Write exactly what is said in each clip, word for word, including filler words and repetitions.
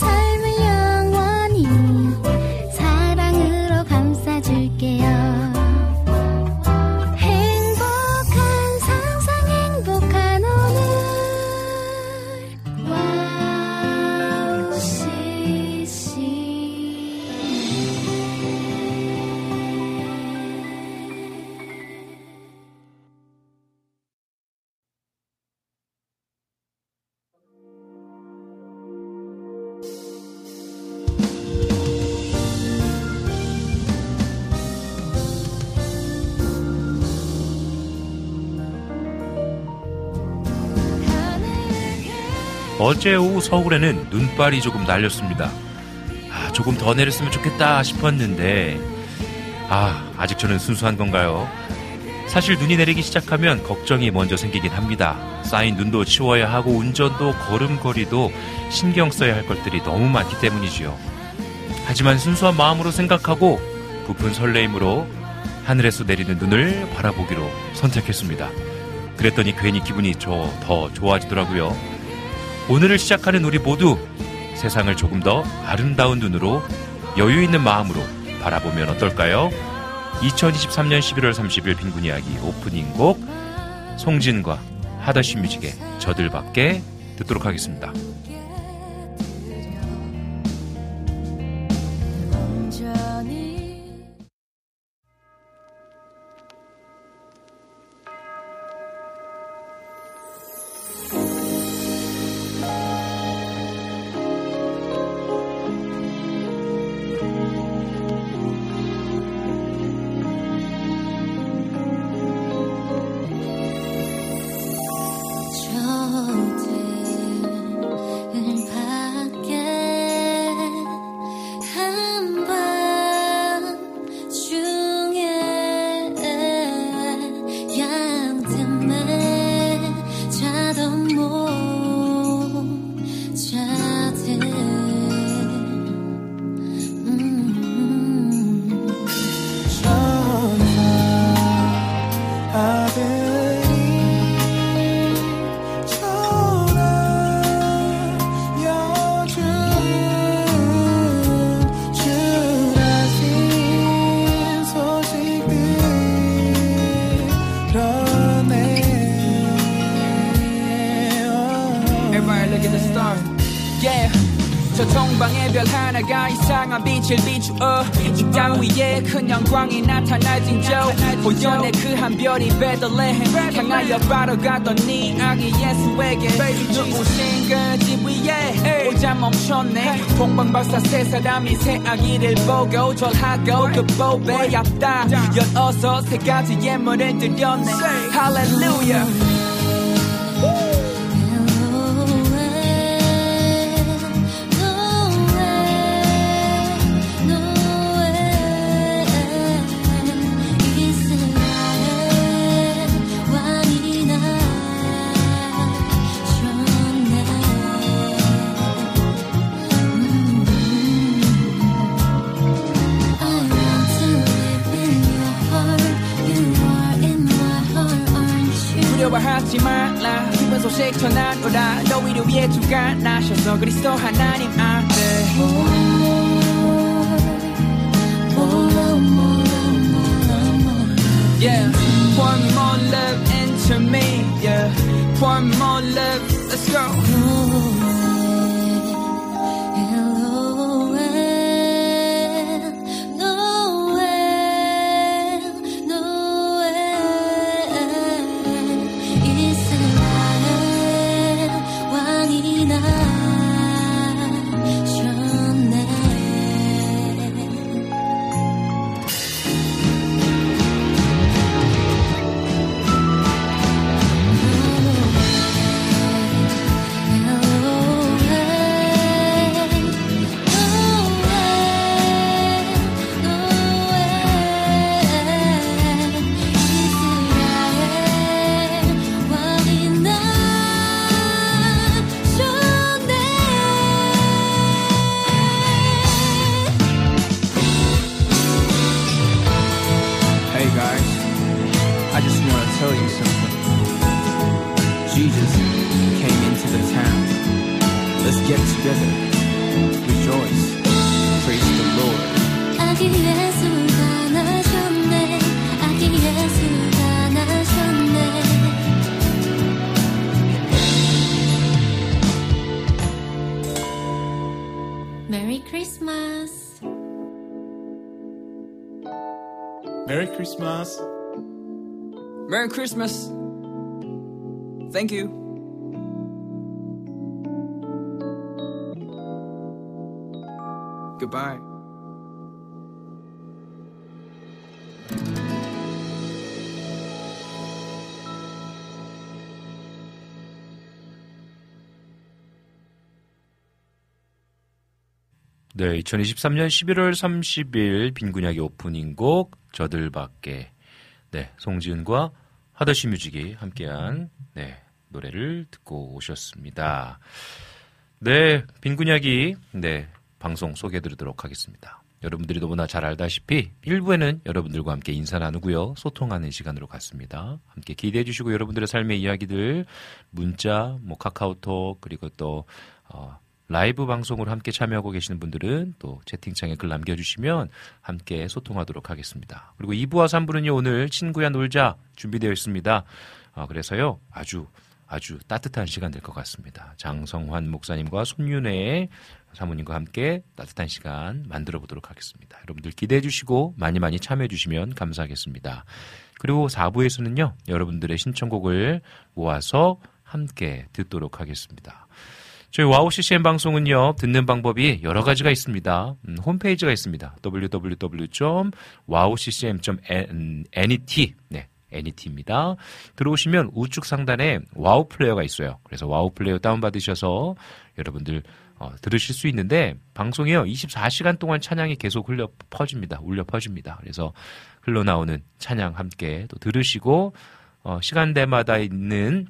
삶을 영원히 사랑으로 감싸줄게요 어제 오후 서울에는 눈발이 조금 날렸습니다. 아, 조금 더 내렸으면 좋겠다 싶었는데 아, 아직 저는 순수한 건가요? 사실 눈이 내리기 시작하면 걱정이 먼저 생기긴 합니다. 쌓인 눈도 치워야 하고 운전도 걸음걸이도 신경 써야 할 것들이 너무 많기 때문이지요. 하지만 순수한 마음으로 생각하고 부푼 설레임으로 하늘에서 내리는 눈을 바라보기로 선택했습니다. 그랬더니 괜히 기분이 저 더 좋아지더라고요. 오늘을 시작하는 우리 모두 세상을 조금 더 아름다운 눈으로 여유 있는 마음으로 바라보면 어떨까요? 이천이십삼년 십일월 삼십일 빈군이야기 오프닝곡 송진과 하다시 뮤직의 저들밖에 듣도록 하겠습니다. 입장 위에 큰 영광이 나타날 징조 고전의 그 한 별이 베들레헴 향하여 바라가던 네 아기 예수에게 누구신 그집 위에 오자 멈췄네 동방박사 세 사람이 새 아기를 보고 절하고 그 법에 얕다 열어서 세 가지 예물을 드렸네 할렐루야 전하노라 너희를 위해 주가 나셔서 그리스도 하나님 앞에 Yeah, pour more love into me Yeah, pour more love, let's go get together, rejoice, praise the Lord. 아기 예수가 나셨네, 아기 예수가 나셨네. Merry Christmas. Merry Christmas. Merry Christmas. Thank you. Goodbye. 네, 이천이십삼년 십일월 삼십일 빈군이야기 오프닝곡 저들밖에, 네, 송지은과 하더시 뮤직이 함께한, 네, 노래를 듣고 오셨습니다. 네, 빈군이야기, 네, 방송 소개해드리도록 하겠습니다. 여러분들이 너무나 잘 알다시피 일 부에는 여러분들과 함께 인사 나누고요, 소통하는 시간으로 갔습니다. 함께 기대해 주시고 여러분들의 삶의 이야기들, 문자, 뭐 카카오톡, 그리고 또 어, 라이브 방송으로 함께 참여하고 계시는 분들은 또 채팅창에 글 남겨주시면 함께 소통하도록 하겠습니다. 그리고 이 부와 삼 부는요, 오늘 친구야 놀자 준비되어 있습니다. 아, 그래서요, 아주 아주 따뜻한 시간 될 것 같습니다. 장성환 목사님과 손윤혜 사모님과 함께 따뜻한 시간 만들어 보도록 하겠습니다. 여러분들 기대해 주시고 많이 많이 참여해 주시면 감사하겠습니다. 그리고 사 부에서는요, 여러분들의 신청곡을 모아서 함께 듣도록 하겠습니다. 저희 와우씨씨엠 방송은요, 듣는 방법이 여러 가지가 있습니다. 음, 홈페이지가 있습니다. 더블유 더블유 더블유 점 와우씨씨엠 점 넷 네, 넷입니다. 들어오시면 우측 상단에 와우 플레이어가 있어요. 그래서 와우 플레이어 다운받으셔서 여러분들 어, 들으실 수 있는데, 방송이요, 이십사 시간 동안 찬양이 계속 흘려 퍼집니다. 울려 퍼집니다. 그래서 흘러나오는 찬양 함께 또 들으시고, 어, 시간대마다 있는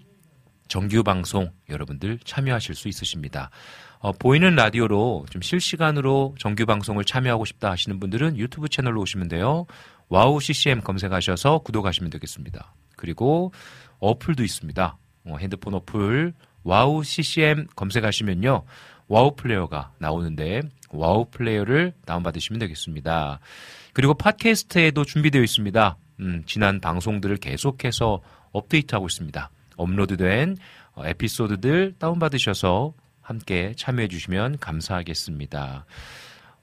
정규 방송 여러분들 참여하실 수 있으십니다. 어, 보이는 라디오로 좀 실시간으로 정규 방송을 참여하고 싶다 하시는 분들은 유튜브 채널로 오시면 돼요. 와우씨씨엠 검색하셔서 구독하시면 되겠습니다. 그리고 어플도 있습니다. 어, 핸드폰 어플 와우씨씨엠 검색하시면요, 와우 플레이어가 나오는데 와우 플레이어를 다운받으시면 되겠습니다. 그리고 팟캐스트에도 준비되어 있습니다. 음, 지난 방송들을 계속해서 업데이트하고 있습니다. 업로드된 에피소드들 다운받으셔서 함께 참여해 주시면 감사하겠습니다.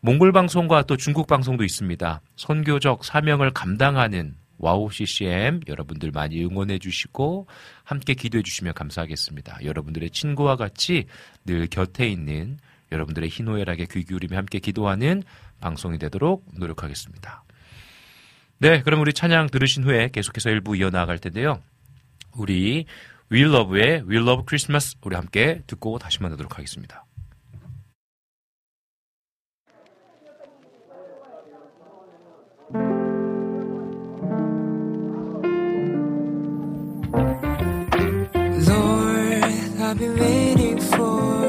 몽골 방송과 또 중국 방송도 있습니다. 선교적 사명을 감당하는 와우씨씨엠 여러분들 많이 응원해 주시고 함께 기도해 주시면 감사하겠습니다. 여러분들의 친구와 같이 늘 곁에 있는 여러분들의 희노애락에 귀 기울이며 함께 기도하는 방송이 되도록 노력하겠습니다. 네, 그럼 우리 찬양 들으신 후에 계속해서 일 부 이어나갈 텐데요, 우리 We Love의 We Love Christmas 우리 함께 듣고 다시 만나도록 하겠습니다. Lord, I've been waiting for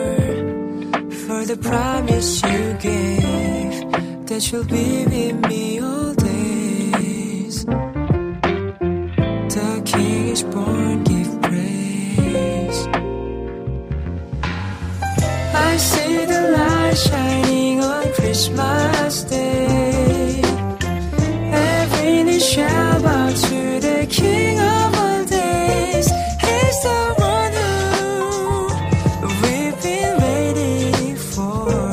for the promise you gave that you'll be with me all days. The King is born, give praise. I see the light shining on Christmas Day. Every knee shall bow to the King of all days. He's the one who we've been waiting for.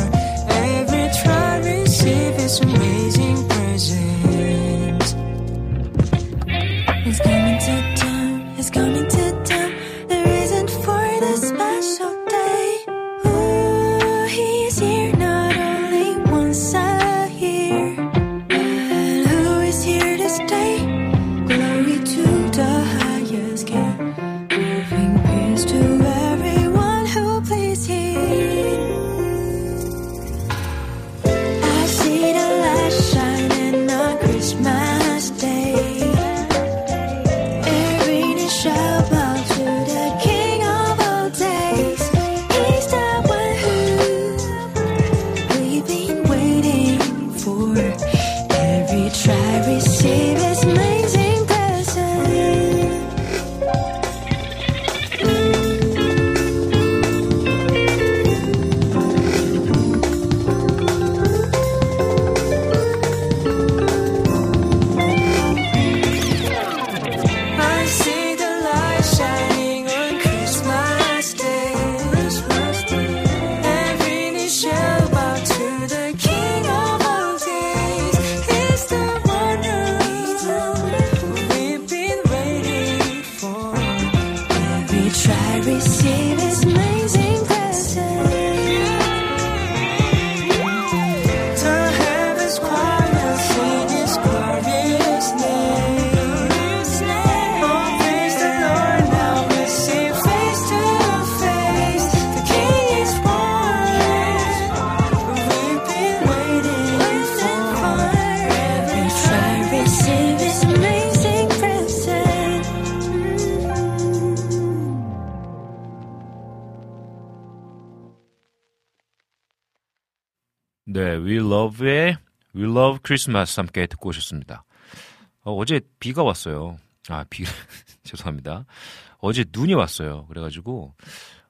Every tribe receive His amazing presence. He's coming. It's coming to town, the reason for the special day. Ooh, he's here, not only once a year. And who is here to stay? Glory to the highest King. Giving peace to everyone who please Him. I see the light shining on Christmas Day. Shout out to 네, We Love의 We Love Christmas 함께 듣고 오셨습니다. 어, 어제 비가 왔어요. 아, 비 죄송합니다. 어제 눈이 왔어요. 그래가지고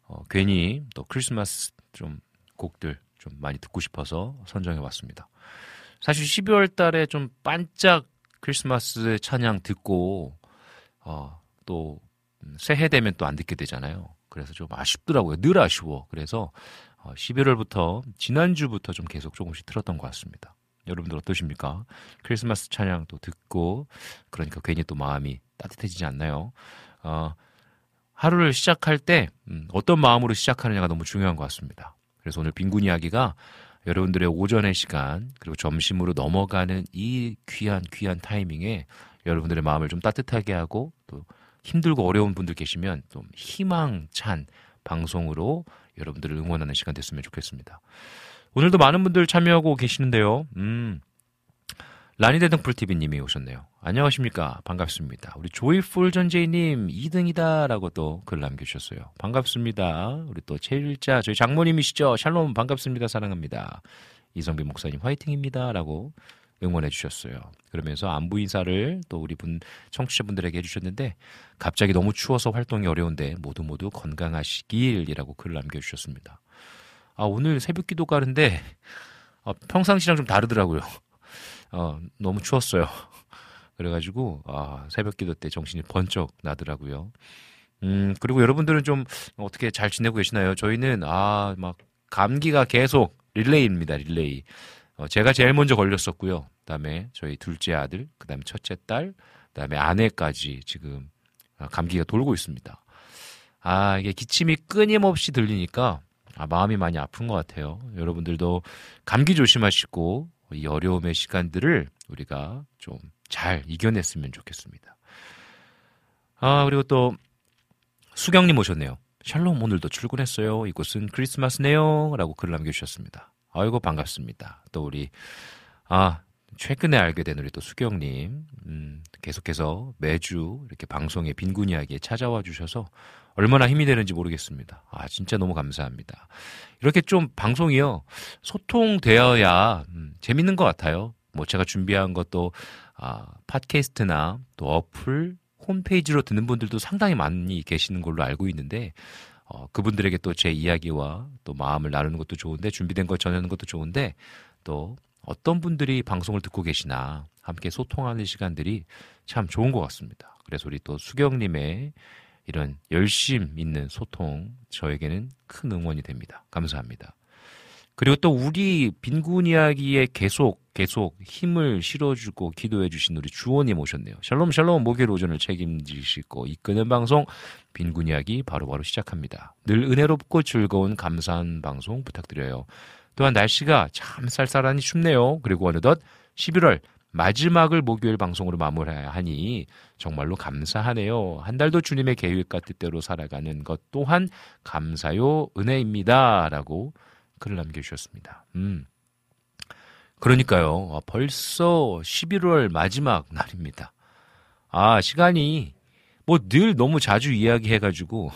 어, 괜히 또 크리스마스 좀 곡들 좀 많이 듣고 싶어서 선정해 왔습니다. 사실 십이월 달에 좀 반짝 크리스마스 찬양 듣고 어, 또 새해 되면 또 안 듣게 되잖아요. 그래서 좀 아쉽더라고요. 늘 아쉬워. 그래서 십일월부터 지난주부터 좀 계속 조금씩 틀었던 것 같습니다. 여러분들 어떠십니까? 크리스마스 찬양도 듣고 그러니까 괜히 또 마음이 따뜻해지지 않나요? 어, 하루를 시작할 때 어떤 마음으로 시작하느냐가 너무 중요한 것 같습니다. 그래서 오늘 빈군 이야기가 여러분들의 오전의 시간 그리고 점심으로 넘어가는 이 귀한 귀한 타이밍에 여러분들의 마음을 좀 따뜻하게 하고 또 힘들고 어려운 분들 계시면 좀 희망찬 방송으로 여러분들을 응원하는 시간 됐으면 좋겠습니다. 오늘도 많은 분들 참여하고 계시는데요. 음, 라니대등풀티비님이 오셨네요. 안녕하십니까. 반갑습니다. 우리 조이풀전제이님 이 등이다 라고 또 글 남겨주셨어요. 반갑습니다. 우리 또 제일자 저희 장모님이시죠. 샬롬 반갑습니다. 사랑합니다. 이성빈 목사님 화이팅입니다 라고 응원해 주셨어요. 그러면서 안부 인사를 또 우리 분 청취자분들에게 해주셨는데 갑자기 너무 추워서 활동이 어려운데 모두 모두 건강하시길이라고 글을 남겨주셨습니다. 아, 오늘 새벽기도 가는데 아, 평상시랑 좀 다르더라고요. 어, 너무 추웠어요. 그래가지고 아, 새벽기도 때 정신이 번쩍 나더라고요. 음, 그리고 여러분들은 좀 어떻게 잘 지내고 계시나요? 저희는 아, 막 감기가 계속 릴레이입니다. 릴레이. 어, 제가 제일 먼저 걸렸었고요. 그 다음에 저희 둘째 아들, 그 다음에 첫째 딸, 그 다음에 아내까지 지금 감기가 돌고 있습니다. 아, 이게 기침이 끊임없이 들리니까 아, 마음이 많이 아픈 것 같아요. 여러분들도 감기 조심하시고 이 어려움의 시간들을 우리가 좀 잘 이겨냈으면 좋겠습니다. 아, 그리고 또 수경님 오셨네요. 샬롬 오늘도 출근했어요. 이곳은 크리스마스네요. 라고 글을 남겨주셨습니다. 아이고 반갑습니다. 또 우리 아 최근에 알게 된 우리 또 수경님 음, 계속해서 매주 이렇게 방송에 빈군 이야기에 찾아와 주셔서 얼마나 힘이 되는지 모르겠습니다. 아 진짜 너무 감사합니다. 이렇게 좀 방송이요 소통되어야 음, 재밌는 것 같아요. 뭐 제가 준비한 것도 아, 팟캐스트나 또 어플 홈페이지로 듣는 분들도 상당히 많이 계시는 걸로 알고 있는데. 어, 그분들에게 또 제 이야기와 또 마음을 나누는 것도 좋은데 준비된 걸 전하는 것도 좋은데 또 어떤 분들이 방송을 듣고 계시나 함께 소통하는 시간들이 참 좋은 것 같습니다. 그래서 우리 또 수경님의 이런 열심 있는 소통 저에게는 큰 응원이 됩니다. 감사합니다. 그리고 또 우리 빈군 이야기에 계속 계속 힘을 실어주고 기도해 주신 우리 주호님 오셨네요. 샬롬 샬롬 목요일 오전을 책임지시고 이끄는 방송 빈군 이야기 바로바로 시작합니다. 늘 은혜롭고 즐거운 감사한 방송 부탁드려요. 또한 날씨가 참 쌀쌀하니 춥네요. 그리고 어느덧 십일월 마지막을 목요일 방송으로 마무리하니 정말로 감사하네요. 한 달도 주님의 계획과 뜻대로 살아가는 것 또한 감사요 은혜입니다. 라고 글을 남겨주셨습니다. 음. 그러니까요. 벌써 십일월 마지막 날입니다. 아, 시간이 뭐 늘 너무 자주 이야기해가지고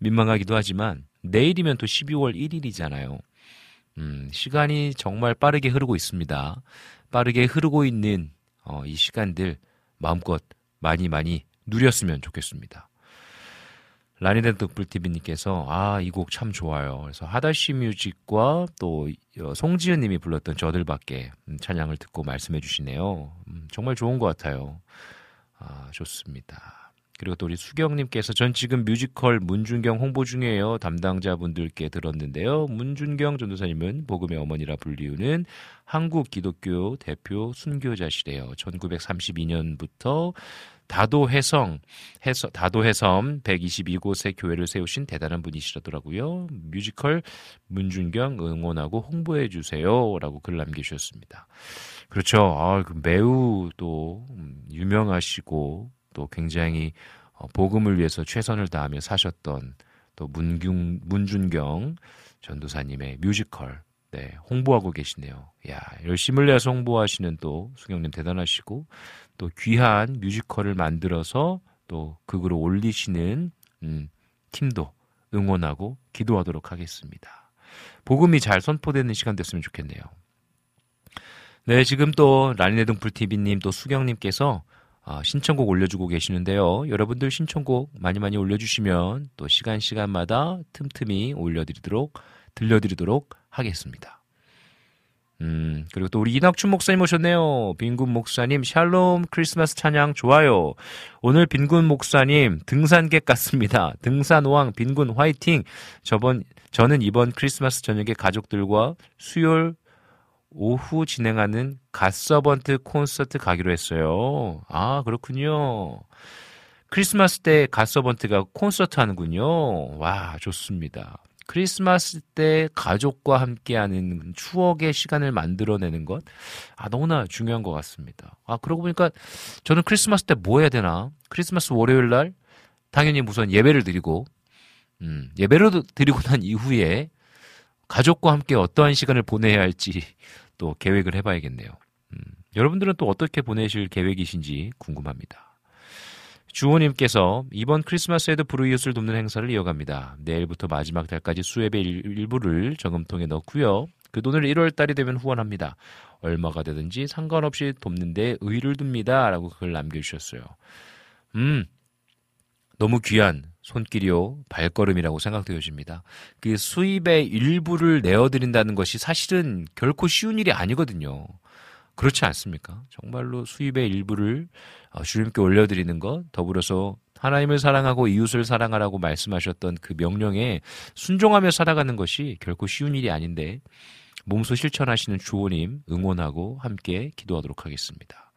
민망하기도 하지만 내일이면 또 십이월 일일이잖아요. 음, 시간이 정말 빠르게 흐르고 있습니다. 빠르게 흐르고 있는 어, 이 시간들 마음껏 많이 많이 누렸으면 좋겠습니다. 라니덴 덕불티비님께서 아, 이 곡 참 좋아요. 그래서 하다시 뮤직과 또 송지은님이 불렀던 저들밖에 찬양을 듣고 말씀해 주시네요. 음, 정말 좋은 것 같아요. 아, 좋습니다. 그리고 또 우리 수경님께서 전 지금 뮤지컬 문준경 홍보 중이에요. 담당자분들께 들었는데요. 문준경 전도사님은 복음의 어머니라 불리우는 한국 기독교 대표 순교자시래요. 천구백삼십이년부터 다도해성, 해서, 다도해섬 백이십이곳의 교회를 세우신 대단한 분이시더라고요. 뮤지컬 문준경 응원하고 홍보해 주세요라고 글 남겨주셨습니다. 그렇죠. 아, 매우 또 유명하시고 또 굉장히 복음을 위해서 최선을 다하며 사셨던 또 문균, 문준경 전도사님의 뮤지컬 네, 홍보하고 계시네요. 야, 열심을 내서 홍보하시는 또 수경님 대단하시고 또 귀한 뮤지컬을 만들어서 또 극으로 올리시는 음, 팀도 응원하고 기도하도록 하겠습니다. 복음이 잘 선포되는 시간 됐으면 좋겠네요. 네, 지금 또 라니네등불티비님 또 수경님께서 어, 신청곡 올려주고 계시는데요. 여러분들 신청곡 많이 많이 올려주시면 또 시간 시간마다 틈틈이 올려드리도록 들려드리도록 하겠습니다. 음, 그리고 또 우리 이낙춘 목사님 오셨네요. 빈군 목사님 샬롬 크리스마스 찬양 좋아요. 오늘 빈군 목사님 등산객 같습니다. 등산왕 빈군 화이팅. 저번 저는 이번 크리스마스 저녁에 가족들과 수요일 오후 진행하는 갓서번트 콘서트 가기로 했어요. 아, 그렇군요. 크리스마스 때 갓서번트가 콘서트 하는군요. 와, 좋습니다. 크리스마스 때 가족과 함께하는 추억의 시간을 만들어내는 것, 아, 너무나 중요한 것 같습니다. 아, 그러고 보니까 저는 크리스마스 때 뭐 해야 되나? 크리스마스 월요일 날 당연히 우선 예배를 드리고, 음, 예배를 드리고 난 이후에 가족과 함께 어떠한 시간을 보내야 할지 또 계획을 해봐야겠네요. 음, 여러분들은 또 어떻게 보내실 계획이신지 궁금합니다. 주호님께서 이번 크리스마스에도 불우이웃을 돕는 행사를 이어갑니다. 내일부터 마지막 달까지 수혜의 일부를 저금통에 넣고요. 그 돈을 일월 달이 되면 후원합니다. 얼마가 되든지 상관없이 돕는 데 의의를 둡니다. 라고 글을 남겨주셨어요. 음, 너무 귀한 손길이요 발걸음이라고 생각되어집니다. 그 수입의 일부를 내어드린다는 것이 사실은 결코 쉬운 일이 아니거든요. 그렇지 않습니까? 정말로 수입의 일부를 주님께 올려드리는 것, 더불어서 하나님을 사랑하고 이웃을 사랑하라고 말씀하셨던 그 명령에 순종하며 살아가는 것이 결코 쉬운 일이 아닌데 몸소 실천하시는 주호님 응원하고 함께 기도하도록 하겠습니다.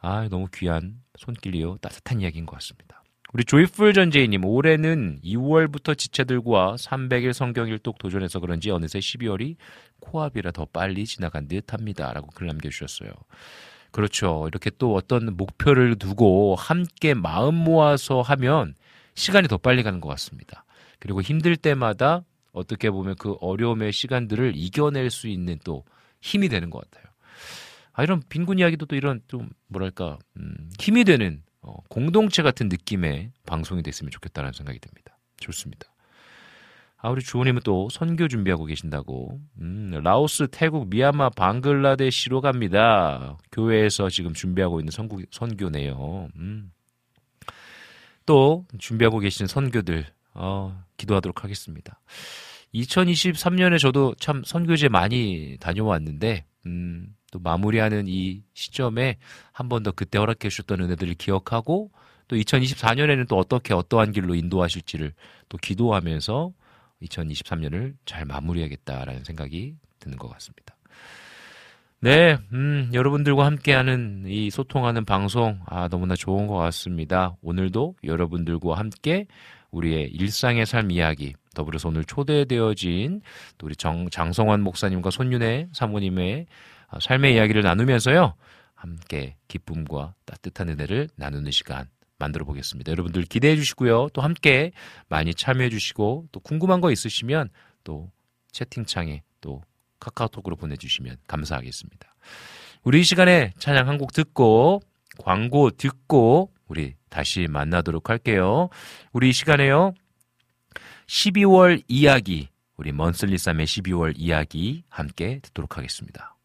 아, 너무 귀한 손길이요 따뜻한 이야기인 것 같습니다. 우리 조이풀전제이님, 올해는 이월부터 지체들과 삼백일 성경일독 도전해서 그런지 어느새 십이월이 코앞이라 더 빨리 지나간 듯합니다. 라고 글 남겨주셨어요. 그렇죠. 이렇게 또 어떤 목표를 두고 함께 마음 모아서 하면 시간이 더 빨리 가는 것 같습니다. 그리고 힘들 때마다 어떻게 보면 그 어려움의 시간들을 이겨낼 수 있는 또 힘이 되는 것 같아요. 아, 이런 빈군 이야기도 또 이런 좀 뭐랄까 음, 힘이 되는 어, 공동체 같은 느낌의 방송이 됐으면 좋겠다는 생각이 듭니다. 좋습니다. 아, 우리 주호님은 또 선교 준비하고 계신다고. 음, 라오스, 태국, 미얀마, 방글라데시로 갑니다. 교회에서 지금 준비하고 있는 선구, 선교네요. 음. 또 준비하고 계신 선교들 어, 기도하도록 하겠습니다. 이천이십삼 년에 저도 참 선교제 많이 다녀왔는데 음, 또 마무리하는 이 시점에 한 번 더 그때 허락해 주셨던 은혜들을 기억하고 또 이천이십사 년에는 또 어떻게 어떠한 길로 인도하실지를 또 기도하면서 이천이십삼 년을 잘 마무리하겠다라는 생각이 드는 것 같습니다. 네, 음, 여러분들과 함께하는 이 소통하는 방송, 아, 너무나 좋은 것 같습니다. 오늘도 여러분들과 함께 우리의 일상의 삶 이야기, 더불어서 오늘 초대되어진 또 우리 정, 장성환 목사님과 손윤혜 사모님의 삶의 이야기를 나누면서요, 함께 기쁨과 따뜻한 은혜를 나누는 시간 만들어 보겠습니다. 여러분들 기대해 주시고요. 또 함께 많이 참여해 주시고 또 궁금한 거 있으시면 또 채팅창에 또 카카오톡으로 보내주시면 감사하겠습니다. 우리 이 시간에 찬양 한 곡 듣고 광고 듣고 우리 다시 만나도록 할게요. 우리 이 시간에요. 십이월 이야기, 우리 먼슬리쌈의 십이월 이야기 함께 듣도록 하겠습니다.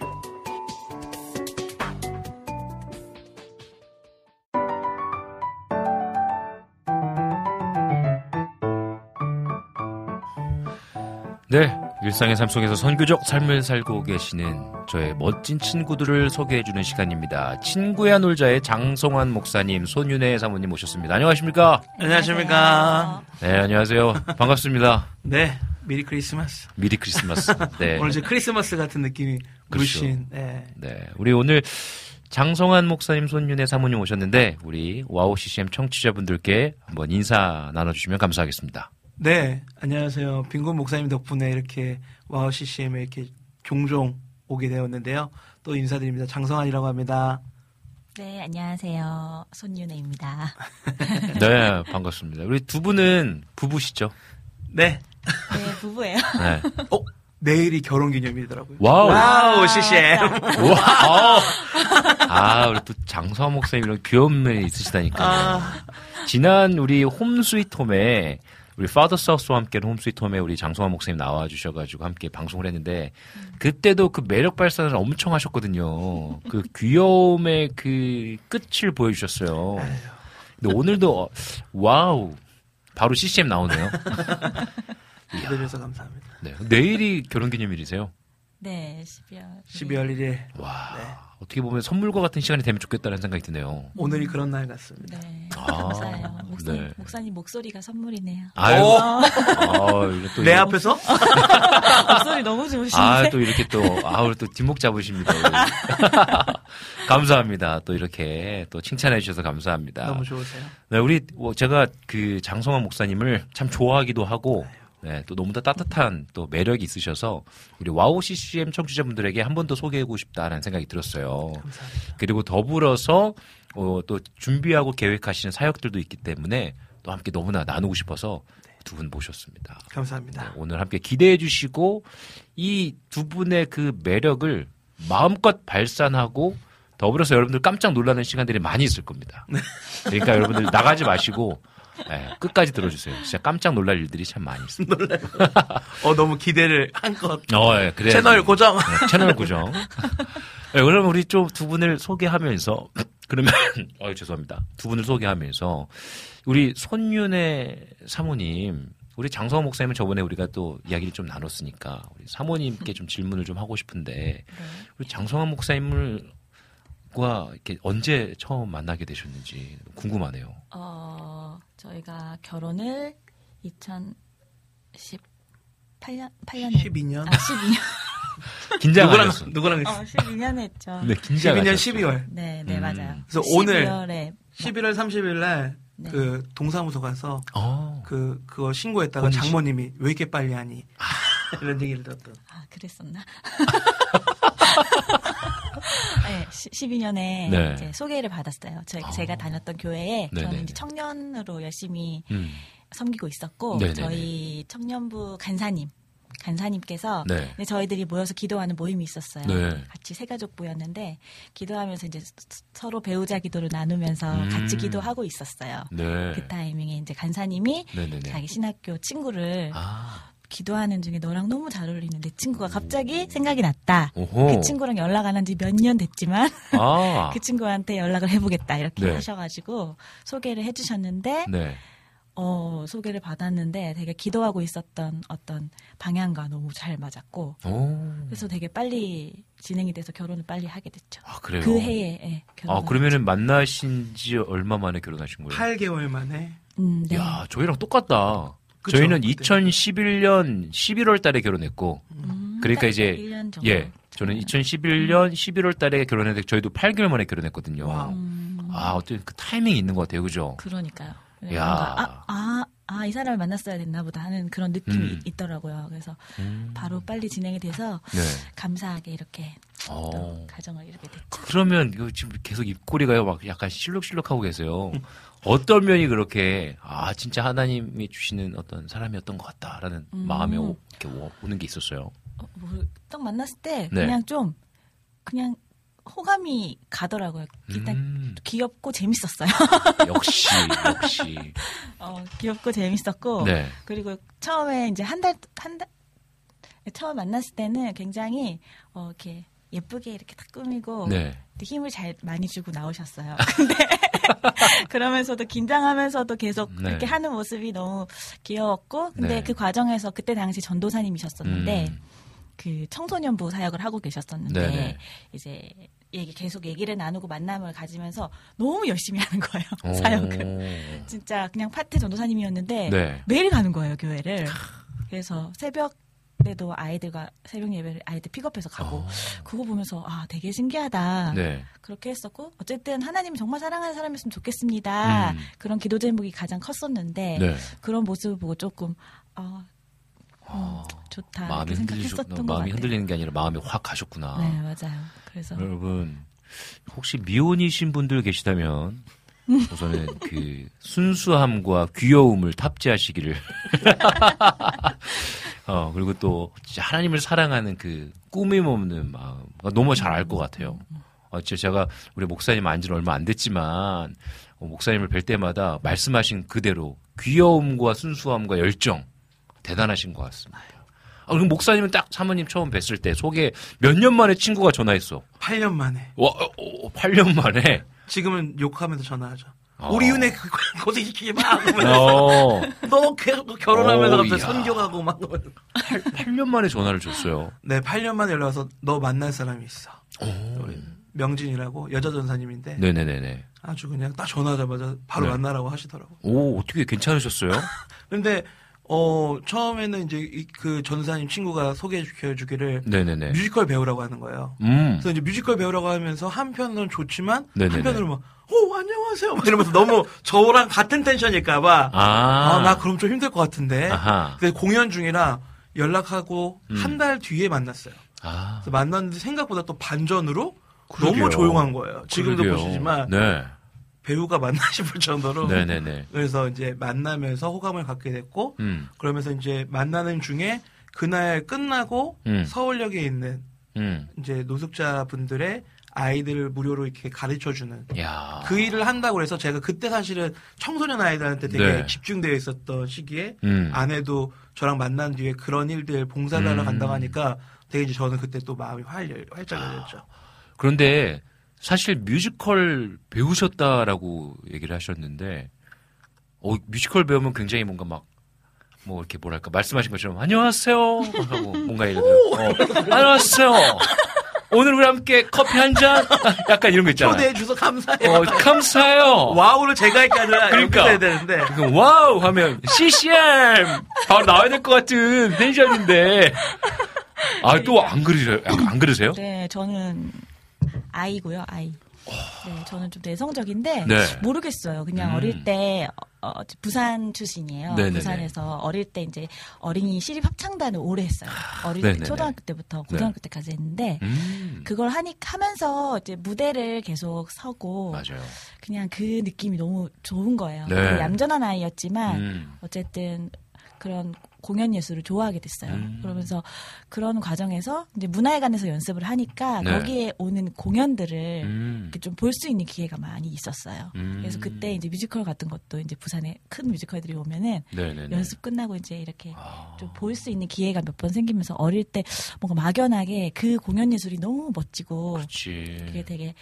네, 일상의 삶 속에서 선교적 삶을 살고 계시는 저의 멋진 친구들을 소개해주는 시간입니다. 친구야 놀자의 장성환 목사님, 손윤혜 사모님 모셨습니다. 안녕하십니까? 안녕하십니까? 네, 안녕하세요. 반갑습니다. 네, 미리 크리스마스. 미리 크리스마스. 네. 오늘 저 크리스마스 같은 느낌이 물씬. 그렇죠. 네. 네, 우리 오늘 장성환 목사님, 손윤혜 사모님 오셨는데 우리 와우씨씨엠 청취자분들께 한번 인사 나눠주시면 감사하겠습니다. 네, 안녕하세요. 빈군 목사님 덕분에 이렇게 와우씨씨엠에 이렇게 종종 오게 되었는데요. 또 인사드립니다. 장성환이라고 합니다. 네, 안녕하세요. 손윤혜입니다. 네, 반갑습니다. 우리 두 분은 부부시죠? 네. 네, 부부예요. 네. 어? 내일이 결혼기념일이더라고요. 와우. 와우, 씨씨엠. 와우. 아, 우리 또 장성환 목사님 이런 귀여운 면이 있으시다니까요. 아. 지난 우리 홈스윗홈에 우리 파더 사우스와 함께는 홈스위트홈에 우리 장성환 목사님 나와주셔가지고 함께 방송을 했는데 그때도 그 매력 발산을 엄청 하셨거든요. 그 귀여움의 그 끝을 보여주셨어요. 근데 오늘도 와우 바로 씨씨엠 나오네요. 기다려서 감사합니다. 네, 내일이 결혼기념일이세요? 네, 십이월 일일. 와, 네. 어떻게 보면 선물과 같은 시간이 되면 좋겠다는 생각이 드네요. 오늘이 그런 날 같습니다. 네, 아, 맞아요. 목사님, 네. 목사님 목소리가 선물이네요. 아유, 아, 또 내 앞에서? 목소리 너무 좋으신데. 아, 또 이렇게 또, 아, 우리 또 뒷목 잡으십니다. 감사합니다. 또 이렇게 또 칭찬해 주셔서 감사합니다. 너무 좋으세요. 네, 우리 제가 그 장성환 목사님을 참 좋아하기도 하고. 네, 또 너무나 따뜻한 또 매력이 있으셔서 우리 와우 씨씨엠 청취자분들에게 한 번 더 소개하고 싶다라는 생각이 들었어요. 감사합니다. 그리고 더불어서 어, 또 준비하고 계획하시는 사역들도 있기 때문에 또 함께 너무나 나누고 싶어서 네. 두 분 모셨습니다. 감사합니다. 네, 오늘 함께 기대해 주시고 이 두 분의 그 매력을 마음껏 발산하고 더불어서 여러분들 깜짝 놀라는 시간들이 많이 있을 겁니다. 그러니까 여러분들 나가지 마시고 네, 끝까지 들어주세요. 진짜 깜짝 놀랄 일들이 참 많이 있습니다. 놀라요. 어, 너무 기대를 한것 어, 예, 그래. 채널 고정. 네, 채널 고정. 네, 그럼 우리 좀두 분을 소개하면서, 그러면, 어, 죄송합니다. 두 분을 소개하면서, 우리 손윤혜 사모님, 우리 장성환 목사님은 저번에 우리가 또 이야기를 좀 나눴으니까, 우리 사모님께 좀 질문을 좀 하고 싶은데, 우리 장성환 목사님을 과 이렇게 언제 처음 만나게 되셨는지 궁금하네요. 어, 저희가 결혼을 이천십팔 년 십이 년 아, 십이 년 긴장 누구랑 했어. 누구랑 했어? 어, 십이 년 했죠. 네, 긴장. 십이 년 하셨죠. 십이월. 네, 네, 음. 맞아요. 그래서 오늘 십이월에 십일월 삼십일 날 그 네. 동사무소 가서 어. 그 그거 신고했다가 본시. 장모님이 왜 이렇게 빨리 하니? 아. 이런 얘기를 들었던. 아, 그랬었나? 네, 십이 년에 네. 이제 소개를 받았어요. 저, 아. 제가 다녔던 교회에 네네네. 저는 이제 청년으로 열심히 음. 섬기고 있었고 네네네. 저희 청년부 간사님, 간사님께서 네. 저희들이 모여서 기도하는 모임이 있었어요. 네. 같이 세가족 모였는데 기도하면서 이제 서로 배우자 기도를 나누면서 음. 같이 기도하고 있었어요. 네. 그 타이밍에 이제 간사님이 네네네. 자기 신학교 친구를 아. 기도하는 중에 너랑 너무 잘 어울리는 내 친구가 갑자기 생각이 났다. 오호. 그 친구랑 연락 안 한 지 몇 년 됐지만 아. 그 친구한테 연락을 해보겠다 이렇게 네. 하셔가지고 소개를 해주셨는데 네. 어, 소개를 받았는데 되게 기도하고 있었던 어떤 방향과 너무 잘 맞았고 오. 그래서 되게 빨리 진행이 돼서 결혼을 빨리 하게 됐죠. 아, 그래요? 그 해에 네, 결혼. 아, 그러면은 만나신 지 얼마 만에 결혼하신 거예요? 팔 개월 만에. 음, 네. 야, 저희랑 똑같다. 그쵸? 저희는 그때. 이천십일 년 십일월 달에 결혼했고, 음, 그러니까 이제, 예, 저는 이천십일 년 십일월 달에 결혼했는데, 저희도 팔 개월 만에 결혼했거든요. 와우. 음. 아, 어떻게 그 타이밍이 있는 것 같아요. 그죠? 그러니까요. 야. 아, 아, 아, 이 사람을 만났어야 됐나 보다 하는 그런 느낌이 음. 있더라고요. 그래서 음. 바로 빨리 진행이 돼서 네. 감사하게 이렇게 또 가정을 이렇게 됐죠. 그러면 지금 계속 입꼬리가요, 막 약간 실룩실룩하고 계세요. 어떤 면이 그렇게 아 진짜 하나님이 주시는 어떤 사람이었던 것 같다라는 음. 마음에 오, 이렇게 오는 게 있었어요. 어, 뭐, 딱 만났을 때 네. 그냥 좀 그냥 호감이 가더라고요. 일단 음. 귀엽고 재밌었어요. 역시 역시. 어 귀엽고 재밌었고 네. 그리고 처음에 이제 한 달 한 달 처음 만났을 때는 굉장히 어, 이렇게 예쁘게 이렇게 딱 꾸미고 네. 힘을 잘 많이 주고 나오셨어요. 근데 그러면서도 긴장하면서도 계속 네. 그렇게 하는 모습이 너무 귀여웠고 근데 네. 그 과정에서 그때 당시 전도사님이셨었는데 음. 그 청소년부 사역을 하고 계셨었는데 네네. 이제 얘기 계속 얘기를 나누고 만남을 가지면서 너무 열심히 하는 거예요. 사역을. 진짜 그냥 파트 전도사님이었는데 네. 매일 가는 거예요, 교회를. 그래서 새벽 때도 아이들과 새벽 예배를 아이들 픽업해서 가고 오. 그거 보면서 아 되게 신기하다 네. 그렇게 했었고 어쨌든 하나님이 정말 사랑하는 사람이었으면 좋겠습니다. 음. 그런 기도 제목이 가장 컸었는데 네. 그런 모습을 보고 조금 어, 음, 좋다. 마음이, 흔들리셨, 마음이 흔들리는 게 아니라 마음이 확 가셨구나. 네, 맞아요. 그래서 여러분 혹시 미혼이신 분들 계시다면 우선은 그 순수함과 귀여움을 탑재하시기를. 어 그리고 또 진짜 하나님을 사랑하는 그 꾸밈 없는 마음 너무 잘 알 것 같아요. 어, 제가 우리 목사님 안 지는 얼마 안 됐지만 어, 목사님을 뵐 때마다 말씀하신 그대로 귀여움과 순수함과 열정 대단하신 것 같습니다. 아, 그럼 목사님은 딱 사모님 처음 뵀을 때 소개 몇 년 만에 친구가 전화했어. 팔 년 만에. 와, 어, 팔 년 만에. 지금은 욕하면서 전화하죠. 어. 우리 윤회 고생시키지 마. 어. 너 결혼하면서 오, 갑자기 선교하고 막. 팔, 팔 년 만에 전화를 줬어요. 네, 팔 년 만에 연락 와서 너 만날 사람이 있어. 명진이라고 여자 전사님인데. 네네네네. 아주 그냥 딱 전화하자마자 바로 네. 만나라고 하시더라고. 오, 어떻게 괜찮으셨어요? 근데 어, 처음에는 이제 이, 그 전사님 친구가 소개시켜주기를 네네네. 뮤지컬 배우라고 하는 거예요. 음. 그래서 이제 뮤지컬 배우라고 하면서 한편으로는 좋지만 네네네. 한편으로는 막, 오, 안녕하세요. 막 이러면서 너무 저랑 같은 텐션일까봐. 아. 아, 나 그럼 좀 힘들 것 같은데. 아하. 근데 공연 중이라 연락하고 음. 한 달 뒤에 만났어요. 아. 그래서 만났는데 생각보다 또 반전으로 그러게요. 너무 조용한 거예요. 지금도 그러게요. 보시지만. 네. 배우가 만나 싶을 정도로. 네네네. 그래서 이제 만나면서 호감을 갖게 됐고, 음. 그러면서 이제 만나는 중에 그날 끝나고 음. 서울역에 있는 음. 이제 노숙자분들의 아이들을 무료로 이렇게 가르쳐주는 야. 그 일을 한다고 해서 제가 그때 사실은 청소년 아이들한테 되게 네. 집중되어 있었던 시기에 음. 아내도 저랑 만난 뒤에 그런 일들 봉사를 하러 음. 간다고 하니까 되게 이제 저는 그때 또 마음이 활, 활짝 열렸죠. 아. 그런데 사실 뮤지컬 배우셨다라고 얘기를 하셨는데, 어, 뮤지컬 배우면 굉장히 뭔가 막, 뭐, 이렇게 뭐랄까, 말씀하신 것처럼, 안녕하세요! 하고, 뭔가 예를 들어, 어, 안녕하세요! 오늘 우리 함께 커피 한 잔? 약간 이런 거 있잖아요. 초대해주셔서 감사해요. 어, 감사해요! 와우를 제가 할 게 아니라, 그러니까, 해야 되는데. 그러니까 와우! 하면, 씨씨엠! 바로 나와야 될 것 같은 텐션인데. 아, 또 안 그러세요? 안 그러세요? 네, 저는, 아이고요, 아이. 네, 저는 좀 내성적인데 네. 모르겠어요. 그냥 음. 어릴 때 어, 부산 출신이에요. 네네네. 부산에서 어릴 때 이제 어린이 시립 합창단을 오래 했어요. 어릴 때, 초등학교 때부터 고등학교 네. 때까지 했는데 음. 그걸 하니 하면서 이제 무대를 계속 서고 맞아요. 그냥 그 느낌이 너무 좋은 거예요. 네. 얌전한 아이였지만 음. 어쨌든 그런 공연 예술을 좋아하게 됐어요. 음. 그러면서 그런 과정에서 이제 문화회관에서 연습을 하니까 네. 거기에 오는 공연들을 음. 이렇게 좀 볼 수 있는 기회가 많이 있었어요. 음. 그래서 그때 이제 뮤지컬 같은 것도 이제 부산에 큰 뮤지컬들이 오면은 네네네. 연습 끝나고 이제 이렇게 아. 좀 볼 수 있는 기회가 몇 번 생기면서 어릴 때 뭔가 막연하게 그 공연 예술이 너무 멋지고 그치. 그게 되게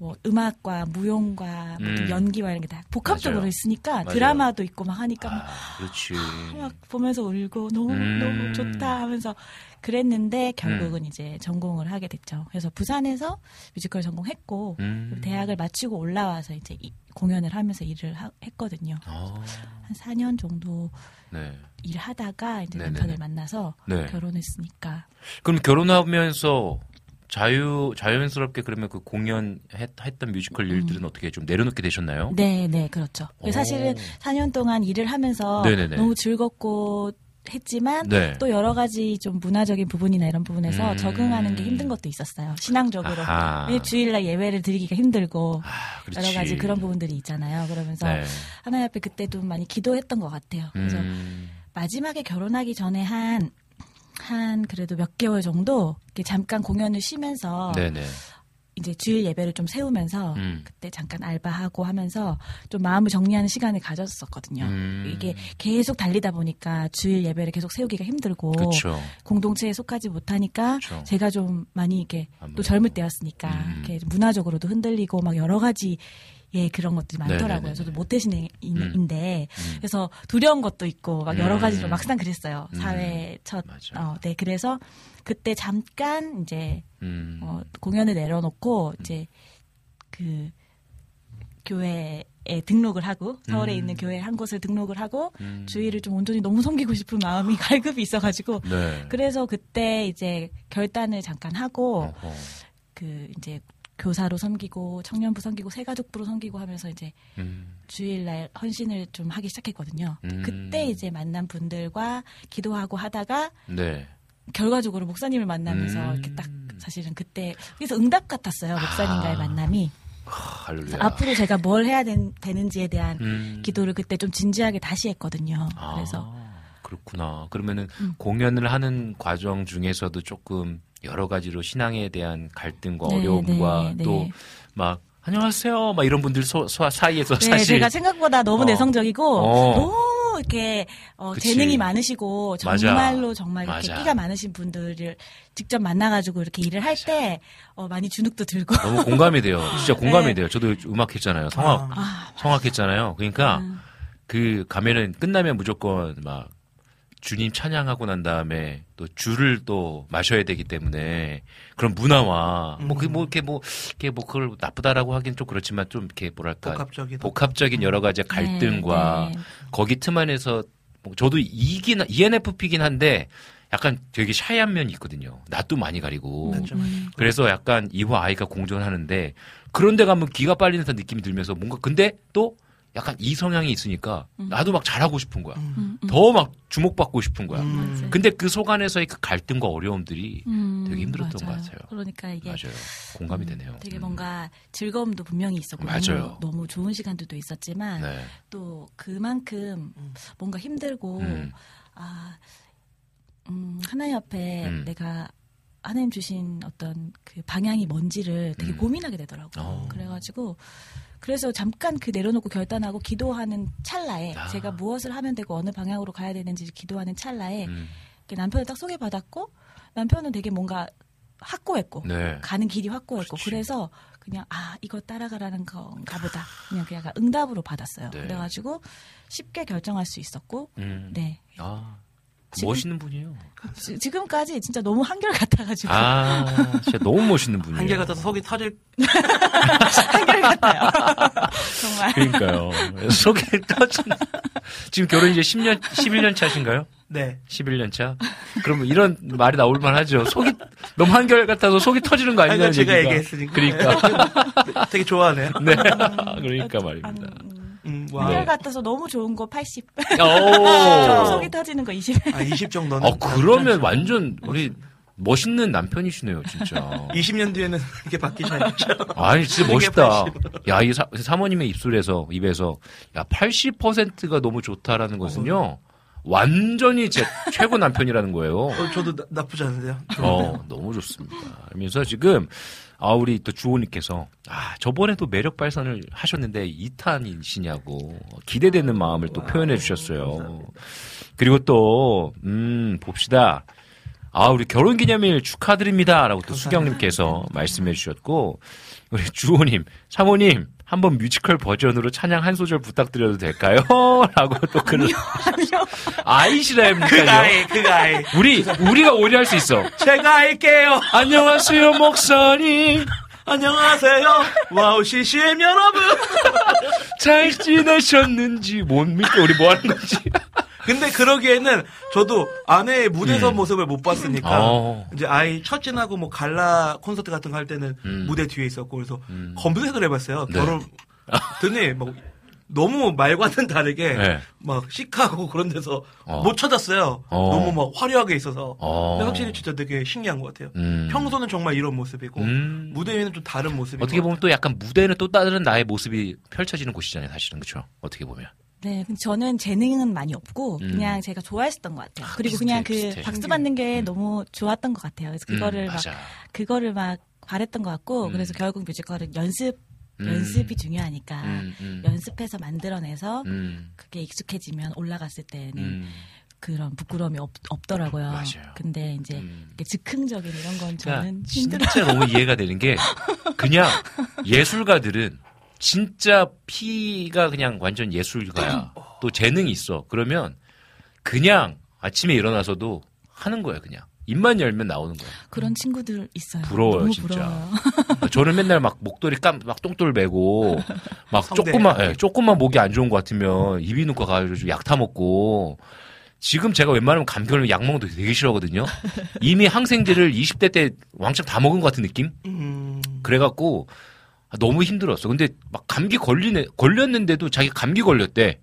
뭐 음악과 무용과 음. 연기와 이런 게 다 복합적으로 맞아요. 있으니까 맞아요. 드라마도 있고 막 하니까 아, 막, 그렇지. 아, 막 보면서 울고 너무 음. 너무 좋다 하면서 그랬는데 결국은 음. 이제 전공을 하게 됐죠. 그래서 부산에서 뮤지컬 전공했고 음. 대학을 마치고 올라와서 이제 이, 공연을 하면서 일을 하, 했거든요. 아. 한 사 년 정도 네. 일하다가 이제 네네네. 남편을 만나서 네. 결혼했으니까. 그럼 결혼하면서 자유 자연스럽게 그러면 그 공연했던 뮤지컬 일들은 음. 어떻게 좀 내려놓게 되셨나요? 네, 네, 그렇죠. 사실은 사 년 동안 일을 하면서 네네네. 너무 즐겁고 했지만 네. 또 여러 가지 좀 문화적인 부분이나 이런 부분에서 음. 적응하는 게 힘든 것도 있었어요. 신앙적으로 주일날 예배를 드리기가 힘들고 아, 여러 가지 그런 부분들이 있잖아요. 그러면서 네. 하나님 앞에 그때 좀 많이 기도했던 것 같아요. 그래서 음. 마지막에 결혼하기 전에 한 한 그래도 몇 개월 정도 이렇게 잠깐 공연을 쉬면서 네네. 이제 주일 예배를 좀 세우면서 음. 그때 잠깐 알바하고 하면서 좀 마음을 정리하는 시간을 가졌었거든요. 음. 이게 계속 달리다 보니까 주일 예배를 계속 세우기가 힘들고 그쵸. 공동체에 속하지 못하니까 그쵸. 제가 좀 많이 이렇게 아무래도. 또 젊을 때였으니까 음. 이렇게 문화적으로도 흔들리고 막 여러 가지 예, 그런 것들이 많더라고요. 네네네. 저도 모태신인데 음. 그래서 두려운 것도 있고 막 여러 가지로 음. 막상 그랬어요. 사회 음. 첫 어, 네, 그래서 그때 잠깐 이제 음. 어, 공연을 내려놓고 이제 그 교회에 등록을 하고 서울에 음. 있는 교회 한 곳을 등록을 하고 음. 주위를 좀 온전히 너무 섬기고 싶은 마음이 갈급이 있어가지고 네. 그래서 그때 이제 결단을 잠깐 하고 어허. 그 이제 교사로 섬기고 청년부 섬기고 새가족부로 섬기고 하면서 이제 음. 주일날 헌신을 좀 하기 시작했거든요. 음. 그때 이제 만난 분들과 기도하고 하다가 네. 결과적으로 목사님을 만나면서 음. 이렇게 딱 사실은 그때 그래서 응답 같았어요. 목사님과의 아. 만남이. 하, 앞으로 제가 뭘 해야 된, 되는지에 대한 음. 기도를 그때 좀 진지하게 다시 했거든요. 아. 그래서 그렇구나. 그러면은 음. 공연을 하는 과정 중에서도 조금 여러 가지로 신앙에 대한 갈등과 네, 어려움과 네, 또 막 네. 안녕하세요 막 이런 분들 소, 소, 사이에서 네, 사실 제가 생각보다 너무 어. 내성적이고 어. 너무 이렇게 어, 재능이 많으시고 정말로 맞아. 정말 이렇게 맞아. 끼가 많으신 분들을 직접 만나가지고 이렇게 일을 할 때 어, 많이 주눅도 들고 너무 공감이 돼요. 진짜 공감이 네. 돼요. 저도 음악했잖아요. 성악 아. 성악했잖아요. 그러니까 음. 그 가면은 끝나면 무조건 막 주님 찬양하고 난 다음에 또 주를 또 마셔야 되기 때문에 그런 문화와 음. 뭐 그 뭐 이렇게 뭐 이렇게 뭐 그걸 나쁘다라고 하긴 좀 그렇지만 좀 이렇게 뭐랄까 복합적인 복합적인 여러 가지 갈등과 네, 네. 거기 틈 안에서 뭐 저도 이긴 이엔에프피긴 한데 약간 되게 샤이한 면이 있거든요. 낯도 많이 가리고 맞죠, 음. 그래서 약간 이와 아이가 공존하는데 그런데 가면 기가 빨리는 듯한 느낌이 들면서 뭔가 근데 또 약간 이 성향이 있으니까 나도 막 잘하고 싶은 거야. 음. 더 막 주목받고 싶은 거야. 음. 근데 그 속 안에서의 그 갈등과 어려움들이 음. 되게 힘들었던 맞아요. 것 같아요. 그러니까 이게 맞아요. 공감이 음, 되네요. 되게 음. 뭔가 즐거움도 분명히 있었고 맞아요. 너무, 너무 좋은 시간들도 있었지만 네. 또 그만큼 뭔가 힘들고 음. 아, 음, 하나님 앞에 음. 내가 하나님 주신 어떤 그 방향이 뭔지를 되게 음. 고민하게 되더라고요. 어. 그래가지고 그래서 잠깐 그 내려놓고 결단하고 기도하는 찰나에 아. 제가 무엇을 하면 되고 어느 방향으로 가야 되는지 기도하는 찰나에 음. 남편을 딱 소개받았고 남편은 되게 뭔가 확고했고 네. 가는 길이 확고했고 그렇지. 그래서 그냥 아 이거 따라가라는 건가 보다 그냥 그냥 응답으로 받았어요. 네. 그래가지고 쉽게 결정할 수 있었고 음. 네. 아. 지금, 멋있는 분이에요. 지, 지금까지 진짜 너무 한결같아가지고. 아, 진짜 너무 멋있는 분이에요. 한결같아서 속이 터질. 한결같아요. 정말. 그러니까요. 속이 터진. 지금 결혼 이제 십 년, 십일 년 차신가요? 네. 십일 년 차? 그러면 이런 말이 나올만 하죠. 속이, 너무 한결같아서 속이 터지는 거 아니냐는 얘기가. 제가 얘기했으니까. 그러니까. 되게 좋아하네요. 네. 그러니까 말입니다. 음, 한결 같아서 너무 좋은 거 팔십. 오~ 속이 터지는 거 이십. 아, 이십 정도는. 아, 그러면 완전 우리 멋있는 남편이시네요, 진짜. 이십 년 뒤에는 이렇게 바뀌셔야죠. 아니, 진짜 멋있다. 야, 이 사, 사모님의 입술에서, 입에서, 야, 팔십 퍼센트가 너무 좋다라는 것은요, 완전히 제 최고 남편이라는 거예요. 어, 저도 나, 나쁘지 않은데요? 좋은데요? 어, 너무 좋습니다. 그러면서 지금, 아, 우리 또 주호님께서, 아, 저번에도 매력 발산을 하셨는데 이 탄이시냐고, 기대되는 마음을 또 표현해 주셨어요. 그리고 또, 음, 봅시다. 아, 우리 결혼기념일 축하드립니다. 라고 또 수경님께서 말씀해 주셨고, 우리 주호님, 사모님, 한번 뮤지컬 버전으로 찬양 한 소절 부탁드려도 될까요? 라고 또 글을. 아니요. 아이시라입니까요? 그 아이, 그 아이. 우리, 우리가 오래 할 수 있어. 제가 할게요. 안녕하세요, 목사님. 안녕하세요. 와우씨씨엠 여러분. 잘 지내셨는지, 못 믿고 우리 뭐 하는 건지. 근데 그러기에는 저도 아내의 무대선 음. 모습을 못 봤으니까 오. 이제 아이 첫 진하고 뭐 갈라 콘서트 같은 거 할 때는 음. 무대 뒤에 있었고 그래서 음. 검색을 해봤어요. 네. 결혼 드니 막 너무 말과는 다르게 네. 막 시크하고 그런 데서 어. 못 찾았어요. 어. 너무 막 화려하게 있어서. 어. 근데 확실히 진짜 되게 신기한 것 같아요. 음. 평소는 정말 이런 모습이고 음. 무대 위에는 좀 다른 모습이고 어떻게 보면 또 약간 무대는 또 다른 나의 모습이 펼쳐지는 곳이잖아요. 사실은 그렇죠. 어떻게 보면. 네, 저는 재능은 많이 없고 그냥 음. 제가 좋아했었던 것 같아요. 아, 그리고 비슷해, 그냥 그 비슷해. 박수 받는 게 음. 너무 좋았던 것 같아요. 그래서 그거를 음, 막 그거를 막 바랬던 것 같고 음. 그래서 결국 뮤지컬은 연습 음. 연습이 중요하니까 음, 음. 연습해서 만들어내서 음. 그게 익숙해지면 올라갔을 때는. 음. 그런 부끄러움이 없, 없더라고요. 맞아요. 근데 이제 음. 즉흥적인 이런 건 저는 힘들어요. 진짜 너무 이해가 되는 게 그냥 예술가들은 진짜 피가 그냥 완전 예술가야. 또 재능이 있어. 그러면 그냥 아침에 일어나서도 하는 거야, 그냥. 입만 열면 나오는 거야. 그런 친구들 있어요. 부러워요, 너무 진짜. 부러워요. 저는 맨날 막 목도리 깜, 막 똥돌 매고, 막 성대. 조금만, 예, 조금만 목이 안 좋은 것 같으면 이비인후과 가서 약 타먹고, 지금 제가 웬만하면 감기 걸리면 약 먹는 것도 되게 싫어하거든요. 이미 항생제를 이십 대 때 왕창 다 먹은 것 같은 느낌? 음. 그래갖고, 너무 힘들었어. 근데 막 감기 걸리네, 걸렸는데도 자기 감기 걸렸대.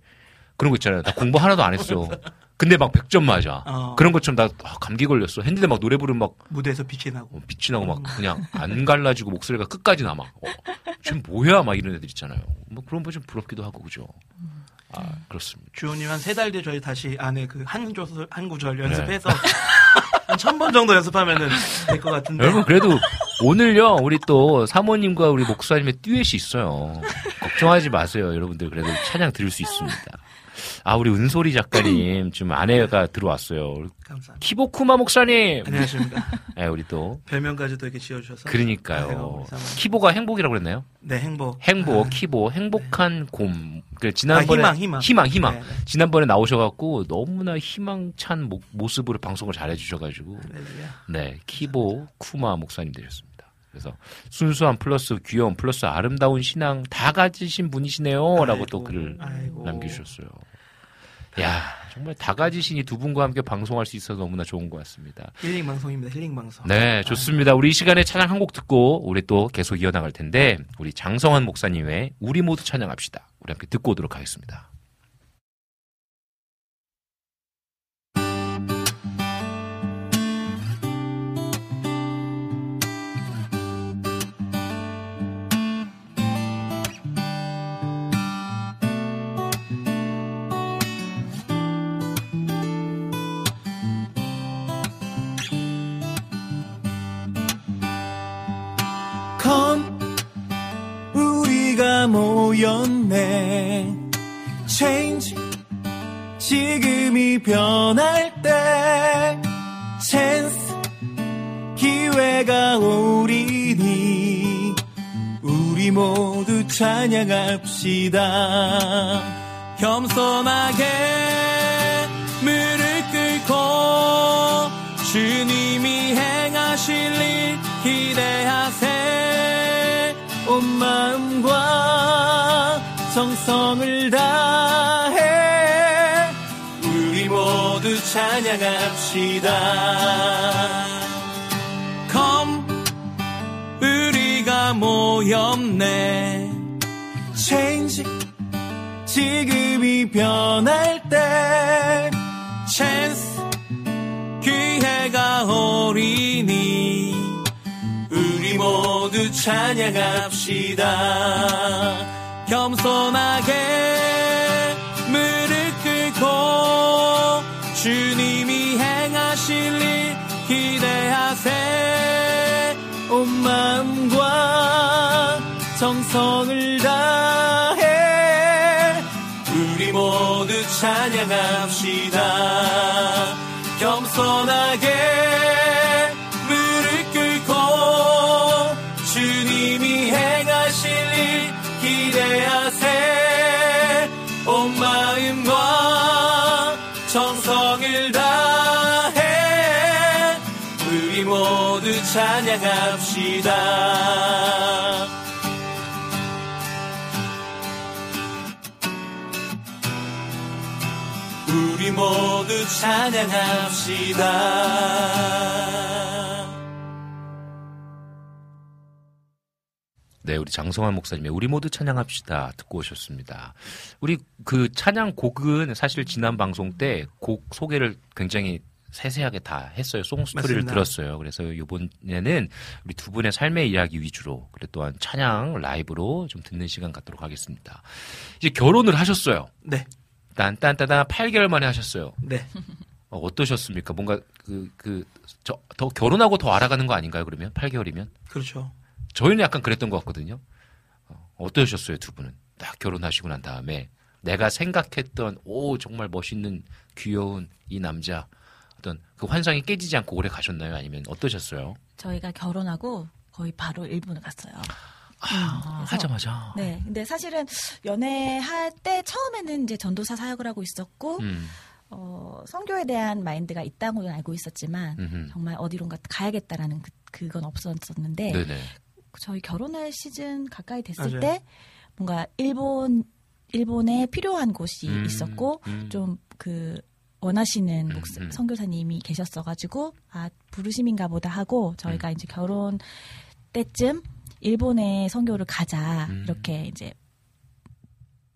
그런 거 있잖아요. 나 공부 하나도 안 했어. 근데 막 백 점 맞아. 어. 그런 것처럼 나 아, 감기 걸렸어. 했는데 막 노래 부르면 막. 무대에서 빛이 나고. 빛이 나고 막 그냥 안 갈라지고 목소리가 끝까지 남아. 어, 지금 뭐야? 막 이런 애들 있잖아요. 뭐 그런 거 좀 부럽기도 하고, 그죠? 아, 그렇습니다. 주호님 한 세 달 뒤에 저희 다시 안에 그 한 구절, 한 구절 연습해서. 네. 한 천 번 정도 연습하면은 될 것 같은데. 여러분, 그래도 오늘요, 우리 또 사모님과 우리 목사님의 듀엣이 있어요. 걱정하지 마세요. 여러분들 그래도 찬양 들을 수 있습니다. 아, 우리 은솔이 작가님, 지금 아내가 들어왔어요. 감사합니다. 키보쿠마 목사님! 안녕하십니까. 네, 우리 또. 별명까지도 이렇게 지어주셔서. 그러니까요. 키보가 행복이라고 그랬나요? 네, 행복. 행복, 아, 키보, 행복한 네. 곰. 그, 지난번에. 아, 희망, 희망. 희망, 희망. 네, 네. 지난번에 나오셔가지고 너무나 희망찬 모, 모습으로 방송을 잘해주셔가지고. 네, 키보, 쿠마 목사님 되셨습니다. 그래서 순수한 플러스 귀여운 플러스 아름다운 신앙 다 가지신 분이시네요. 라고 또 글을 아이고. 남기셨어요. 야, 정말 다 가지신 이 두 분과 함께 방송할 수 있어서 너무나 좋은 것 같습니다. 힐링 방송입니다. 힐링 방송. 네, 좋습니다. 우리 이 시간에 찬양 한 곡 듣고 우리 또 계속 이어나갈 텐데 우리 장성환 목사님의 우리 모두 찬양합시다. 우리 함께 듣고 오도록 하겠습니다. 모였네 Change 지금이 변할 때 Chance 기회가 오리니 우리 모두 찬양합시다. 겸손하게 물을 끓고 주님이 행하실 일 기대하세요. 온 마음과 정성을 다해 우리 모두 찬양합시다. Come 우리가 모였네 Change 지금이 변할 때 Chance 기회가 오리니 우리 모두 찬양합시다. 겸손하게 물을 끓고 주님이 행하실 일 기대하세. 온 마음과 정성을 다해 우리 모두 찬양합시다. 겸손하게 찬양합시다. 우리 모두 찬양합시다. 네, 우리 장성환 목사님의 우리 모두 찬양합시다 듣고 오셨습니다. 우리 그 찬양 곡은 사실 지난 방송 때 곡 소개를 굉장히 세세하게 다 했어요. 송스토리를 들었어요. 그래서 이번에는 우리 두 분의 삶의 이야기 위주로, 그리고 또한 찬양 라이브로 좀 듣는 시간 갖도록 하겠습니다. 이제 결혼을 하셨어요. 네. 딴딴따다 팔 개월 만에 하셨어요. 네. 어, 어떠셨습니까? 뭔가 그, 그, 저, 더 결혼하고 더 알아가는 거 아닌가요? 그러면 팔 개월이면? 그렇죠. 저희는 약간 그랬던 것 같거든요. 어, 어떠셨어요, 두 분은? 딱 결혼하시고 난 다음에 내가 생각했던, 오, 정말 멋있는, 귀여운 이 남자. 어떤 그 환상이 깨지지 않고 오래 가셨나요? 아니면 어떠셨어요? 저희가 결혼하고 거의 바로 일본을 갔어요. 아, 음, 하자마자. 네. 근데 사실은 연애할 때 처음에는 이제 전도사 사역을 하고 있었고, 음. 어, 성교에 대한 마인드가 있다고는 알고 있었지만, 음흠. 정말 어디론가 가야겠다라는 그, 그건 없었었는데, 네네. 저희 결혼할 시즌 가까이 됐을 맞아요. 때, 뭔가 일본, 일본에 필요한 곳이 음, 있었고, 음. 좀 그, 원하시는 목사, 음, 음. 선교사님이 계셨어가지고 아 부르심인가 보다 하고 저희가 음. 이제 결혼 때쯤 일본에 선교를 가자 음. 이렇게 이제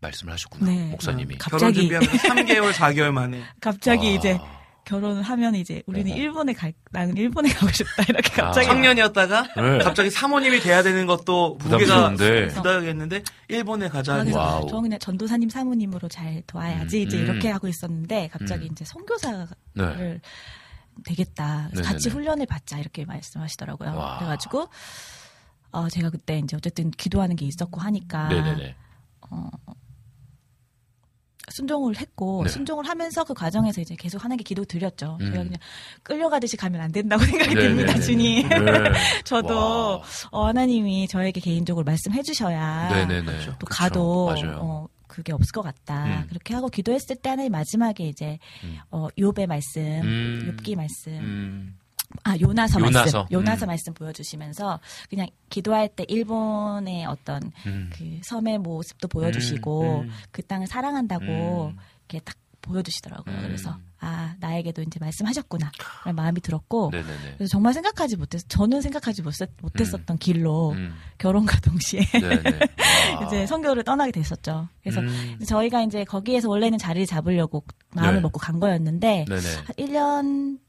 말씀을 하셨구나. 네. 목사님이 갑자기 결혼 준비하면 삼 개월 사 개월 만에 갑자기 아. 이제 결혼을 하면 이제 우리는 어. 일본에 갈 나는 일본에 가고 싶다 이렇게 갑자기 아. 청년이었다가 네. 갑자기 사모님이 돼야 되는 것도 무게가 부담이었는데 일본에 가자. 그래서 저 그냥 전도사님 사모님으로 잘 도와야지 음. 이제 음. 이렇게 하고 있었는데 갑자기 음. 이제 선교사를 네. 되겠다. 그래서 같이 훈련을 받자 이렇게 말씀하시더라고요. 와. 그래가지고 어 제가 그때 이제 어쨌든 기도하는 게 있었고 하니까. 네네네. 어. 순종을 했고 네. 순종을 하면서 그 과정에서 이제 계속 하나님께 기도 드렸죠. 음. 제가 그냥 끌려가듯이 가면 안 된다고 생각이 네네네. 듭니다, 주님. 네. 저도 어, 하나님이 저에게 개인적으로 말씀해 주셔야 네네네. 또 그쵸. 가도 어, 그게 없을 것 같다. 음. 그렇게 하고 기도했을 때 하나님 마지막에 이제 음. 어, 욥의 말씀, 음. 욥기 말씀. 음. 아, 요나서, 요나서 말씀, 요나서 음. 말씀 보여주시면서 그냥 기도할 때 일본의 어떤 음. 그 섬의 모습도 보여주시고 음. 음. 그 땅을 사랑한다고 음. 이렇게 딱 보여주시더라고요. 음. 그래서 아 나에게도 이제 말씀하셨구나 라는 마음이 들었고 네네네. 그래서 정말 생각하지 못해서 저는 생각하지 못했, 못했었던 음. 길로 음. 결혼과 동시에 이제 선교를 떠나게 됐었죠. 그래서 음. 저희가 이제 거기에서 원래는 자리를 잡으려고 마음을 네. 먹고 간 거였는데 네네. 한 일 년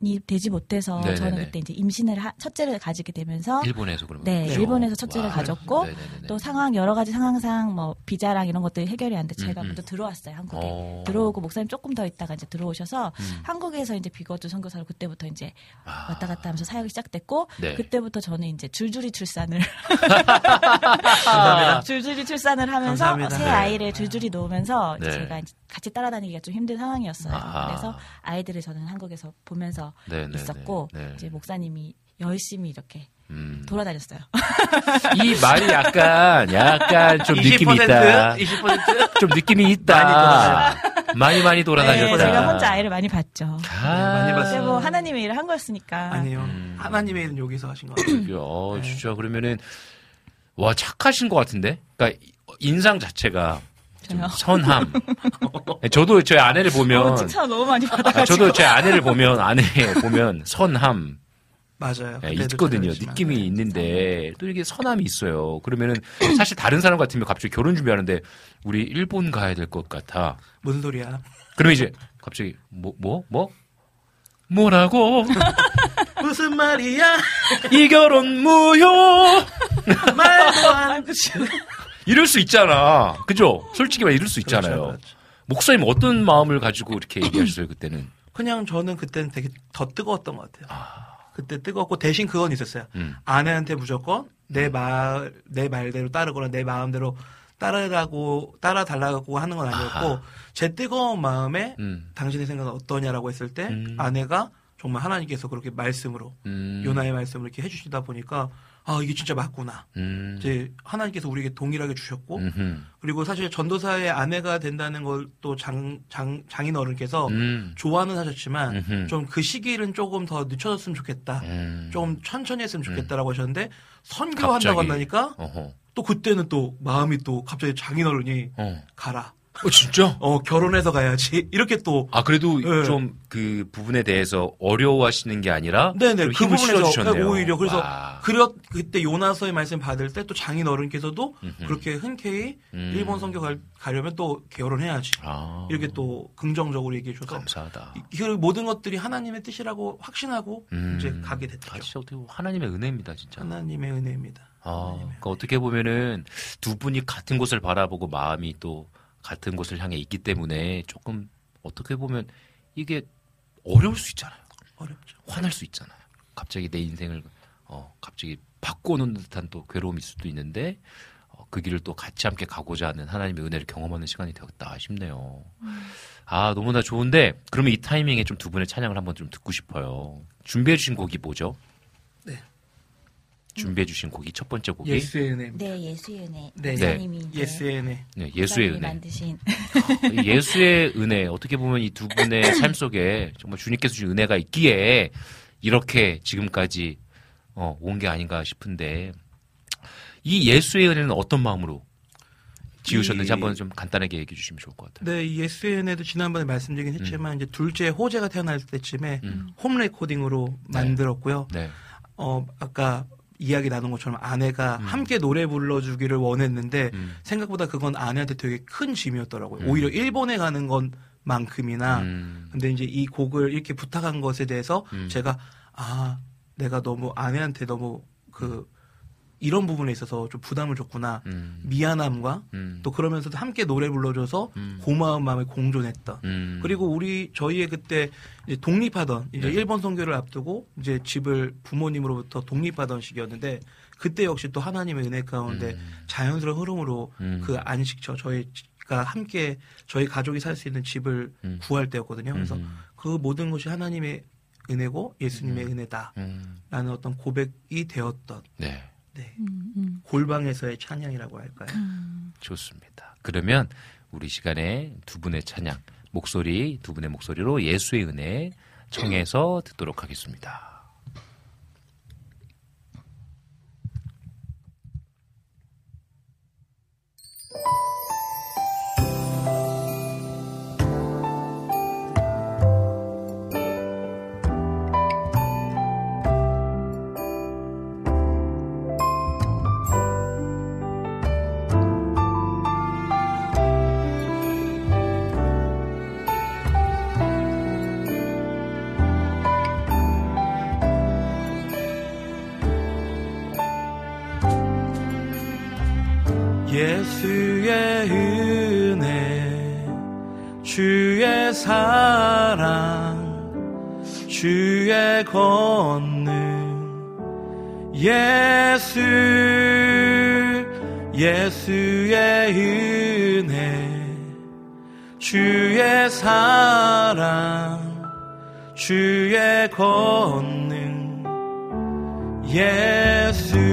이 되지 못해서 네네네. 저는 그때 이제 임신을 하, 첫째를 가지게 되면서 일본에서 그러면 네, 그렇죠. 일본에서 첫째를 와. 가졌고 네네네네. 또 상황 여러 가지 상황상 뭐 비자랑 이런 것들이 해결이 안 돼 제가 먼저 들어왔어요 한국에 오. 들어오고 목사님 조금 더 있다가 이제 들어오셔서 음. 한국에서 이제 비거주 선교사로 그때부터 이제 아. 왔다 갔다 하면서 사역이 시작됐고 네. 그때부터 저는 이제 줄줄이 출산을 아. 줄줄이 출산을 하면서 감사합니다. 새 아이를 줄줄이 놓으면서 네. 이제 제가 이제 같이 따라다니기가 좀 힘든 상황이었어요. 아. 그래서 아이들을 저는 한국에서 보면서 네네네. 있었고 네네. 이제 목사님이 열심히 이렇게 음. 돌아다녔어요. 이 말이 약간 약간 좀 느낌이 있다. 이십 퍼센트 좀 느낌이 있다. 많이 많이 돌아다녔다. 네, 제가 혼자 아이를 많이 봤죠. 아~ 네, 많이 봤어요. 뭐 하나님의 일을 한 거였으니까. 아니요. 음. 하나님의 일은 여기서 하신 거 같아요. 어, 진짜 그러면은 와 착하신 것 같은데. 그러니까 인상 자체가. 선함. 저도 제 아내를 보면. 칭찬 어, 너무 많이 받아가지고. 저도 제 아내를 보면 아내 보면 선함. 맞아요. 네, 있거든요. 느낌이 네. 있는데 또 이게 선함이 있어요. 그러면은 사실 다른 사람 같으면 갑자기 결혼 준비하는데 우리 일본 가야 될 것 같아. 무슨 소리야? 그러면 이제 갑자기 뭐 뭐 뭐? 뭐라고? 무슨 말이야? 이 결혼 무효. 말도 안 돼. 이럴 수 있잖아. 그죠? 솔직히 말해 이럴 수 있잖아요. 그렇죠, 그렇죠. 목사님 어떤 마음을 가지고 이렇게 얘기하셨어요, 그때는? 그냥 저는 그때는 되게 더 뜨거웠던 것 같아요. 아... 그때 뜨거웠고, 대신 그건 있었어요. 음. 아내한테 무조건 내 말, 내 말대로 따르거나 내 마음대로 따르라고, 따라달라고 하는 건 아니었고, 아하. 제 뜨거운 마음에 음. 당신의 생각은 어떠냐라고 했을 때 음. 아내가 정말 하나님께서 그렇게 말씀으로, 음. 요나의 말씀을 이렇게 해주시다 보니까 아 이게 진짜 맞구나. 음. 이제 하나님께서 우리에게 동일하게 주셨고 음흠. 그리고 사실 전도사의 아내가 된다는 걸 또 장, 장, 장인 어른께서 음. 좋아는 하셨지만 좀 그 시기는 조금 더 늦춰졌으면 좋겠다. 음. 좀 천천히 했으면 좋겠다라고 음. 하셨는데 선교한다고 한다니까 어허. 또 그때는 또 마음이 또 갑자기 장인 어른이 어. 가라. 어 진짜? 어 결혼해서 가야지 이렇게 또 아 그래도 네. 좀 그 부분에 대해서 어려워하시는 게 아니라 네네 그 부분에서 오히려 그래서 그렇 그때 요나서의 말씀 받을 때 또 장인 어른께서도 음흠. 그렇게 흔쾌히 음. 일본 선교 가, 가려면 또 결혼해야지 아. 이렇게 또 긍정적으로 얘기해 줘서 감사하다. 이 모든 것들이 하나님의 뜻이라고 확신하고 음. 이제 가게 됐죠. 아, 진짜 어떻게 하나님의 은혜입니다 진짜. 하나님의 은혜입니다. 아 하나님의 그러니까 은혜. 어떻게 보면은 두 분이 같은 곳을 바라보고 마음이 또 같은 곳을 향해 있기 때문에 조금 어떻게 보면 이게 어려울 수 있잖아요. 어렵죠. 화날 수 있잖아요. 갑자기 내 인생을 어 갑자기 바꿔놓는 듯한 또 괴로움일 수도 있는데 어, 그 길을 또 같이 함께 가고자 하는 하나님의 은혜를 경험하는 시간이 되었다 싶네요. 음. 아 너무나 좋은데 그러면 이 타이밍에 좀 두 분의 찬양을 한번 좀 듣고 싶어요. 준비해 주신 곡이 뭐죠? 네. 준비해 주신 곡이 첫 번째 곡이 예수의 은혜입니다. 네, 예수의 은혜. 네, 네. 예수의 은혜. 네, 예수의 은혜. 만드신 예수의 은혜. 어떻게 보면 이 두 분의 삶 속에 정말 주님께서 주신 은혜가 있기에 이렇게 지금까지 어, 온 게 아닌가 싶은데 이 예수의 은혜는 어떤 마음으로 지으셨는지 한번 좀 간단하게 얘기해 주시면 좋을 것 같아요. 네, 예수의 은혜도 지난번에 말씀드리긴 했지만 음. 이제 둘째 호재가 태어날 때쯤에 음. 홈 레코딩으로 네. 만들었고요. 네. 어, 아까 이야기 나눈 것처럼 아내가 음. 함께 노래 불러주기를 원했는데 음. 생각보다 그건 아내한테 되게 큰 짐이었더라고요. 음. 오히려 일본에 가는 것만큼이나 음. 근데 이제 이 곡을 이렇게 부탁한 것에 대해서 음. 제가 아 내가 너무 아내한테 너무 그 이런 부분에 있어서 좀 부담을 줬구나. 음. 미안함과 음. 또 그러면서도 함께 노래 불러줘서 음. 고마운 마음에 공존했던. 음. 그리고 우리 저희의 그때 이제 독립하던 이제 네. 일본 선교를 앞두고 이제 집을 부모님으로부터 독립하던 시기였는데 그때 역시 또 하나님의 은혜 가운데 음. 자연스러운 흐름으로 음. 그 안식처 저희가 함께 저희 가족이 살 수 있는 집을 음. 구할 때였거든요. 그래서 음. 그 모든 것이 하나님의 은혜고 예수님의 음. 은혜다라는 어떤 고백이 되었던. 네. 네. 음, 음. 골방에서의 찬양이라고 할까요? 음. 좋습니다. 그러면 우리 시간에 두 분의 찬양 목소리 두 분의 목소리로 예수의 은혜 청해서 듣도록 하겠습니다. 주의 은혜 주의 사랑 주의 권능 예수 예수의 은혜 주의 사랑 주의 권능 예수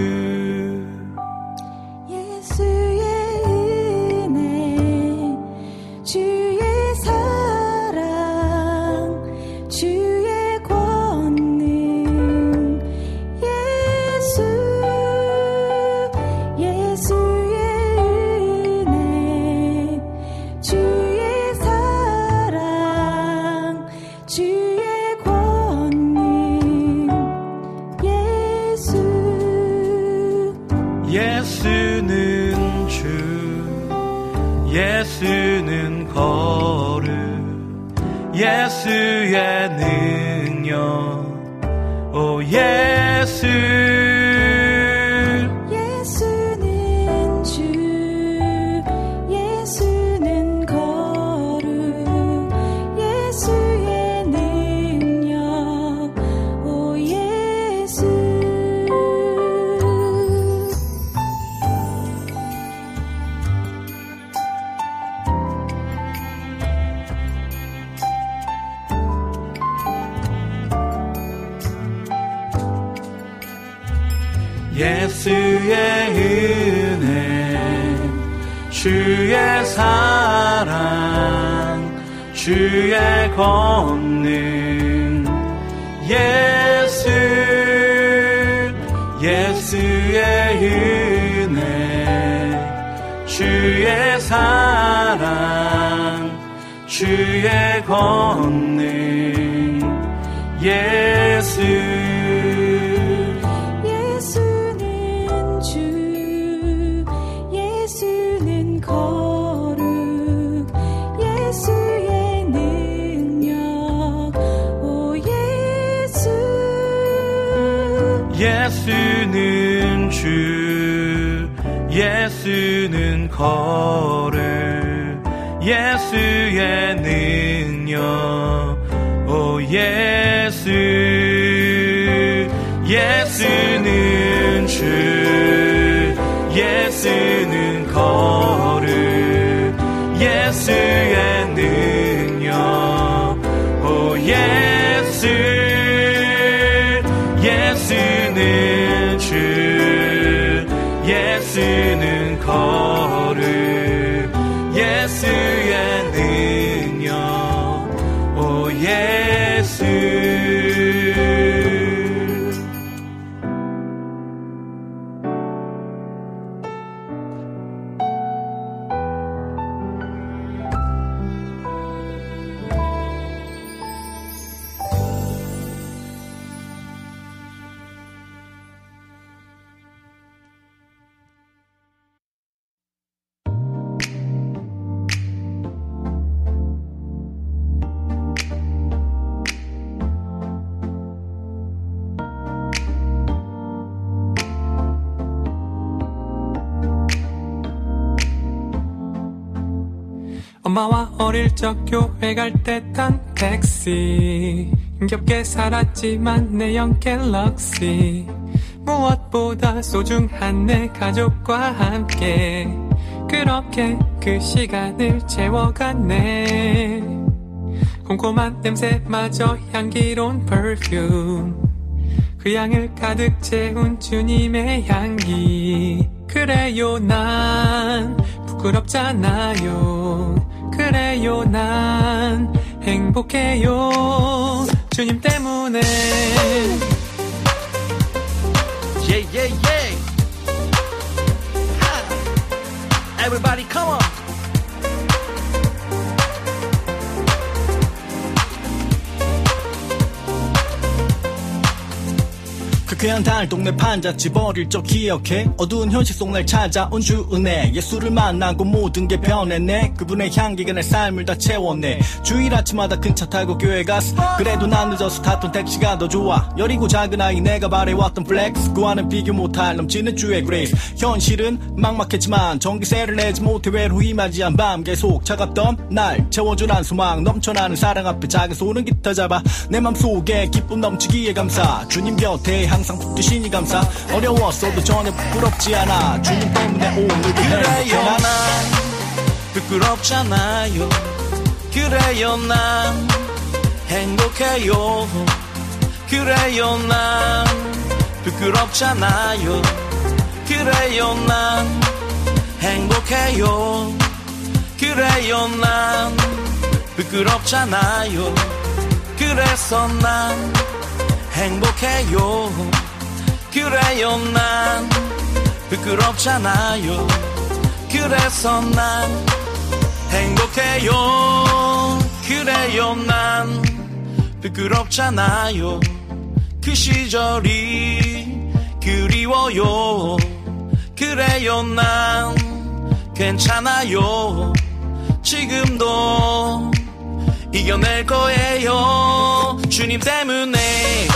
예수는 걸음 예수의 능력 오 예수 예수는 주 예수는 걸음 예수의 능력 오 예수 예수의 은혜 주의 사랑 주의 권능 예수 예수의 은혜 주의 사랑 주의 권능 예수 예수는 주 예수는 걸음 예수의 능력 오 예수 예수는 주 예수는 걸음 예수의 능력 오 예수 예수 예수는 걸음 예수의 능력 오 예수 엄마와 어릴 적 교회 갈 때 탄 택시 힘겹게 살았지만 내 영 갤럭시 무엇보다 소중한 내 가족과 함께 그렇게 그 시간을 채워갔네 꼼꼼한 냄새마저 향기로운 perfume 그 향을 가득 채운 주님의 향기 그래요 난 부끄럽잖아요 그래요 난 행복해요 주님 때문에 yeah, yeah, yeah. Ha. Everybody come on 그 귀한 달 동네 판잣집 어릴 적 기억해 어두운 현실 속 날 찾아온 주은혜 예수를 만나고 모든 게 변했네 그분의 향기가 내 삶을 다 채웠네 주일 아침마다 큰 차 타고 교회 갔어 그래도 난 늦어서 탔던 택시가 더 좋아 여리고 작은 아이 내가 바래왔던 플렉스 그와는 비교 못할 넘치는 주의 그레이스 현실은 막막했지만 전기세를 내지 못해 외로이 맞이한 밤 계속 차갑던 날 채워주란 소망 넘쳐나는 사랑 앞에 작은 손은 기타 잡아 내 맘속에 기쁨 넘치기에 감사 주님 곁에 항상 붙드시니 감사 어려웠어도 전혀 부끄럽지 않아 주님 때문에 오늘도 그래요 난 부끄럽잖아요 그래요 난 행복해요 그래요 난 부끄럽잖아요 그래요 난 행복해요 그래요 난 부끄럽잖아요 그래서 난 행복해요 그래요 난 부끄럽잖아요 그래서 난 행복해요 그래요 난 부끄럽잖아요 그 시절이 그리워요 그래요 난 괜찮아요 지금도 이겨낼 거예요 주님 때문에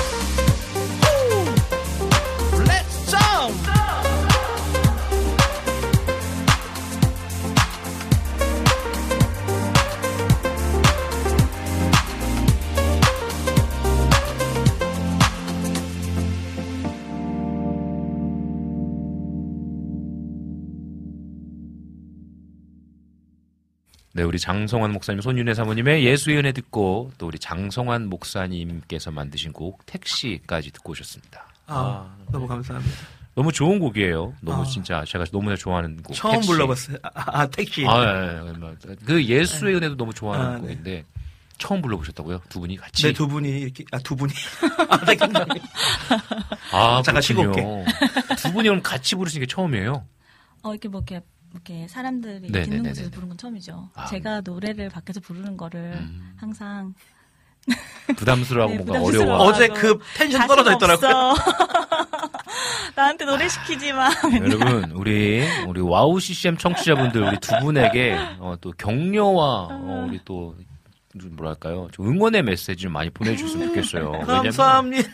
네, 우리 장성환 목사님, 손윤혜 사모님의 예수의 은혜 듣고 또 우리 장성환 목사님께서 만드신 곡 택시까지 듣고 오셨습니다. 아, 아 너무 네. 감사합니다. 너무 좋은 곡이에요. 너무 아. 진짜 제가 너무나 좋아하는 곡. 처음 택시. 불러봤어요. 아, 아 택시. 아, 예, 예. 그 예수의 은혜도 너무 좋아하는 아, 곡인데 네. 처음 불러보셨다고요? 두 분이 같이? 네, 두 분이 이렇게 아, 두 분이. 아, 잠깐 쉬고 올게요. 두 분이 그럼 같이 부르시는 게 처음이에요? 어, 이렇게 뭐 이렇게. 이렇게 사람들이 네네네네. 듣는 곳에서 부르는 건 처음이죠. 아, 제가 노래를 밖에서 부르는 거를 음. 항상 부담스러워하고 네, 뭔가 어려워. 어제 그 텐션 떨어져 있더라고요. 나한테 노래 시키지 마. 여러분 우리 우리 와우 씨씨엠 청취자분들 우리 두 분에게 어, 또 격려와 어, 우리 또 뭐랄까요 응원의 메시지를 많이 보내주셨으면 좋겠어요. 감사합니다.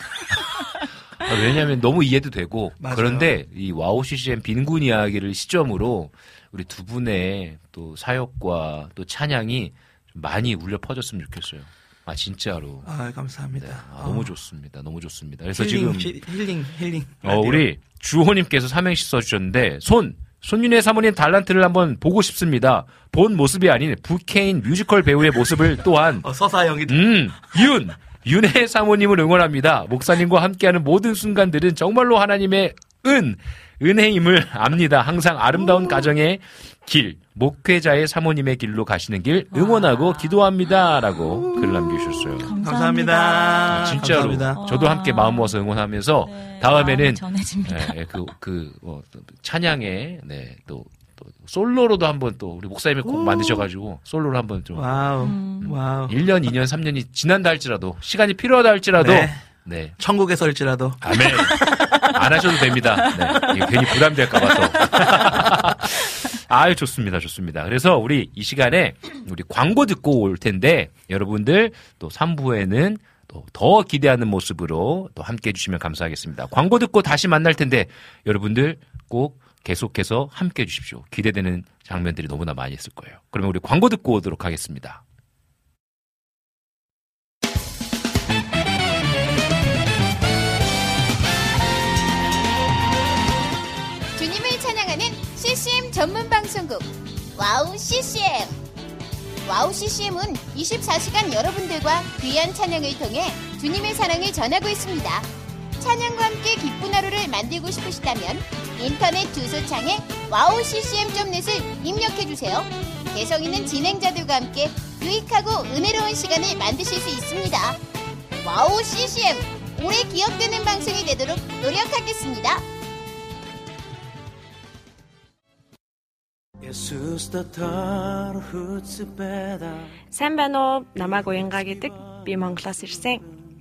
아, 왜냐면 너무 이해도 되고 맞아요. 그런데 이 와우 씨씨엠 빈군 이야기를 시점으로 우리 두 분의 또 사역과 또 찬양이 좀 많이 울려 퍼졌으면 좋겠어요. 아 진짜로. 아 감사합니다. 네. 아, 너무 어. 좋습니다. 너무 좋습니다. 그래서 힐링, 지금 힐링 힐링. 어 우리 주호님께서 삼행시 써주셨는데 손 손윤혜 사모님 달란트를 한번 보고 싶습니다. 본 모습이 아닌 부캐인 뮤지컬 배우의 모습을 또한 어, 서사 연기. 음 윤. 윤혜 사모님을 응원합니다. 목사님과 함께하는 모든 순간들은 정말로 하나님의 은, 은혜임을 압니다. 항상 아름다운 오. 가정의 길, 목회자의 사모님의 길로 가시는 길 응원하고 와. 기도합니다. 라고 글을 남겨주셨어요. 감사합니다. 감사합니다. 아, 진짜로. 감사합니다. 저도 함께 마음 모아서 응원하면서 네, 다음에는 네, 그, 그, 어, 찬양에 네, 또, 또 솔로로도 한번 또 우리 목사님이 꼭 만드셔가지고 솔로로 한번 좀 와우. 음. 와우. 일 년, 이 년, 삼 년이 지난다 할지라도 시간이 필요하다 할지라도 네. 네. 천국에서 할지라도 아멘. 안 하셔도 됩니다. 네. 이게 괜히 부담될까봐 또. 아유 좋습니다. 좋습니다. 그래서 우리 이 시간에 우리 광고 듣고 올 텐데 여러분들 또 삼 부에는 또 더 기대하는 모습으로 또 함께 해주시면 감사하겠습니다. 광고 듣고 다시 만날 텐데 여러분들 꼭 계속해서 함께해 주십시오. 기대되는 장면들이 너무나 많이 있을 거예요. 그러면 우리 광고 듣고 오도록 하겠습니다. 주님을 찬양하는 씨씨엠 전문 방송국 와우 씨씨엠. 와우 씨씨엠은 이십사 시간 여러분들과 귀한 찬양을 통해 주님의 사랑을 전하고 있습니다. 찬양과 함께 기쁜 하루를 만들고 싶으시다면 인터넷 주소창에 와우씨씨엠 닷 넷을 입력해주세요. 개성있는 진행자들과 함께 유익하고 은혜로운 시간을 만드실 수 있습니다. 와우씨씨엠, 오래 기억되는 방송이 되도록 노력하겠습니다. 삼반업 남아고행각의 뜻 비몽클라스 일생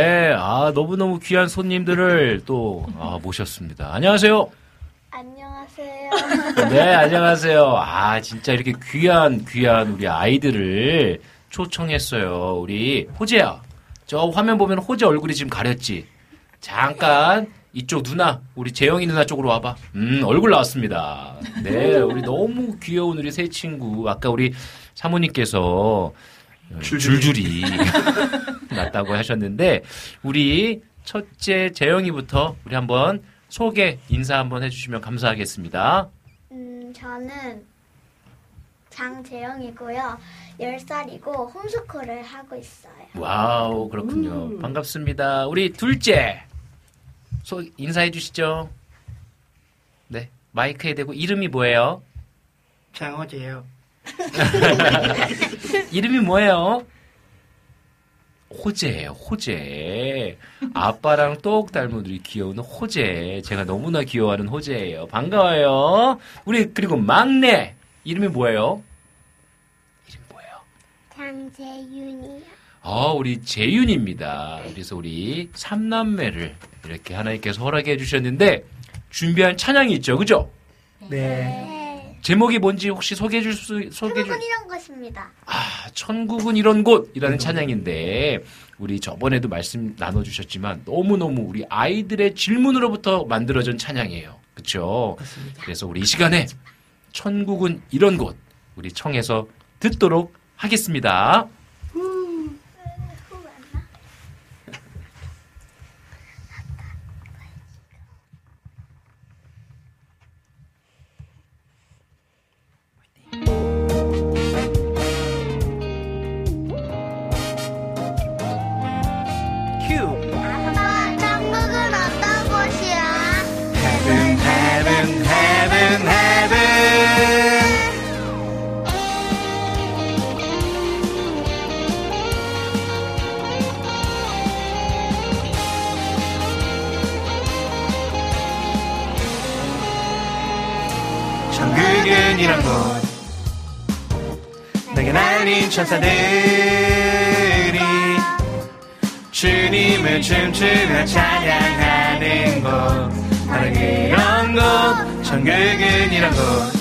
네, 아 너무너무 귀한 손님들을 또 아, 모셨습니다. 안녕하세요. 안녕하세요. 네, 안녕하세요. 아 진짜 이렇게 귀한 귀한 우리 아이들을 초청했어요. 우리 호재야. 저 화면 보면 호재 얼굴이 지금 가렸지. 잠깐 이쪽 누나, 우리 재영이 누나 쪽으로 와봐. 음, 얼굴 나왔습니다. 네, 우리 너무 귀여운 우리 세 친구. 아까 우리 사모님께서 줄줄이 났다고 하셨는데 우리 첫째 재영이부터 우리 한번 소개 인사 한번 해주시면 감사하겠습니다. 음, 저는 장재영이고요. 열 살이고 홈스쿨을 하고 있어요. 와우, 그렇군요. 음. 반갑습니다. 우리 둘째 소 인사해 주시죠. 네, 마이크에 대고. 이름이 뭐예요? 장어재요. 이름이 뭐예요? 호재예요, 호재. 아빠랑 똑 닮은 우리 귀여운 호재. 제가 너무나 귀여워하는 호재예요. 반가워요. 우리 그리고 막내 이름이 뭐예요? 이름이 뭐예요? 장재윤이요. 어, 우리 재윤입니다. 그래서 우리 삼남매를 이렇게 하나님께서 허락해 주셨는데 준비한 찬양이 있죠, 그죠? 네. 제목이 뭔지 혹시 소개해 줄 수, 소개해 줄... 천국은 이런 곳입니다. 아, 천국은 이런 곳이라는 찬양인데 우리 저번에도 말씀 나눠주셨지만 너무너무 우리 아이들의 질문으로부터 만들어진 찬양이에요. 그렇죠? 그래서 우리 이 시간에 천국은 이런 곳 우리 청해서 듣도록 하겠습니다. 이런 곳 내게 날린 천사들이 주님을 춤추며 찬양하는 곳 바로 이런 곳 천국은 이런 곳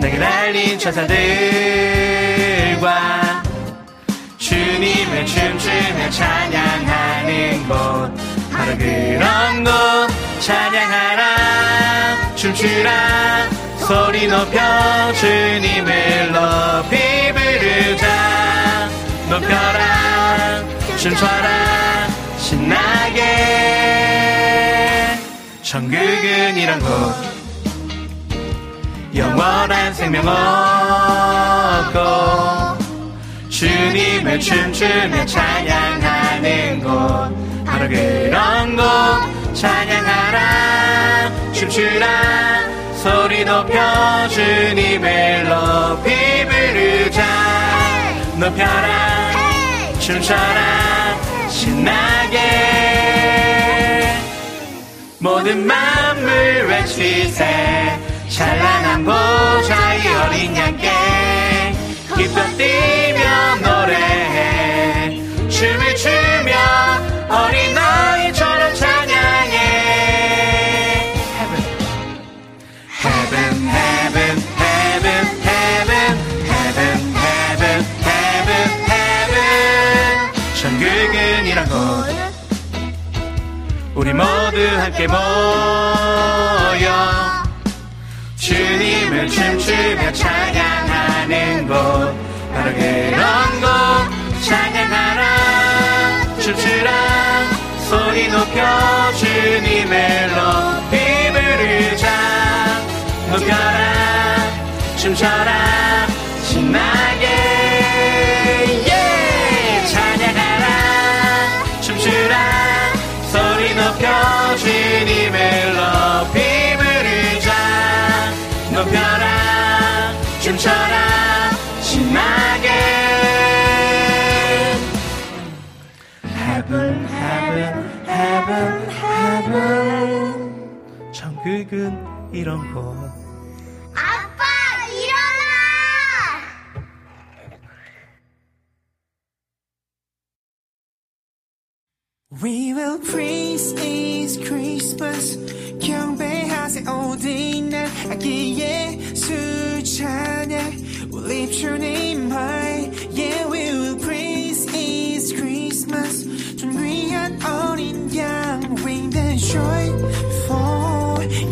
내게 날린 천사들과 주님을 춤추며 찬양하는 곳 바로 그런 곳 찬양하라 춤추라 소리 높여 주님을 높이 부르자 높여라 춤춰라 신나게 천국은 이런 곳 영원한 생명 얻고 주님을 춤추며 찬양하는 곳 바로 그런 곳 찬양하라 춤추라 소리 높여 주님을 높이 부르자 높여라 춤춰라 신나게 모든 만물 외치세 찬란한 보좌의 어린 양께 기뻐 뛰며 노래해 춤을 추며 어린 아이처럼 우리 모두 함께 모여 주님을 춤추며 찬양하는 곳 바로 그런 곳 찬양하라 춤추라 소리 높여 주님을 높이 부르자 높여라 춤춰라 신나게 yeah! 찬양하라 춤추라 소리 높여 주님을 높이 부르자 높여라 춤춰라 신나게 Heaven Heaven Heaven Heaven 천국은 이런 곳 아빠 일어나 We will praise this Christmas. 경배하세 어린 날 아기 예수 찬양. We'll lift your name high. Yeah, we will praise this Christmas. 존귀한 어린 양 with the joyful noise.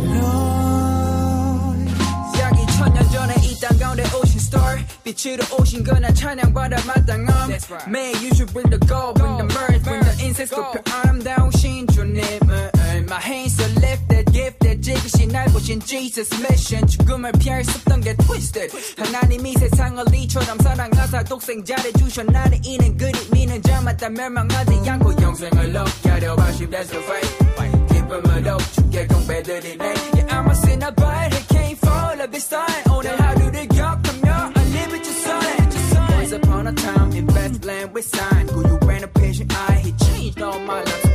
여기 천년 전에 이 땅 가운데 오신 star. 빛으로 오신 거나 찬양받아 마땅함. Right. May you should bring the gold, bring the mirth, bring the incense. 높여 아름다우신 주님을 My hands are lifted, gifted, 지그시 날 보신 Jesus mission. 죽음을 피할 수 없던 게 twisted. 하나님이 세상을 이처럼 사랑하사 독생자를 주셨나니 이는 그리 믿는 자마다 멸망하지 않고 영생을 얻게 하려 하심. That's the fight. 기쁨을 얻어 주께 경배드리네. Yeah, I'm a sinner but it came for love this time. 오늘 하루를 겪으며 I live with your son. Once upon a time in Bethlehem with sign. Who you ran a patient eye, he changed all my life.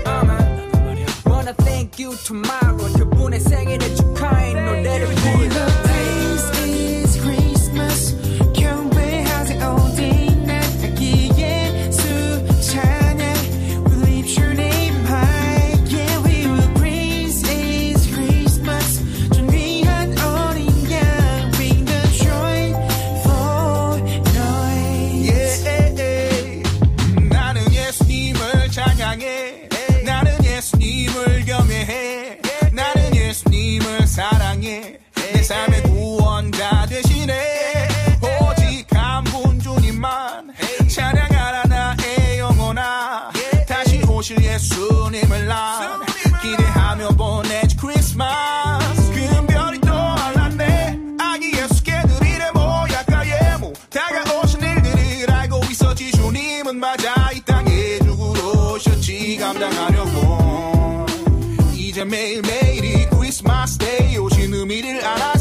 I thank you tomorrow. 그분의 생일을 축하해 노래를 불러. 삶의 구원자 되시네. 오직 한 분 주님만 찬양하라 나의 영혼아. 다시 오실 예수님을 난 기대하며 보내지 크리스마스. 금별이 떠올랐네. 아기 예수께 드리네 모약과 예모. 다가오신 일들을 알고 있었지. 주님은 맞아 이 땅에 죽으러 오셨지 감당하려고. 이제 매일매일이 크리스마스 데이. 오신 의미를 알아.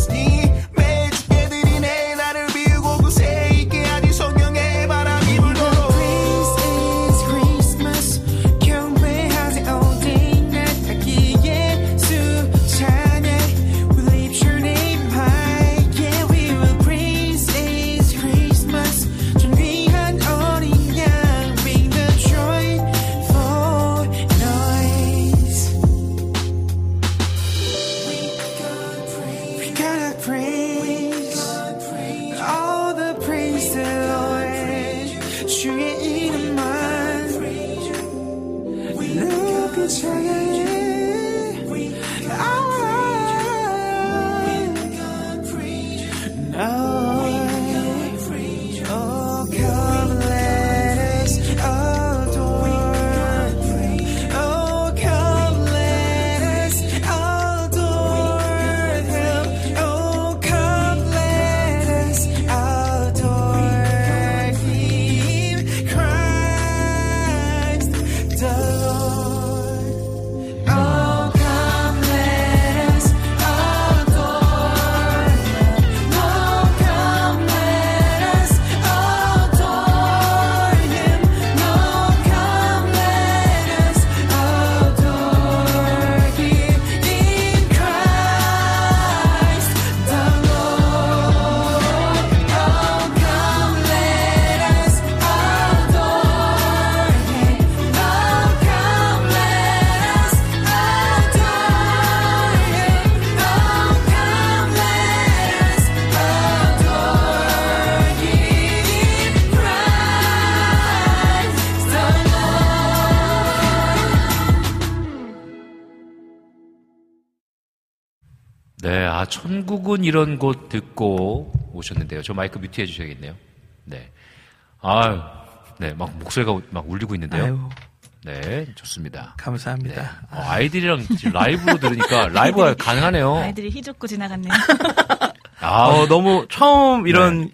천국은 이런 곳 듣고 오셨는데요. 저 마이크 뮤트 해주셔야겠네요. 네. 아, 네. 막 목소리가 막 울리고 있는데요. 아유. 네. 좋습니다. 감사합니다. 네. 어, 아이들이랑 라이브로 들으니까 라이브가 아이들이, 가능하네요. 아이들이 휘젓고 지나갔네요. 아, 어, 너무 처음 이런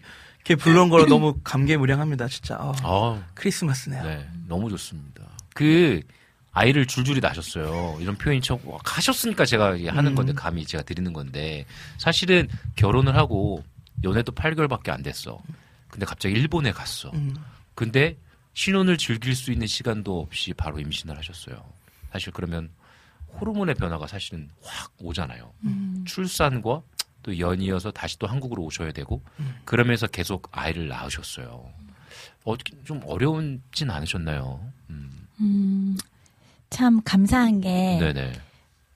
게 네. 부른 거로 너무 감개무량합니다. 진짜. 어, 어. 크리스마스네요. 네. 너무 좋습니다. 그, 아이를 줄줄이 나셨어요. 이런 표현이 참 하셨으니까 제가 하는 건데, 감히 제가 드리는 건데, 사실은 결혼을 하고 연애도 팔 개월밖에 안 됐어. 근데 갑자기 일본에 갔어. 근데 신혼을 즐길 수 있는 시간도 없이 바로 임신을 하셨어요. 사실 그러면 호르몬의 변화가 사실은 확 오잖아요. 음. 출산과 또 연이어서 다시 또 한국으로 오셔야 되고, 그러면서 계속 아이를 낳으셨어요. 어떻게 좀 어려운진 않으셨나요? 음. 음. 참 감사한 게 네네.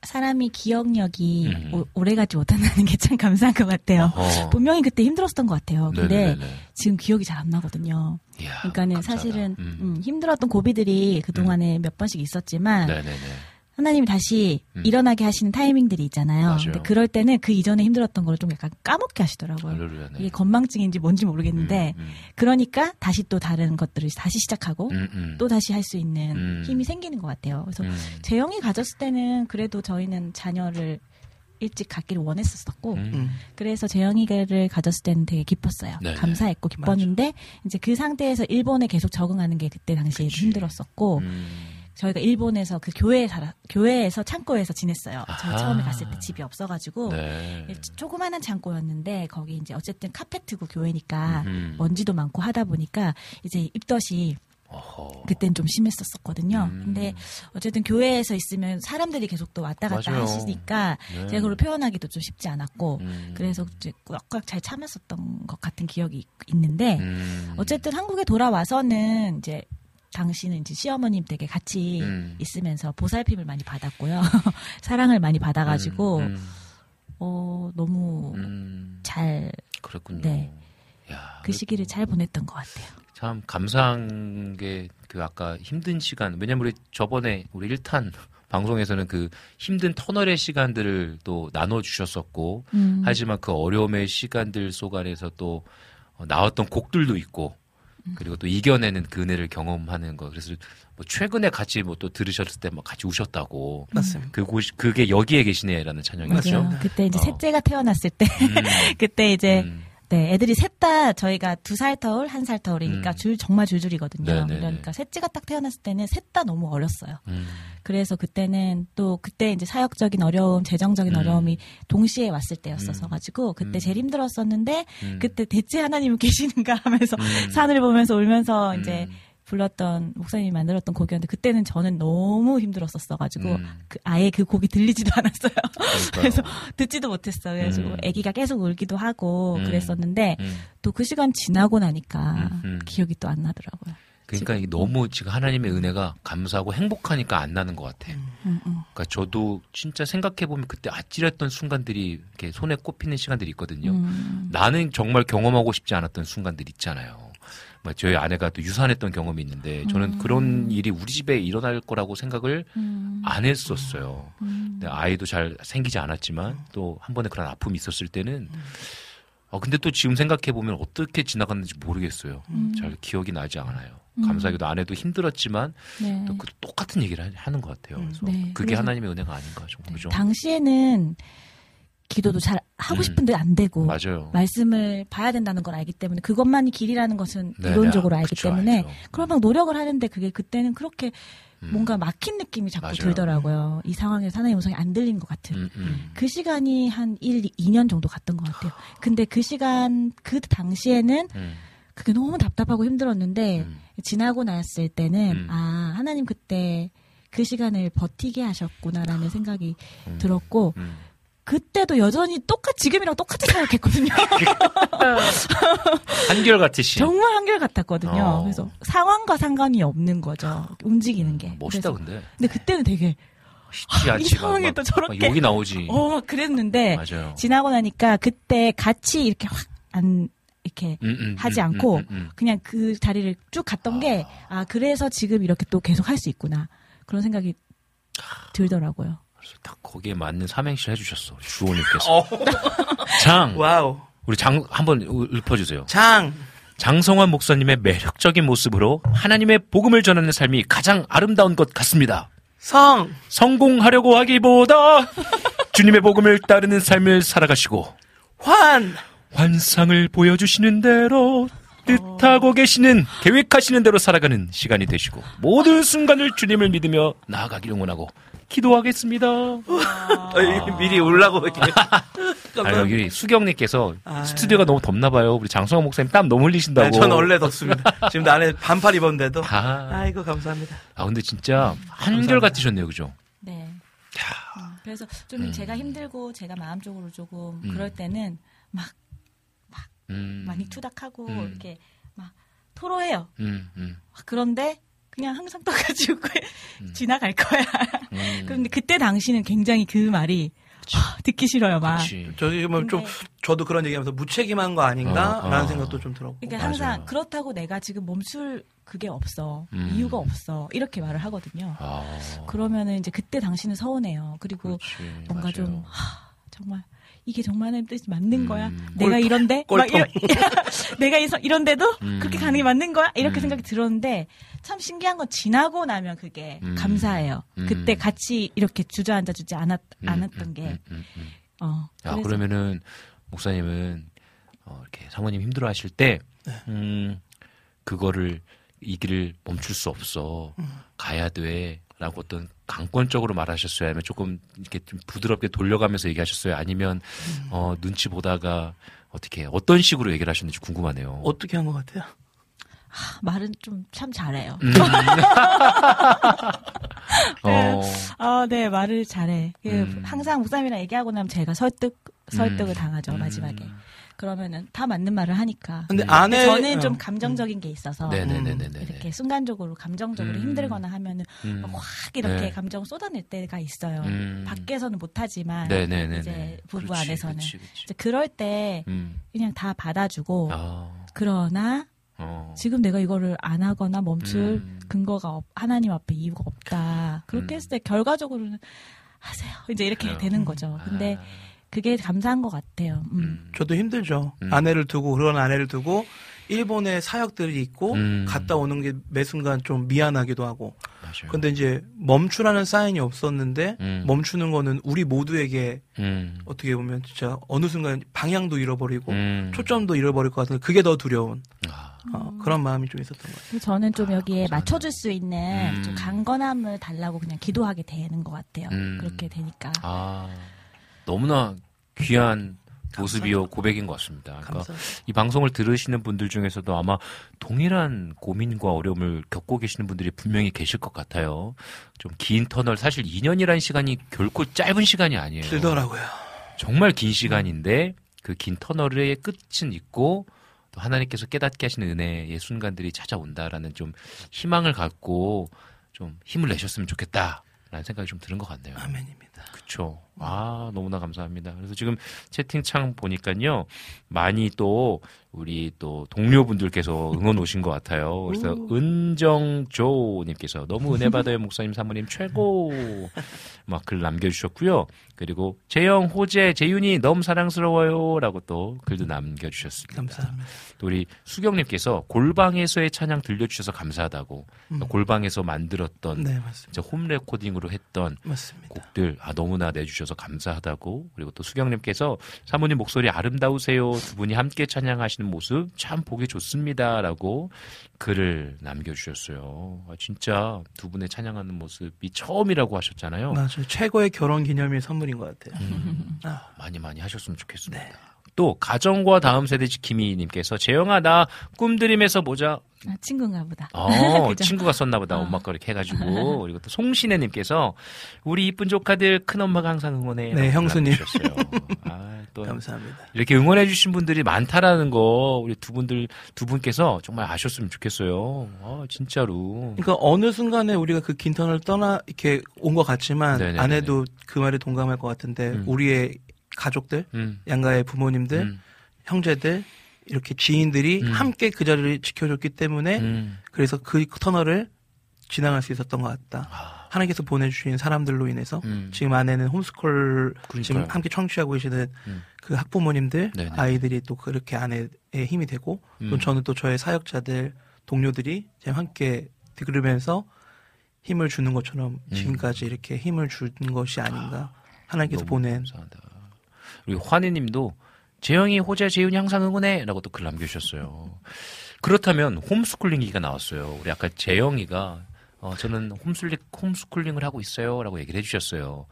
사람이 기억력이 음. 오, 오래가지 못한다는 게 참 감사한 것 같아요. 어허. 분명히 그때 힘들었던 것 같아요. 근데 네네네. 지금 기억이 잘 안 나거든요. 이야, 그러니까는 감사하다. 사실은 음. 음, 힘들었던 고비들이 그동안에 음. 몇 번씩 있었지만 네네네. 하나님이 다시 음. 일어나게 하시는 타이밍들이 있잖아요. 맞아요. 근데 그럴 때는 그 이전에 힘들었던 걸 좀 약간 까먹게 하시더라고요. 알루루야네. 이게 건망증인지 뭔지 모르겠는데 음, 음. 그러니까 다시 또 다른 것들을 다시 시작하고 음, 음. 또 다시 할 수 있는 음. 힘이 생기는 것 같아요. 그래서 음. 재영이 가졌을 때는 그래도 저희는 자녀를 일찍 갖기를 원했었고 음. 그래서 재영이를 가졌을 때는 되게 기뻤어요. 네네. 감사했고 기뻤는데 맞아. 이제 그 상태에서 일본에 계속 적응하는 게 그때 당시에 그치. 힘들었었고 음. 저희가 일본에서 그 교회에 살아, 교회에서 창고에서 지냈어요. 저희 처음에 갔을 때 집이 없어가지고. 네. 조그마한 창고였는데, 거기 이제 어쨌든 카페트고 교회니까 음. 먼지도 많고 하다 보니까 이제 입덧이 어허. 그땐 좀 심했었거든요. 음. 근데 어쨌든 교회에서 있으면 사람들이 계속 또 왔다 갔다 맞아요. 하시니까 네. 제가 그걸 표현하기도 좀 쉽지 않았고 음. 그래서 꽉꽉 잘 참았었던 것 같은 기억이 있는데 음. 어쨌든 한국에 돌아와서는 이제 당신은 이제 시어머님 댁에 같이 음. 있으면서 보살핌을 많이 받았고요. 사랑을 많이 받아가지고, 음, 음. 어, 너무 음. 잘. 그랬군요. 네. 야, 그 시기를 잘 보냈던 것 같아요. 참, 감사한 게, 그 아까 힘든 시간, 왜냐면 우리 저번에 우리 일 탄 방송에서는 그 힘든 터널의 시간들을 또 나눠주셨었고, 음. 하지만 그 어려움의 시간들 속 안에서 또 나왔던 곡들도 있고, 그리고 또 이겨내는 그 은혜를 경험하는 거. 그래서 뭐 최근에 같이 뭐 또 들으셨을 때 막 같이 우셨다고. 맞습니다. 그곳 그게 여기에 계시네라는 찬양이었죠. 맞아요. 그때 이제 어. 셋째가 태어났을 때 음. 그때 이제 음. 네, 애들이 셋 다 저희가 두 살 터울, 한 살 터울이니까 음. 줄, 정말 줄줄이거든요. 네네네. 그러니까 셋째가 딱 태어났을 때는 셋 다 너무 어렸어요. 음. 그래서 그때는 또 그때 이제 사역적인 어려움, 재정적인 음. 어려움이 동시에 왔을 때였어서 가지고 그때 음. 제일 힘들었었는데 음. 그때 대체 하나님은 계시는가 하면서 음. 산을 보면서 울면서 음. 이제 불렀던 목사님이 만들었던 곡이었는데 그때는 저는 너무 힘들었었어가지고 음. 그 아예 그 곡이 들리지도 않았어요. 그래서 듣지도 못했어요. 그래서 음. 아기가 계속 울기도 하고 음. 그랬었는데 음. 또 그 시간 지나고 나니까 음흠. 기억이 또 안 나더라고요. 그러니까 지금. 너무 지금 하나님의 은혜가 감사하고 행복하니까 안 나는 것 같아. 음. 음, 음. 그러니까 저도 진짜 생각해보면 그때 아찔했던 순간들이 이렇게 손에 꼽히는 시간들이 있거든요. 음. 나는 정말 경험하고 싶지 않았던 순간들 있잖아요. 저희 아내가 또 유산했던 경험이 있는데 저는 음. 그런 일이 우리 집에 일어날 거라고 생각을 음. 안 했었어요. 음. 근데 아이도 잘 생기지 않았지만 또 한 번에 그런 아픔이 있었을 때는 음. 아, 근데 또 지금 생각해보면 어떻게 지나갔는지 모르겠어요. 음. 잘 기억이 나지 않아요. 음. 감사하게도 아내도 힘들었지만 네. 또 그 똑같은 얘기를 하는 것 같아요. 그래서 네. 그게 그래서 하나님의 은혜가 아닌가 정말 좀. 네. 당시에는 기도도 잘 하고 싶은데 안 되고 맞아요. 말씀을 봐야 된다는 걸 알기 때문에 그것만이 길이라는 것은 네네. 이론적으로 알기 그쵸, 때문에 알죠. 그런 막 노력을 하는데 그게 그때는 그렇게 음. 뭔가 막힌 느낌이 자꾸 맞아요. 들더라고요. 이 상황에서 하나님의 음성이 안 들린 것 같은 음, 음. 그 시간이 한 일, 이 년 정도 갔던 것 같아요. 근데 그 시간 그 당시에는 음. 그게 너무 답답하고 힘들었는데 음. 지나고 났을 때는 음. 아 하나님 그때 그 시간을 버티게 하셨구나라는 생각이 음. 들었고 음. 그때도 여전히 똑같, 지금이랑 똑같이 사역했거든요. 한결같으시. 정말 한결같았거든요. 어. 그래서 상황과 상관이 없는 거죠. 움직이는 게. 멋있다, 그래서. 근데. 근데 그때는 되게. 쉽지 않지. 이 상황에 또 저렇게. 욕이 나오지. 어, 막 그랬는데. 맞아요. 지나고 나니까 그때 같이 이렇게 확 안, 이렇게 음, 음, 하지 음, 않고 음, 음, 음. 그냥 그 자리를 쭉 갔던 아. 게, 아, 그래서 지금 이렇게 또 계속 할 수 있구나. 그런 생각이 들더라고요. 딱 거기에 맞는 삼행시를 해주셨어 주호님께서. 장. 와우. 우리 장 한번 읊어주세요. 장. 장성환 목사님의 매력적인 모습으로 하나님의 복음을 전하는 삶이 가장 아름다운 것 같습니다. 성. 성공하려고 하기보다 주님의 복음을 따르는 삶을 살아가시고. 환. 환상을 보여주시는 대로 뜻하고 계시는 계획하시는 대로 살아가는 시간이 되시고 모든 순간을 주님을 믿으며 나아가길 응원하고. 기도하겠습니다. 아~ 아~ 미리 울라고. 아, 여기 수경님께서 아~ 스튜디오가 너무 덥나봐요. 우리 장성환 목사님 땀 너무 흘리신다고. 네, 저는 원래 덥습니다. 지금 안에 반팔 입었는데도. 아~ 아이고, 감사합니다. 아, 근데 진짜 한결같으셨네요, 그죠? 네. 야. 그래서 좀 음. 제가 힘들고 제가 마음적으로 조금 음. 그럴 때는 막, 막, 음. 많이 투닥하고 음. 이렇게 막 토로해요. 음. 음. 그런데 그냥 항상 떠가지고 음. 지나갈 거야. 음. 그런데 그때 당시는 굉장히 그 말이 하, 듣기 싫어요, 막. 저기 뭐 좀 저도 그런 얘기하면서 무책임한 거 아닌가라는 어, 어. 생각도 좀 들었고. 그러니까 항상 맞아요. 그렇다고 내가 지금 멈출 그게 없어, 음. 이유가 없어 이렇게 말을 하거든요. 아. 그러면은 이제 그때 당시는 서운해요. 그리고 그렇지, 뭔가 맞아요. 좀 하, 정말. 이게 정말 뜻이 맞는 음, 거야? 내가 꼴통, 이런데? 막 이런, 내가 이런데도 음, 그렇게 가는 게 맞는 거야? 이렇게 음. 생각이 들었는데 참 신기한 건 지나고 나면 그게 음, 감사해요. 음. 그때 같이 이렇게 주저앉아주지 않았, 음, 않았던 게. 음, 음, 음, 음. 어, 야, 그러면은 목사님은 어, 이렇게 사모님 힘들어하실 때 음, 그거를 이 길을 멈출 수 없어. 음. 가야 돼. 라고 어떤 강권적으로 말하셨어요? 아니면 조금 이렇게 좀 부드럽게 돌려가면서 얘기하셨어요? 아니면 음. 어, 눈치 보다가 어떻게 어떤 식으로 얘기를 하셨는지 궁금하네요. 어떻게 한 것 같아요? 아, 말은 좀 참 잘해요. 음. 네, 어. 어, 네, 말을 잘해. 그, 음. 항상 목사님이랑 얘기하고 나면 제가 설득 설득을 음. 당하죠 음. 마지막에. 그러면은 다 맞는 말을 하니까. 근데 안에 저는 좀 감정적인 게 있어서 음. 이렇게 순간적으로 감정적으로 음. 힘들거나 하면은 음. 막 확 이렇게 네. 감정 쏟아낼 때가 있어요. 음. 밖에서는 못하지만 네네네네. 이제 부부 그렇지, 안에서는 그렇지, 그렇지. 이제 그럴 때 음. 그냥 다 받아주고 어. 그러나 어. 지금 내가 이거를 안 하거나 멈출 음. 근거가 없, 하나님 앞에 이유가 없다. 그렇게 음. 했을 때 결과적으로는 하세요. 이제 이렇게 어. 되는 거죠. 근데 아. 그게 감사한 것 같아요. 음. 저도 힘들죠. 음. 아내를 두고 그런 아내를 두고 일본에 사역들이 있고 음. 갔다 오는 게 매 순간 좀 미안하기도 하고. 맞아요. 근데 이제 멈추라는 사인이 없었는데 음. 멈추는 거는 우리 모두에게 음. 어떻게 보면 진짜 어느 순간 방향도 잃어버리고 음. 초점도 잃어버릴 것 같은데 그게 더 두려운 아. 어, 그런 마음이 좀 있었던 것 같아요. 저는 좀 여기에 아, 맞춰줄 수 있는 음. 좀 강건함을 달라고 그냥 기도하게 되는 것 같아요. 음. 그렇게 되니까. 아. 너무나 귀한 모습이요 고백인 것 같습니다. 그러니까 이 방송을 들으시는 분들 중에서도 아마 동일한 고민과 어려움을 겪고 계시는 분들이 분명히 계실 것 같아요. 좀 긴 터널, 사실 이 년이라는 시간이 결코 짧은 시간이 아니에요. 길더라고요. 정말 긴 시간인데 그 긴 터널의 끝은 있고 또 하나님께서 깨닫게 하시는 은혜의 순간들이 찾아온다라는 좀 희망을 갖고 좀 힘을 내셨으면 좋겠다. 라는 생각이 좀 드는 것 같네요. 아멘입니다. 그쵸. 아, 너무나 감사합니다. 그래서 지금 채팅창 보니까요, 많이 또, 우리 또 동료분들께서 응원 오신 것 같아요. 그래서 은정조님께서 너무 은혜받아요, 목사님, 사모님, 최고! 막 글 남겨주셨고요. 그리고 재영, 호재, 재윤이 너무 사랑스러워요. 라고 또 글도 남겨주셨습니다. 감사합니다. 또 우리 수경님께서 골방에서의 찬양 들려주셔서 감사하다고. 음. 골방에서 만들었던, 네, 진짜 홈레코딩으로 했던 맞습니다. 곡들, 아, 너무나 내주셔서 감사하다고. 그리고 또 수경님께서 사모님 목소리 아름다우세요. 두 분이 함께 찬양하시는 모습 참 보기 좋습니다라고 글을 남겨주셨어요. 진짜 두 분의 찬양하는 모습이 처음이라고 하셨잖아요. 맞아요. 최고의 결혼기념일 선물인 것 같아요. 음, 많이 많이 하셨으면 좋겠습니다. 네. 또 가정과 다음 세대 지킴이님께서 재영아 나 꿈드림에서 보자. 아, 친구인가 보다. 어, 친구가 썼나 보다. 어. 엄마 거 이렇게 해가지고. 그리고 또 송신혜님께서 우리 이쁜 조카들 큰엄마가 항상 응원해. 네, 형수님. 아, 또 감사합니다. 이렇게 응원해 주신 분들이 많다라는 거 우리 두 분들, 두 분께서 정말 아셨으면 좋겠어요. 아, 진짜로. 그러니까 어느 순간에 우리가 그 긴 터널을 떠나 이렇게 온 것 같지만 네네네네. 아내도 그 말에 동감할 것 같은데 음. 우리의 가족들, 음. 양가의 부모님들, 음. 형제들, 이렇게 지인들이 음. 함께 그 자리를 지켜줬기 때문에 음. 그래서 그 터널을 지나갈 수 있었던 것 같다. 아. 하나님께서 보내주신 사람들로 인해서 음. 지금 아내는 홈스쿨 그러니까요. 지금 함께 청취하고 계시는 음. 그 학부모님들, 네네. 아이들이 또 그렇게 아내의 힘이 되고 음. 또 저는 또 저의 사역자들, 동료들이 함께 들으면서 힘을 주는 것처럼 음. 지금까지 이렇게 힘을 준 것이 아닌가. 아. 하나님께서 보낸 감사하다. 우리 환희님도 재영이, 호재, 재윤이 항상 응원해 라고 또 글 남겨주셨어요. 그렇다면 홈스쿨링기가 나왔어요. 우리 아까 재영이가 어, 저는 홈슬릭, 홈스쿨링을 하고 있어요 라고 얘기를 해주셨어요.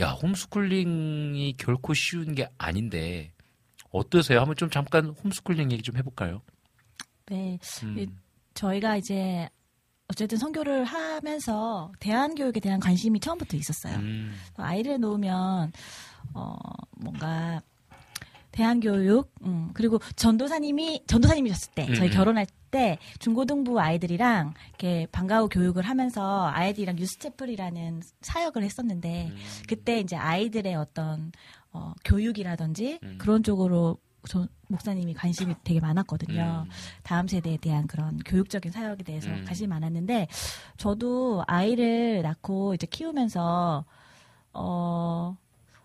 야, 홈스쿨링이 결코 쉬운 게 아닌데 어떠세요? 한번 좀 잠깐 홈스쿨링 얘기 좀 해볼까요? 네, 음. 저희가 이제 어쨌든 선교를 하면서 대안교육에 대한 관심이 처음부터 있었어요. 음. 아이를 놓으면 어, 뭔가 대한교육, 음, 그리고 전도사님이, 전도사님이셨을 때, 저희 음. 결혼할 때 중고등부 아이들이랑 이렇게 방과후 교육을 하면서 아이들이랑 유스체플이라는 사역을 했었는데 음. 그때 이제 아이들의 어떤 어, 교육이라든지 음. 그런 쪽으로 저, 목사님이 관심이 되게 많았거든요. 음. 다음 세대에 대한 그런 교육적인 사역에 대해서 음. 관심이 많았는데 저도 아이를 낳고 이제 키우면서 어,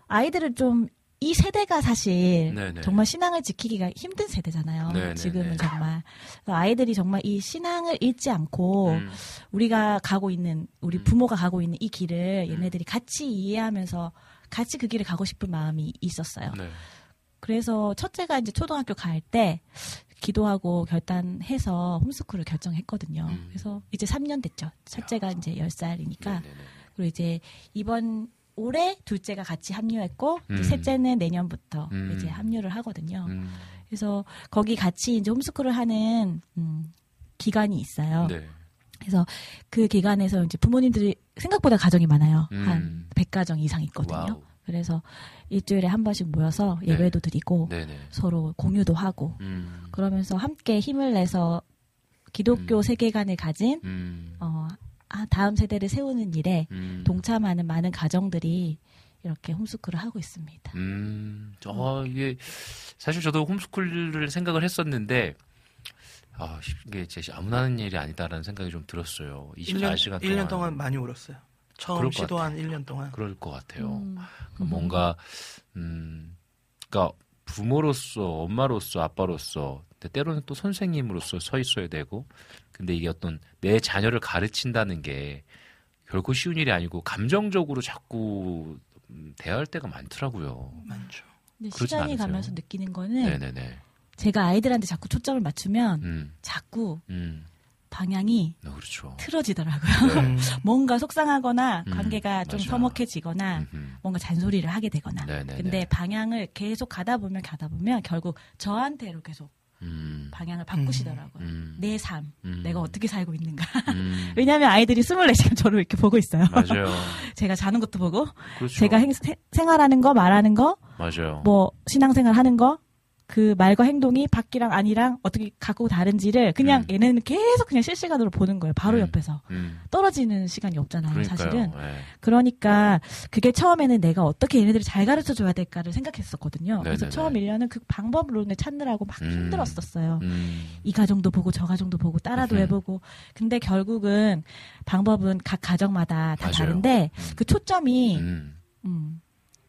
아이들을 좀 이 세대가 사실 네네. 정말 신앙을 지키기가 힘든 세대잖아요. 네네네. 지금은 정말. 그래서 아이들이 정말 이 신앙을 잃지 않고 음. 우리가 가고 있는 우리 부모가 가고 있는 이 길을 얘네들이 같이 이해하면서 같이 그 길을 가고 싶은 마음이 있었어요. 네. 그래서 첫째가 이제 초등학교 갈 때 기도하고 결단해서 홈스쿨을 결정했거든요. 음. 그래서 이제 삼 년 됐죠. 첫째가 야. 이제 열 살이니까. 네네네. 그리고 이제 이번 올해 둘째가 같이 합류했고 음. 셋째는 내년부터 음. 이제 합류를 하거든요. 음. 그래서 거기 같이 이제 홈스쿨을 하는 음, 기간이 있어요. 네. 그래서 그 기간에서 이제 부모님들이 생각보다 가정이 많아요. 음. 한 백 가정 이상 있거든요. 와우. 그래서 일주일에 한 번씩 모여서 예배도 네. 드리고 네네. 서로 공유도 하고 음. 그러면서 함께 힘을 내서 기독교 음. 세계관을 가진 음. 어. 다음 세대를 세우는 일에 음. 동참하는 많은 가정들이 이렇게 홈스쿨을 하고 있습니다. 음, 어, 이게 사실 저도 홈스쿨을 생각을 했었는데 아, 이게 제 아무나 하는 일이 아니다라는 생각이 좀 들었어요. 이십사 시간 일 년, 동안. 일 년 동안 많이 울었어요. 처음 시도한 일 년 동안. 그럴 것 같아요. 음. 뭔가 음, 그러니까 부모로서, 엄마로서, 아빠로서 때로는 또 선생님으로서 서 있어야 되고 근데 이게 어떤 내 자녀를 가르친다는 게 결코 쉬운 일이 아니고 감정적으로 자꾸 대할 때가 많더라고요. 많죠. 근데 시간이 않으세요? 가면서 느끼는 거는 네네네. 제가 아이들한테 자꾸 초점을 맞추면 음. 자꾸 음. 방향이 네, 그렇죠. 틀어지더라고요. 네. 뭔가 속상하거나 관계가 음, 좀 맞아. 서먹해지거나 음흠. 뭔가 잔소리를 하게 되거나 네네네. 근데 방향을 계속 가다 보면 가다 보면 결국 저한테로 계속 음. 방향을 바꾸시더라고요. 음. 내 삶, 음. 내가 어떻게 살고 있는가. 음. 왜냐하면 아이들이 스물네 시간 저를 이렇게 보고 있어요. 맞아요. 제가 자는 것도 보고, 그렇죠. 제가 행, 세, 생활하는 거, 말하는 거, 맞아요. 뭐 신앙생활 하는 거, 그 말과 행동이 밖이랑 아니랑 어떻게 갖고 다른지를 그냥 음. 얘네는 계속 그냥 실시간으로 보는 거예요. 바로 음. 옆에서. 음. 떨어지는 시간이 없잖아요. 그러니까요. 사실은. 네. 그러니까 그게 처음에는 내가 어떻게 얘네들을 잘 가르쳐줘야 될까를 생각했었거든요. 네네네. 그래서 처음 일 년은 그 방법론을 찾느라고 막 음. 힘들었었어요. 음. 이 가정도 보고 저 가정도 보고 따라도 음. 해보고. 근데 결국은 방법은 각 가정마다 다 맞아요. 다른데 음. 그 초점이 음. 음.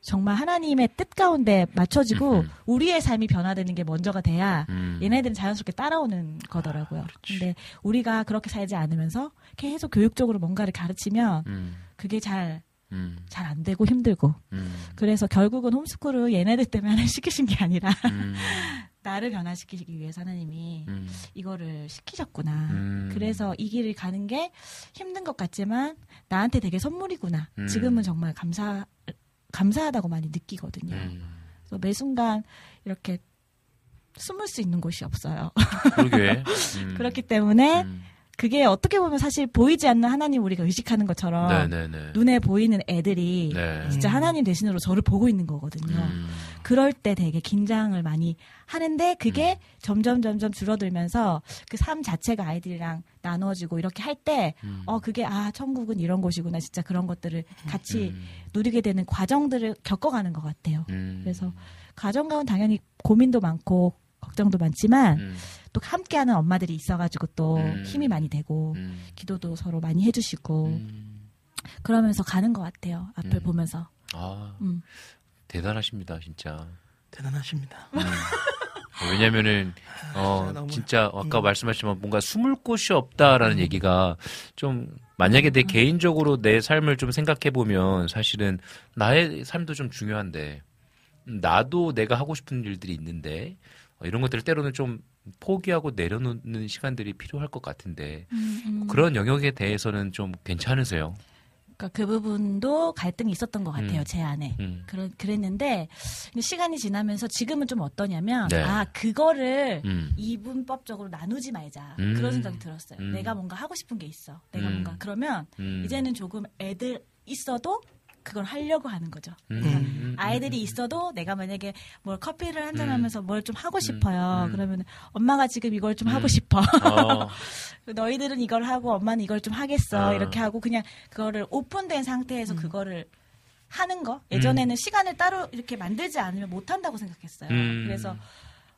정말 하나님의 뜻 가운데 맞춰지고 음. 우리의 삶이 변화되는 게 먼저가 돼야 음. 얘네들은 자연스럽게 따라오는 거더라고요. 아, 근데 우리가 그렇게 살지 않으면서 계속 교육적으로 뭔가를 가르치면 음. 그게 잘 잘 안 되고 힘들고 음. 그래서 결국은 홈스쿨을 얘네들 때문에 시키신 게 아니라 음. 나를 변화시키기 위해서 하나님이 음. 이거를 시키셨구나. 음. 그래서 이 길을 가는 게 힘든 것 같지만 나한테 되게 선물이구나. 음. 지금은 정말 감사 감사하다고 많이 느끼거든요. 음. 그래서 매 순간 이렇게 숨을 수 있는 곳이 없어요. 그러게. 음. 그렇기 때문에 음. 그게 어떻게 보면 사실 보이지 않는 하나님 우리가 의식하는 것처럼 네네네. 눈에 보이는 애들이 네. 진짜 하나님 대신으로 저를 보고 있는 거거든요. 음. 그럴 때 되게 긴장을 많이 하는데 그게 음. 점점 점점 줄어들면서 그 삶 자체가 아이들이랑 나눠지고 이렇게 할 때 음. 어, 그게 아 천국은 이런 곳이구나 진짜 그런 것들을 같이 음. 누리게 되는 과정들을 겪어가는 것 같아요. 음. 그래서 가정과는 당연히 고민도 많고 걱정도 많지만 음. 또 함께하는 엄마들이 있어가지고 또 음. 힘이 많이 되고 음. 기도도 서로 많이 해주시고 음. 그러면서 가는 것 같아요. 앞을 음. 보면서. 아 음. 대단하십니다. 진짜. 대단하십니다. 음. 왜냐면은 어, 너무... 진짜 아까 음. 말씀하셨지만 뭔가 숨을 곳이 없다라는 음. 얘기가 좀 만약에 내 음. 개인적으로 내 삶을 좀 생각해보면 사실은 나의 삶도 좀 중요한데 나도 내가 하고 싶은 일들이 있는데 이런 것들을 때로는 좀 포기하고 내려놓는 시간들이 필요할 것 같은데 음, 음. 그런 영역에 대해서는 좀 괜찮으세요? 그러니까 그 부분도 갈등이 있었던 것 같아요. 음. 제 안에. 음. 그런, 그랬는데 시간이 지나면서 지금은 좀 어떠냐면 네. 아 그거를 음. 이분법적으로 나누지 말자. 음. 그런 생각이 들었어요. 음. 내가 뭔가 하고 싶은 게 있어. 내가 음. 뭔가 그러면 음. 이제는 조금 애들 있어도 그걸 하려고 하는 거죠. 음, 음, 아이들이 음, 있어도 내가 만약에 뭘 커피를 한잔하면서 음, 뭘 좀 하고 싶어요. 음, 그러면 엄마가 지금 이걸 좀 음, 하고 싶어. 어. 너희들은 이걸 하고 엄마는 이걸 좀 하겠어. 어. 이렇게 하고 그냥 그거를 오픈된 상태에서 음, 그거를 하는 거. 예전에는 음, 시간을 따로 이렇게 만들지 않으면 못한다고 생각했어요. 음. 그래서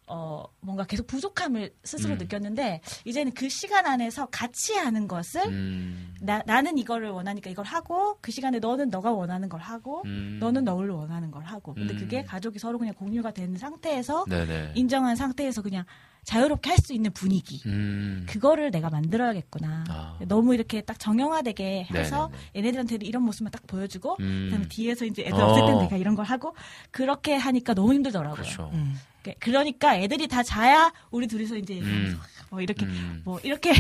어, 뭔가 계속 부족함을 스스로 음, 느꼈는데, 이제는 그 시간 안에서 같이 하는 것을, 음, 나, 나는 이거를 원하니까 이걸 하고, 그 시간에 너는 너가 원하는 걸 하고, 음, 너는 너를 원하는 걸 하고. 근데 음, 그게 가족이 서로 그냥 공유가 된 상태에서, 네네, 인정한 상태에서 그냥 자유롭게 할 수 있는 분위기. 음. 그거를 내가 만들어야겠구나. 아. 너무 이렇게 딱 정형화되게 해서 네네네, 얘네들한테도 이런 모습만 딱 보여주고, 음, 그다음에 뒤에서 이제 애들 없을 땐 어, 내가 이런 걸 하고, 그렇게 하니까 너무 힘들더라고요. 그렇죠. 음. 그러니까 애들이 다 자야 우리 둘이서 이제 음, 뭐 이렇게 음, 뭐 이렇게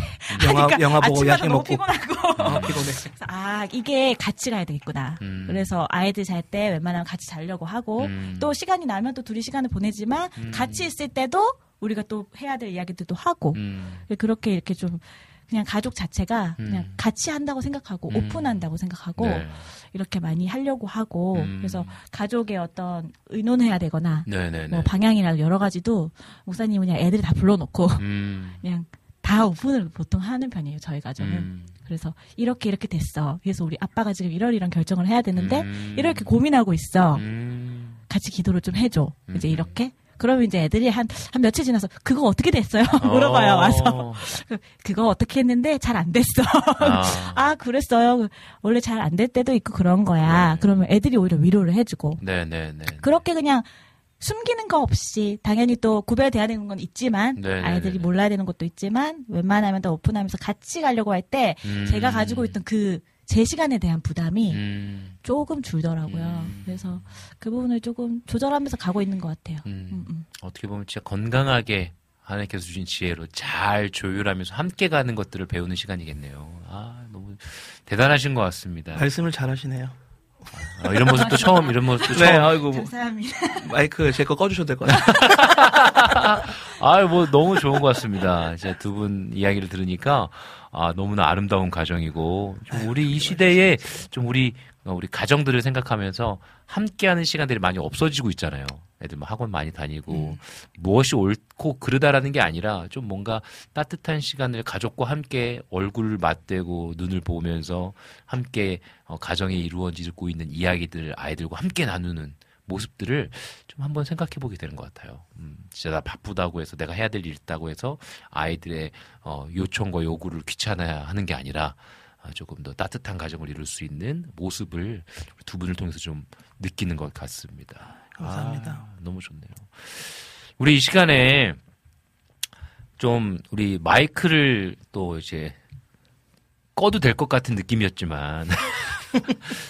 영화, 하니까 영화 보고 아침마다 너무 먹고. 피곤하고 어, 피곤해. 아 이게 같이 가야 되겠구나. 음. 그래서 아이들 잘 때 웬만하면 같이 자려고 하고 음, 또 시간이 나면 또 둘이 시간을 보내지만 음, 같이 있을 때도 우리가 또 해야 될 이야기들도 하고 음, 그렇게 이렇게 좀 그냥 가족 자체가 음, 그냥 같이 한다고 생각하고 음, 오픈한다고 생각하고 네, 이렇게 많이 하려고 하고 음, 그래서 가족의 어떤 의논해야 되거나 네네네, 뭐 방향이나 여러 가지도 목사님은 그냥 애들 다 불러놓고 음, 그냥 다 오픈을 보통 하는 편이에요. 저희 가정은. 음. 그래서 이렇게 이렇게 됐어. 그래서 우리 아빠가 지금 이런 이런 결정을 해야 되는데 음, 이렇게 고민하고 있어. 음. 같이 기도를 좀 해줘. 음. 이제 이렇게. 그러면 이제 애들이 한, 한 며칠 지나서 그거 어떻게 됐어요? 물어봐요, 와서. 그거 어떻게 했는데 잘 안 됐어. 아. 아, 그랬어요. 원래 잘 안 될 때도 있고 그런 거야. 네. 그러면 애들이 오히려 위로를 해주고. 네네네. 네, 네. 그렇게 그냥 숨기는 거 없이, 당연히 또 구별돼야 되는 건 있지만, 네, 네, 아이들이 네, 네, 몰라야 되는 것도 있지만, 웬만하면 다 오픈하면서 같이 가려고 할 때, 음, 제가 가지고 있던 그, 제 시간에 대한 부담이 음, 조금 줄더라고요. 음. 그래서 그 부분을 조금 조절하면서 가고 있는 것 같아요. 음. 음, 음. 어떻게 보면 진짜 건강하게 하나님께서 주신 지혜로 잘 조율하면서 함께 가는 것들을 배우는 시간이겠네요. 아, 너무 대단하신 것 같습니다. 말씀을 잘 하시네요. 아, 이런 모습도 처음, 이런 모습도 처음. 네, 아이고. 감사합니다. 마이크 제 거 꺼주셔도 될 것 같아요. 아, 뭐 너무 좋은 것 같습니다. 이제 두 분 이야기를 들으니까. 아, 너무나 아름다운 가정이고, 좀 우리 이 시대에 좀 우리, 우리 가정들을 생각하면서 함께하는 시간들이 많이 없어지고 있잖아요. 애들 뭐 학원 많이 다니고, 음, 무엇이 옳고 그르다라는 게 아니라 좀 뭔가 따뜻한 시간을 가족과 함께 얼굴을 맞대고 눈을 보면서 함께 가정이 이루어지고 있는 이야기들을 아이들과 함께 나누는 모습들을 좀 한번 생각해보게 되는 것 같아요. 음, 진짜 나 바쁘다고 해서 내가 해야 될 일 있다고 해서 아이들의 어, 요청과 요구를 귀찮아야 하는 게 아니라 어, 조금 더 따뜻한 가정을 이룰 수 있는 모습을 두 분을 통해서 좀 느끼는 것 같습니다. 감사합니다. 아, 너무 좋네요. 우리 이 시간에 좀 우리 마이크를 또 이제 꺼도 될 것 같은 느낌이었지만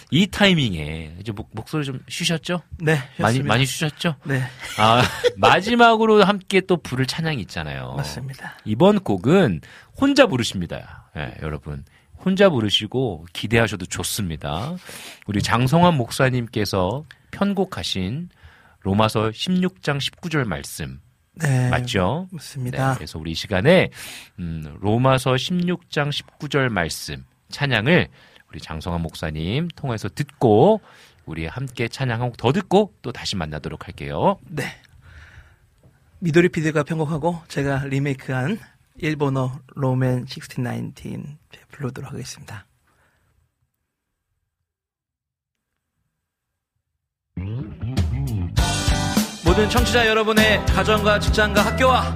이 타이밍에 이제 목, 목소리 좀 쉬셨죠? 네, 쉬었습니다. 많이 많이 쉬셨죠? 네. 아, 마지막으로 함께 또 부를 찬양이 있잖아요. 맞습니다. 이번 곡은 혼자 부르십니다. 예, 네, 여러분. 혼자 부르시고 기대하셔도 좋습니다. 우리 장성환 목사님께서 편곡하신 로마서 십육 장 십구 절 말씀. 네, 맞죠? 맞습니다. 네, 그래서 우리 이 시간에 음, 로마서 십육 장 십구 절 말씀 찬양을 우리 장성환 목사님 통해서 듣고 우리 함께 찬양 한 곡 더 듣고 또 다시 만나도록 할게요. 네. 미도리 피디가 편곡하고 제가 리메이크한 일본어 로맨 십육 십구 불러도록 하겠습니다. 모든 청취자 여러분의 가정과 직장과 학교와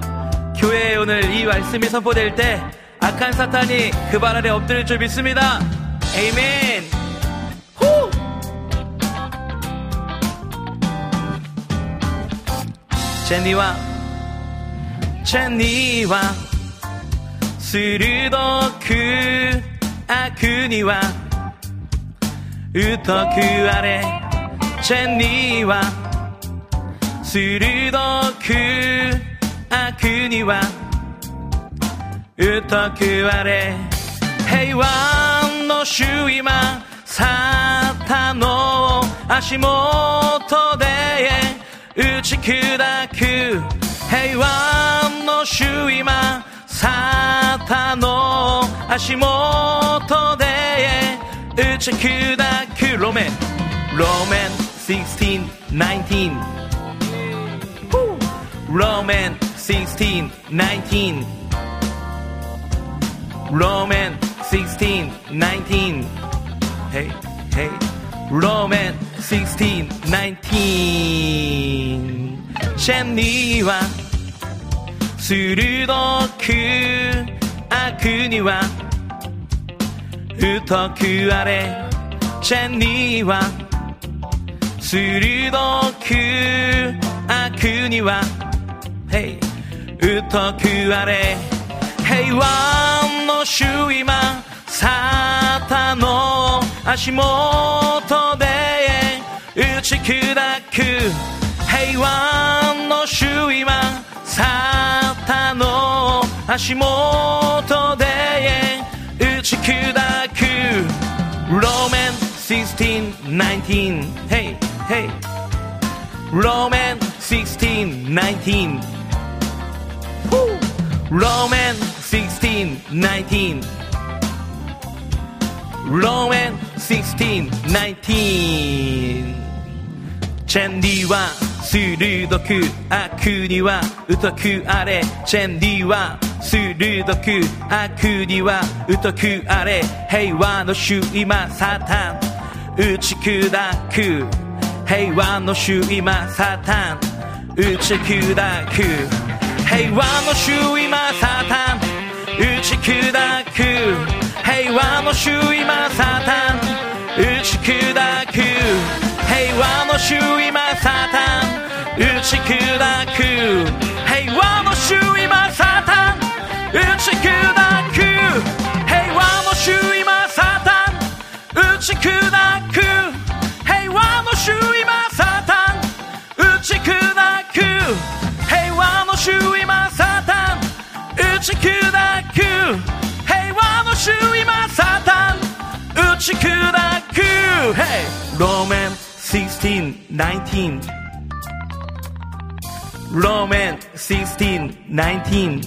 교회에 오늘 이 말씀이 선포될 때 악한 사탄이 그 발 아래 엎드릴 줄 믿습니다. 아멘. 후! 제니와 제니와 스르더 그 아그니와 으터 그 아래 제니와 스르더 그 아그니와 으터 그 아래 헤이와 の主今サタンの足元で打ち砕く平和の主今サタンの足元で打ち砕くロメ Roman sixteen, nineteen. Woo. Roman sixteen, nineteen. Roman sixteen, nineteen. Hey, hey. Roman sixteen, nineteen. 잼니 와鋭く悪には太くあれチェンには鋭く悪には太くあれ平和の主今サタンの足元で打ち砕く平和の主今サタンの足元で打ち砕く Roman sixteen nineteen Hey hey Roman sixteen nineteen Woo Roman sixteen nineteen Roman sixteen nineteen チェンディは鋭く悪には疎くあれチェンディは鋭く悪には疎くあれ平和の主今サタン打ち砕く平和の主今サタン打ち砕く平和の主今サタン打ち砕く平和の主今サタン打ち砕く平和の主今サタン打ち砕く平和の主今サタン打ち砕く平和の主今サタン打ち砕く平和の主今サタン打ち砕く平和の主今サタン打ち砕く平和の主今サタン打ち砕く Hey ローメンsixteen, nineteen. Roman sixteen, nineteen.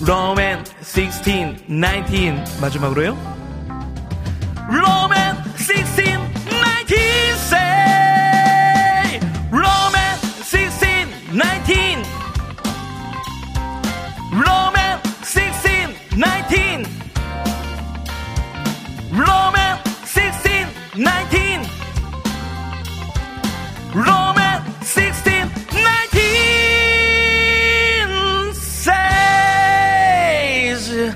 Roman sixteen, nineteen. 마지막으로요. Roman sixteen, nineteen. Say. Roman sixteen, nineteen. Roman sixteen, nineteen. Roman sixteen. nineteen Roman sixteen nineteen says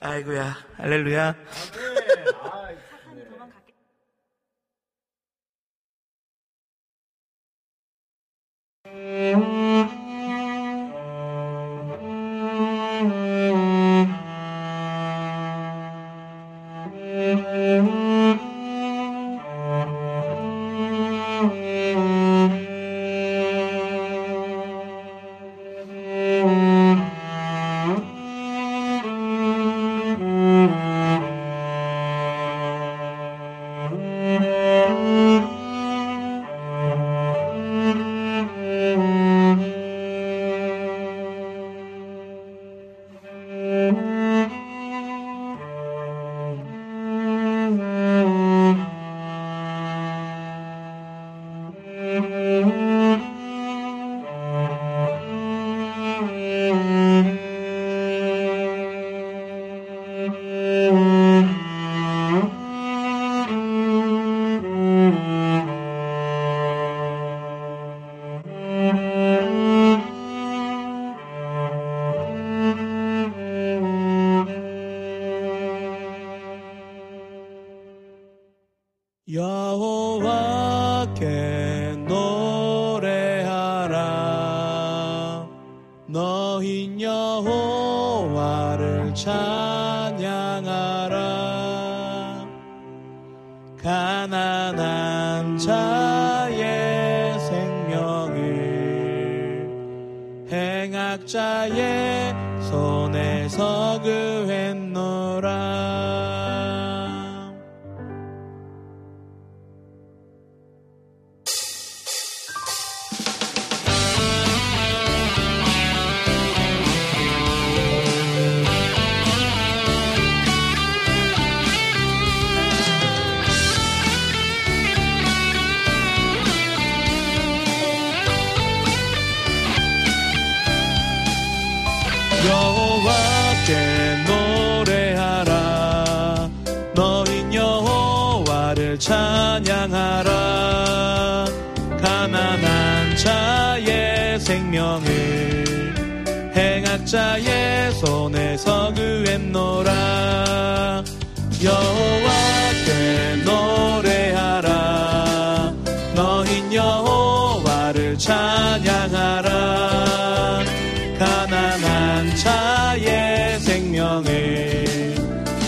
아이고야 할렐루야 여호와께 노래하라. 너희 여호와를 찬양하라. 가난한 자의 생명을 행악자의 손에서 구했노라. 여호와께 노래하라. 너희 여호와를 찬양하라. 가난한 자의 생명을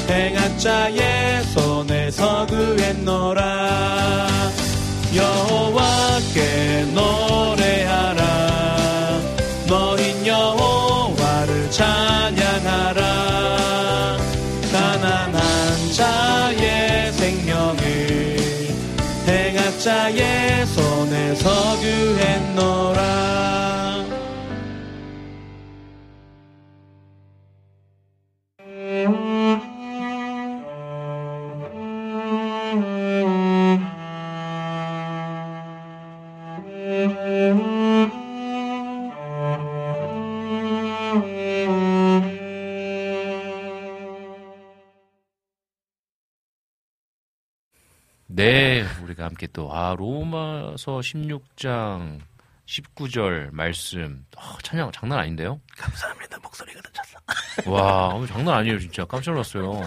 행악자의 손에서 구했노라. 여호와께 노래하라. 너희 여호와를 찬양하라. 가난한 자의 생명을 행악자의 손에서 구했노라. 네, 우리가 함께 또 아 로마서 십육 장 십구 절 말씀. 어, 찬양 장난 아닌데요? 감사합니다. 목소리가 늦었어. 와, 장난 아니에요 진짜. 깜짝 놀랐어요.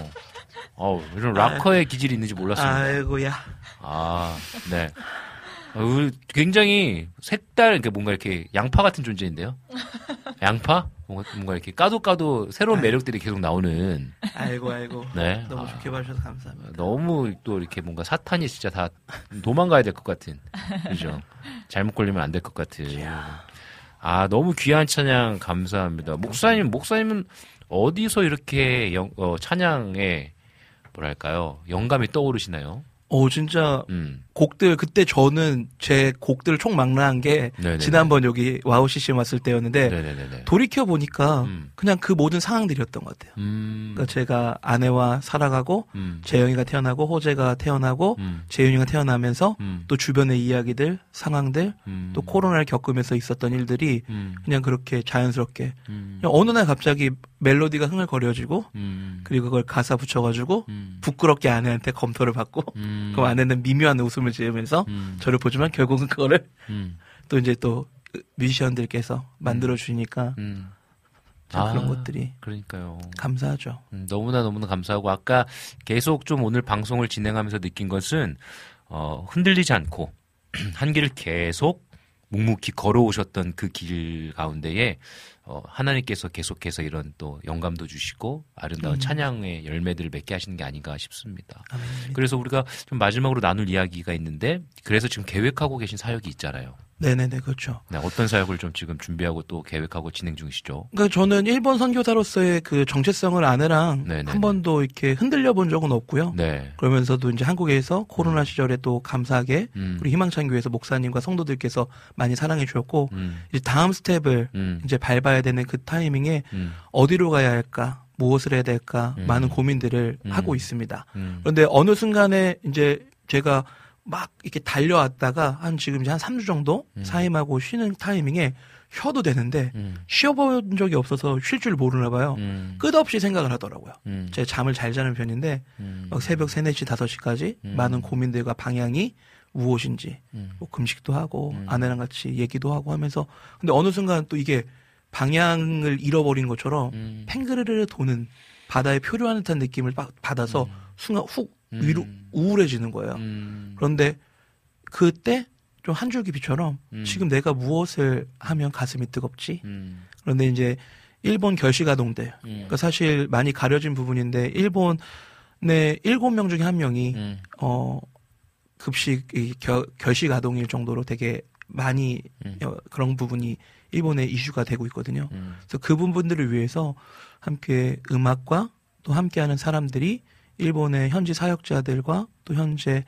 아우, 이런 락커의 기질이 있는지 몰랐습니다. 아이고야. 아, 네. 굉장히 색다른, 뭔가 이렇게 양파 같은 존재인데요. 양파? 뭔가, 뭔가 이렇게 까도 까도 새로운 매력들이 계속 나오는. 아이고, 아이고. 네. 너무 아, 좋게 봐주셔서 감사합니다. 너무 또 이렇게 뭔가 사탄이 진짜 다 도망가야 될 것 같은. 그죠? 잘못 걸리면 안 될 것 같은. 아, 너무 귀한 찬양 감사합니다. 목사님, 목사님은 어디서 이렇게 영, 어, 찬양에, 뭐랄까요? 영감이 떠오르시나요? 오, 진짜, 음. 곡들, 그때 저는 제 곡들을 총망라한 게, 네네네. 지난번 여기 와우씨씨엠 왔을 때였는데, 네네네. 돌이켜보니까, 음. 그냥 그 모든 상황들이었던 것 같아요. 음. 그러니까 제가 아내와 살아가고, 음. 재영이가 태어나고, 호재가 태어나고, 음. 재윤이가 태어나면서, 음. 또 주변의 이야기들, 상황들, 음. 또 코로나를 겪으면서 있었던 일들이, 음. 그냥 그렇게 자연스럽게, 음. 그냥 어느 날 갑자기 멜로디가 흥얼거려지고, 음. 그리고 그걸 가사 붙여가지고, 음. 부끄럽게 아내한테 검토를 받고, 음. 그럼 아내는 미묘한 웃음을 지으면서 음. 저를 보지만 결국은 그거를 음. 또 이제 또 뮤지션들께서 만들어 주니까 음. 아, 그런 것들이 그러니까요. 감사하죠. 음, 너무나 너무나 감사하고 아까 계속 좀 오늘 방송을 진행하면서 느낀 것은 어, 흔들리지 않고 한 길을 계속 묵묵히 걸어오셨던 그 길 가운데에 어, 하나님께서 계속해서 이런 또 영감도 주시고 아름다운 음. 찬양의 열매들을 맺게 하시는 게 아닌가 싶습니다. 아, 그래서 우리가 좀 마지막으로 나눌 이야기가 있는데 그래서 지금 계획하고 계신 사역이 있잖아요. 네네네, 그렇죠. 네, 어떤 사역을 좀 지금 준비하고 또 계획하고 진행 중이시죠? 그러니까 저는 일본 선교사로서의 그 정체성을 아내랑 네네네. 한 번도 이렇게 흔들려 본 적은 없고요. 네. 그러면서도 이제 한국에서 코로나 음. 시절에 또 감사하게 음. 우리 희망찬 교회에서 목사님과 성도들께서 많이 사랑해 주셨고 음. 이제 다음 스텝을 음. 이제 밟아야 되는 그 타이밍에 음. 어디로 가야 할까, 무엇을 해야 될까 음. 많은 고민들을 음. 하고 있습니다. 음. 그런데 어느 순간에 이제 제가 막 이렇게 달려왔다가 한 지금 이제 한 삼 주 정도 음. 사임하고 쉬는 타이밍에 쉬어도 되는데 음. 쉬어본 적이 없어서 쉴 줄 모르나 봐요. 음. 끝없이 생각을 하더라고요. 음. 제가 잠을 잘 자는 편인데 음. 막 새벽 세, 네 시, 다섯 시까지 음. 많은 고민들과 방향이 무엇인지 음. 뭐 금식도 하고 음. 아내랑 같이 얘기도 하고 하면서 근데 어느 순간 또 이게 방향을 잃어버린 것처럼 음. 팽그르르 도는 바다에 표류하는 듯한 느낌을 받아서 음. 순간 훅 위로 음. 우울해지는 거예요. 음. 그런데 그때 좀 한 줄기 비처럼 음. 지금 내가 무엇을 하면 가슴이 뜨겁지? 음. 그런데 이제 일본 결식아동들 음. 그러니까 사실 많이 가려진 부분인데 일본의 일곱 명 중에 한 명이 음. 어, 급식 결, 결식아동일 정도로 되게 많이 음. 그런 부분이 일본의 이슈가 되고 있거든요. 음. 그래서 그 부분들을 위해서 함께 음악과 또 함께하는 사람들이 일본의 현지 사역자들과 또 현재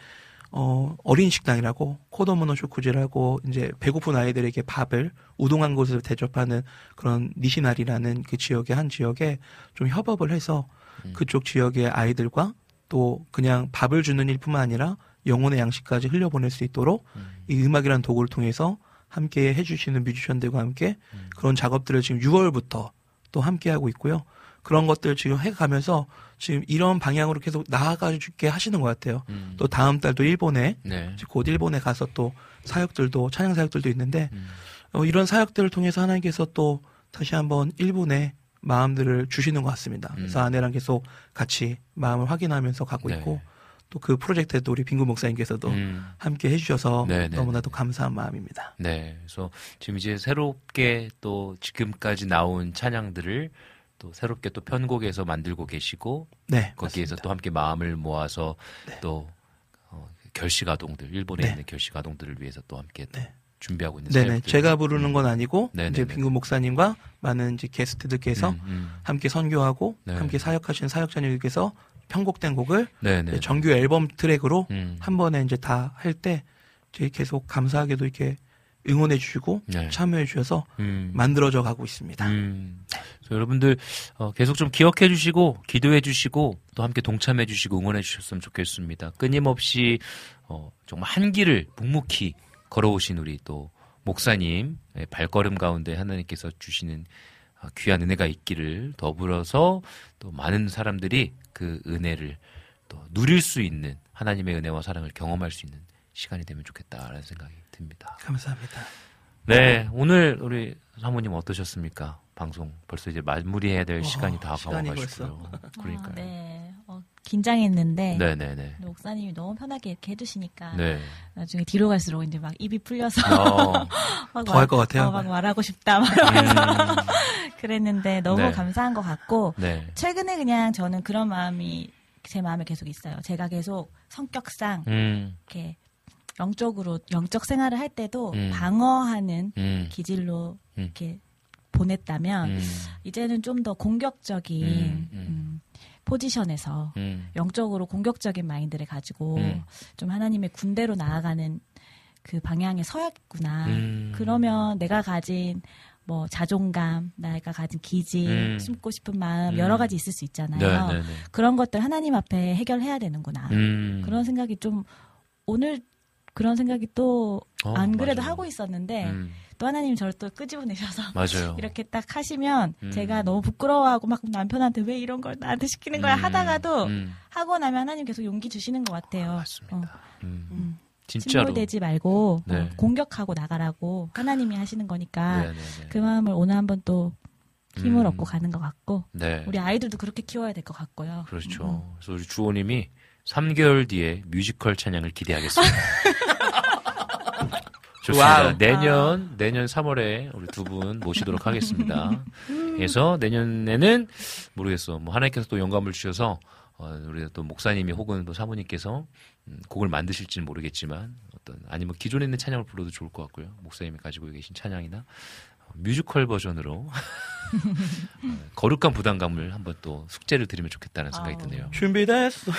어, 어린 식당이라고 코도모노 쇼쿠지라고 이제 배고픈 아이들에게 밥을 우동한 곳에서 대접하는 그런 니시나리라는 그 지역의 한 지역에 좀 협업을 해서 음. 그쪽 지역의 아이들과 또 그냥 밥을 주는 일뿐만 아니라 영혼의 양식까지 흘려보낼 수 있도록 음. 이 음악이라는 도구를 통해서 함께 해주시는 뮤지션들과 함께 음. 그런 작업들을 지금 유월부터 또 함께하고 있고요. 그런 것들 지금 해가면서 지금 이런 방향으로 계속 나아가게 하시는 것 같아요. 음. 또 다음 달도 일본에, 네. 곧 일본에 가서 또 사역들도, 찬양 사역들도 있는데, 음. 어, 이런 사역들을 통해서 하나님께서 또 다시 한번 일본에 마음들을 주시는 것 같습니다. 음. 그래서 아내랑 계속 같이 마음을 확인하면서 갖고 네. 있고, 또 그 프로젝트에도 우리 빈군 목사님께서도 음. 함께 해주셔서 네네. 너무나도 감사한 마음입니다. 네. 그래서 지금 이제 새롭게 또 지금까지 나온 찬양들을 또 새롭게 또 편곡해서 만들고 계시고 네, 거기에서 맞습니다. 또 함께 마음을 모아서 네. 또 어, 결식아동들 일본에 네. 있는 결식아동들을 위해서 또 함께 네. 또 준비하고 있는 네네 제가 부르는 건 아니고 네네네. 이제 빈군 목사님과 많은 이제 게스트들께서 음, 음. 함께 선교하고 네. 함께 사역하시는 사역자님들께서 편곡된 곡을 네네. 정규 앨범 트랙으로 음. 한 번에 이제 다 할 때 저희 계속 감사하게도 이렇게 응원해 주시고 네. 참여해 주셔서 음. 만들어져 가고 있습니다. 음. 그래서 여러분들 어, 계속 좀 기억해 주시고 기도해 주시고 또 함께 동참해 주시고 응원해 주셨으면 좋겠습니다. 끊임없이 어, 정말 한 길을 묵묵히 걸어오신 우리 또 목사님의 발걸음 가운데 하나님께서 주시는 귀한 은혜가 있기를 더불어서 또 많은 사람들이 그 은혜를 또 누릴 수 있는 하나님의 은혜와 사랑을 경험할 수 있는 시간이 되면 좋겠다라는 생각이 듭니다. 감사합니다. 네, 오늘 우리 사모님 어떠셨습니까? 방송 벌써 이제 마무리해야 될 오, 시간이 다 가와가지고요. 그러니까요. 아, 네, 어, 긴장했는데 네네네. 목사님이 너무 편하게 이렇게 해주시니까 네. 나중에 뒤로 갈수록 이제 막 입이 풀려서 어, 더 할 것 같아요. 어, 막 말하고 싶다 막 이러면서 음. 그랬는데 너무 네. 감사한 것 같고 네. 최근에 그냥 저는 그런 마음이 제 마음에 계속 있어요. 제가 계속 성격상 음. 이렇게 영적으로 영적 생활을 할 때도 음. 방어하는 음. 기질로 음. 이렇게 보냈다면 음. 이제는 좀 더 공격적인 음. 음. 음, 포지션에서 음. 영적으로 공격적인 마인드를 가지고 음. 좀 하나님의 군대로 나아가는 그 방향에 서야겠구나. 음. 그러면 내가 가진 뭐 자존감, 내가 가진 기질, 음. 숨고 싶은 마음 음. 여러 가지 있을 수 있잖아요. 네, 네, 네. 그런 것들 하나님 앞에 해결해야 되는구나. 음. 그런 생각이 좀 오늘 그런 생각이 또 안 어, 그래도 맞아요. 하고 있었는데 음. 또 하나님 저를 또 끄집어내셔서 맞아요. 이렇게 딱 하시면 음. 제가 너무 부끄러워하고 막 남편한테 왜 이런 걸 나한테 시키는 거야 음. 하다가도 음. 하고 나면 하나님 계속 용기 주시는 것 같아요. 아, 맞습니다. 어. 음. 음. 진짜로. 침몰되지 말고 네. 어, 공격하고 나가라고 하나님이 하시는 거니까 네, 네, 네. 그 마음을 오늘 한번 또 힘을 음. 얻고 가는 것 같고 네. 우리 아이들도 그렇게 키워야 될 것 같고요. 그렇죠. 음. 그래서 우리 주호님이 삼 개월 뒤에 뮤지컬 찬양을 기대하겠습니다. 좋습니다. 와우. 내년, 내년 삼월에 우리 두 분 모시도록 하겠습니다. 그래서 내년에는 모르겠어. 뭐 하나님께서 또 영감을 주셔서, 어, 우리 또 목사님이 혹은 또 사모님께서 음, 곡을 만드실지는 모르겠지만 어떤, 아니면 기존에 있는 찬양을 불러도 좋을 것 같고요. 목사님이 가지고 계신 찬양이나 뮤지컬 버전으로 거룩한 부담감을 한번 또 숙제를 드리면 좋겠다는 생각이 드네요. 준비됐어.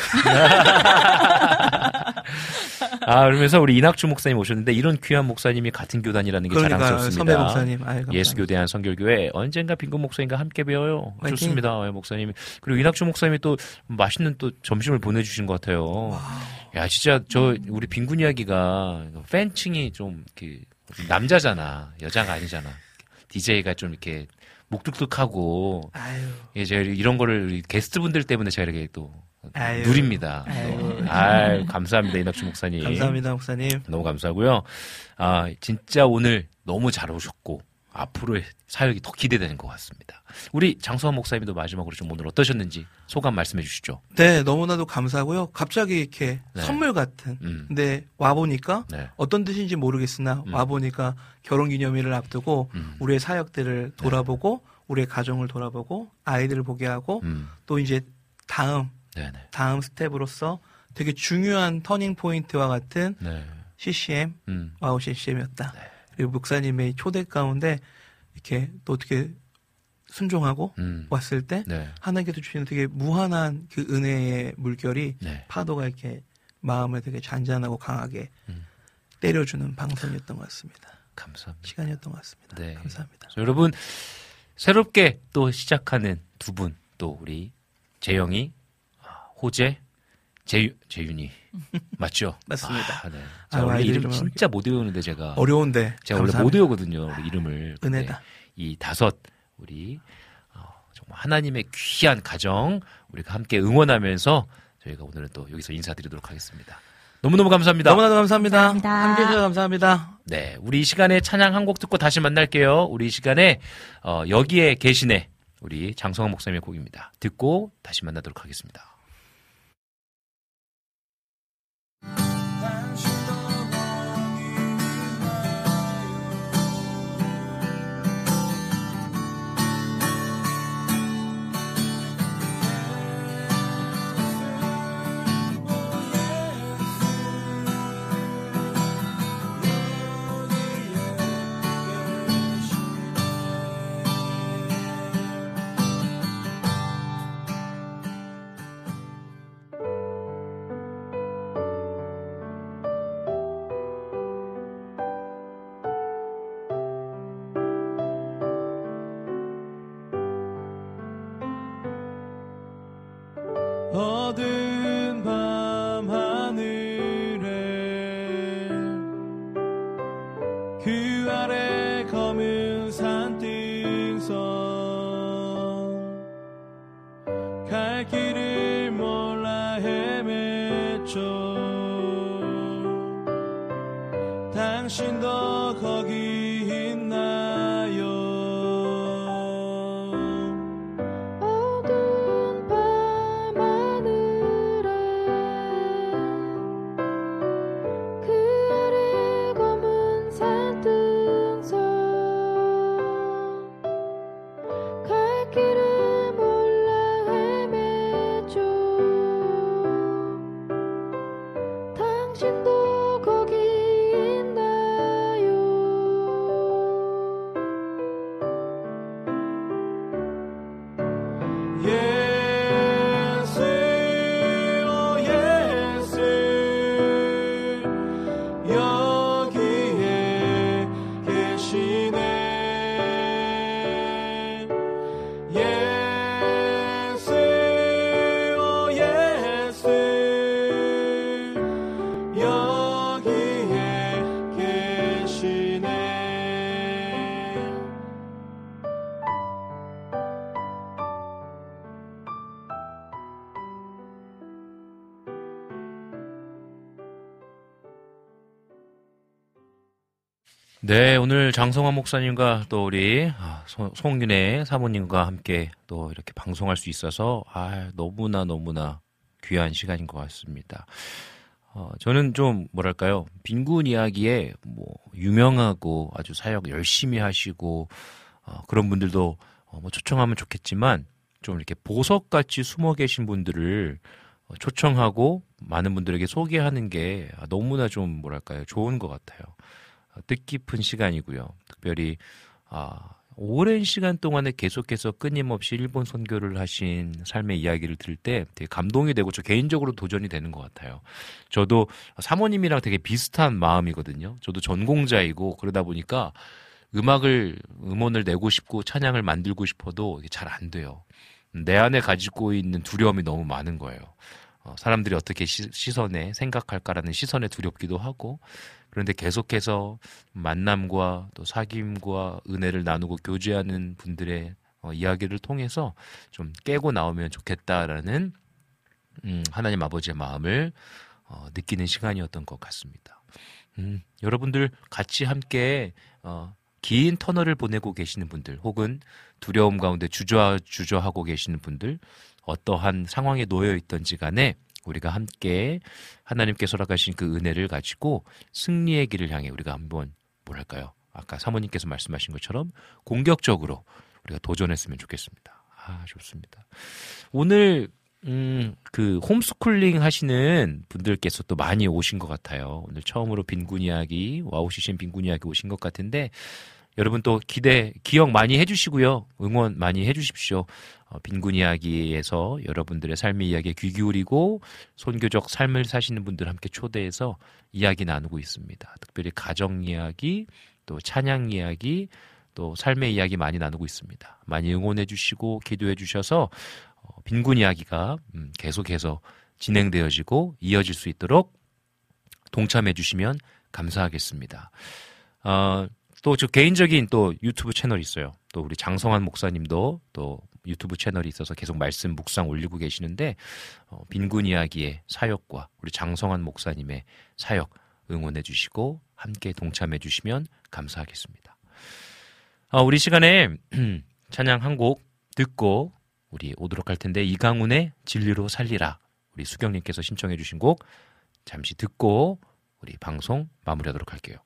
아, 그러면서 우리 이낙춘 목사님 오셨는데 이런 귀한 목사님이 같은 교단이라는 게 그러니까, 자랑스럽습니다. 선배 목사님. 아유, 예수교대한 성결교회 언젠가 빈군 목사님과 함께 배워요. 화이팅. 좋습니다. 예, 목사님. 그리고 이낙춘 목사님이 또 맛있는 또 점심을 보내주신 것 같아요. 와우. 야, 진짜 저 우리 빈군 이야기가 팬층이 좀 이렇게 남자잖아. 여자가 아니잖아. 디제이가 좀 이렇게 목뚝뚝하고 예, 제가 이런 거를 게스트분들 때문에 제가 이렇게 또 아유. 누립니다. 아유. 아유, 감사합니다. 이낙춘 목사님. 감사합니다. 목사님. 너무 감사하고요. 아, 진짜 오늘 너무 잘 오셨고 앞으로의 사역이 더 기대되는 것 같습니다. 우리 장성환 목사님도 마지막으로 좀 오늘 어떠셨는지 소감 말씀해 주시죠. 네, 너무나도 감사하고요. 갑자기 이렇게 네. 선물 같은. 음. 근데 와보니까 네. 어떤 뜻인지 모르겠으나 음. 와보니까 결혼기념일을 앞두고 음. 우리의 사역들을 돌아보고 네. 우리의 가정을 돌아보고 아이들을 보게 하고 음. 또 이제 다음, 네네. 다음 스텝으로서 되게 중요한 터닝포인트와 같은 네. 씨씨엠, 음. 와우씨씨엠이었다. 네. 목사님의 초대 가운데 이렇게 또 어떻게 순종하고 음. 왔을 때 네. 하나님께서 주시는 되게 무한한 그 은혜의 물결이 네. 파도가 이렇게 마음을 되게 잔잔하고 강하게 음. 때려주는 방송이었던 것 같습니다. 감사합니다. 시간이었던 것 같습니다. 네. 감사합니다. 여러분 새롭게 또 시작하는 두 분 또 우리 재영이, 호재, 재유, 재윤이 맞죠? 맞습니다. 아, 네. 아, 원래 이름 진짜 못 외우는데 제가 어려운데 제가 감사합니다. 원래 못 외우거든요. 우리 이름을. 은혜다. 이 다섯 우리 정말 하나님의 귀한 가정 우리가 함께 응원하면서 저희가 오늘은 또 여기서 인사드리도록 하겠습니다. 너무너무 감사합니다. 너무나도 감사합니다. 감사합니다. 함께 해주셔서 감사합니다. 네, 우리 이 시간에 찬양 한 곡 듣고 다시 만날게요. 우리 이 시간에 어, 여기에 계시네 우리 장성환 목사님의 곡입니다. 듣고 다시 만나도록 하겠습니다. 어두운 밤 하늘에 그 아래 검은 산등성 갈 길을 몰라 헤맸죠. 당신도 거기 있나? 네, 오늘 장성환 목사님과 또 우리 손윤혜 사모님과 함께 또 이렇게 방송할 수 있어서 아, 너무나 너무나 귀한 시간인 것 같습니다. 어, 저는 좀 뭐랄까요, 빈군 이야기에 뭐 유명하고 아주 사역 열심히 하시고 어, 그런 분들도 어, 뭐 초청하면 좋겠지만 좀 이렇게 보석같이 숨어 계신 분들을 초청하고 많은 분들에게 소개하는 게 너무나 좀 뭐랄까요, 좋은 것 같아요. 뜻깊은 시간이고요. 특별히 아, 오랜 시간 동안에 계속해서 끊임없이 일본 선교를 하신 삶의 이야기를 들을 때 되게 감동이 되고 저 개인적으로 도전이 되는 것 같아요. 저도 사모님이랑 되게 비슷한 마음이거든요. 저도 전공자이고 그러다 보니까 음악을 음원을 내고 싶고 찬양을 만들고 싶어도 잘 안 돼요. 내 안에 가지고 있는 두려움이 너무 많은 거예요. 사람들이 어떻게 시, 시선에 생각할까라는 시선에 두렵기도 하고, 그런데 계속해서 만남과 또 사귐과 은혜를 나누고 교제하는 분들의 어, 이야기를 통해서 좀 깨고 나오면 좋겠다라는 음, 하나님 아버지의 마음을 어, 느끼는 시간이었던 것 같습니다. 음, 여러분들 같이 함께 어, 긴 터널을 보내고 계시는 분들, 혹은 두려움 가운데 주저, 주저하고 계시는 분들, 어떠한 상황에 놓여 있던지 간에 우리가 함께 하나님께서 허락하신 그 은혜를 가지고 승리의 길을 향해 우리가 한번 뭐랄까요, 아까 사모님께서 말씀하신 것처럼 공격적으로 우리가 도전했으면 좋겠습니다. 아, 좋습니다. 오늘 음, 그 홈스쿨링 하시는 분들께서 또 많이 오신 것 같아요. 오늘 처음으로 빈군이야기, 와우씨씨엠 빈군이야기 오신 것 같은데 여러분 또 기대, 기억 많이 해주시고요. 응원 많이 해주십시오. 어, 빈군이야기에서 여러분들의 삶의 이야기에 귀 기울이고 선교적 삶을 사시는 분들 함께 초대해서 이야기 나누고 있습니다. 특별히 가정 이야기, 또 찬양 이야기, 또 삶의 이야기 많이 나누고 있습니다. 많이 응원해 주시고 기도해 주셔서 어, 빈군이야기가 음, 계속해서 진행되어지고 이어질 수 있도록 동참해 주시면 감사하겠습니다. 어, 또 저 개인적인 또 유튜브 채널이 있어요. 또 우리 장성환 목사님도 또 유튜브 채널이 있어서 계속 말씀 묵상 올리고 계시는데 어, 빈군이야기의 사역과 우리 장성환 목사님의 사역 응원해 주시고 함께 동참해 주시면 감사하겠습니다. 아, 우리 시간에 찬양 한 곡 듣고 우리 오도록 할 텐데 이강훈의 진리로 살리라 우리 수경님께서 신청해 주신 곡 잠시 듣고 우리 방송 마무리하도록 할게요.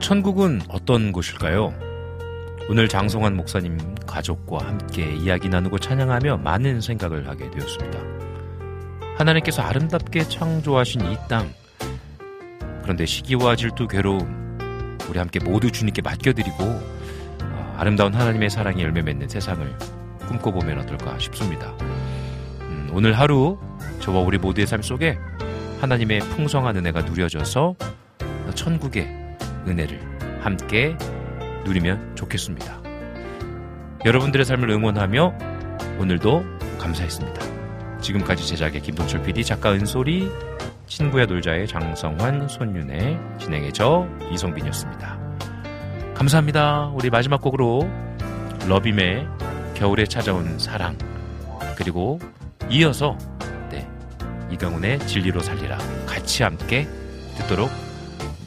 천국은 어떤 곳일까요? 오늘 장성환 목사님 가족과 함께 이야기 나누고 찬양하며 많은 생각을 하게 되었습니다. 하나님께서 아름답게 창조하신 이 땅, 그런데 시기와 질투, 괴로움 우리 함께 모두 주님께 맡겨드리고 아름다운 하나님의 사랑이 열매 맺는 세상을 꿈꿔보면 어떨까 싶습니다. 음, 오늘 하루 저와 우리 모두의 삶 속에 하나님의 풍성한 은혜가 누려져서 천국에 은혜를 함께 누리면 좋겠습니다. 여러분들의 삶을 응원하며 오늘도 감사했습니다. 지금까지 제작의 김동철 피디, 작가 은솔이, 친구야 놀자의 장성환, 손윤혜, 진행의 저 이성빈이었습니다. 감사합니다. 우리 마지막 곡으로 러비메 겨울에 찾아온 사랑 그리고 이어서 네, 이강훈의 진리로 살리라 같이 함께 듣도록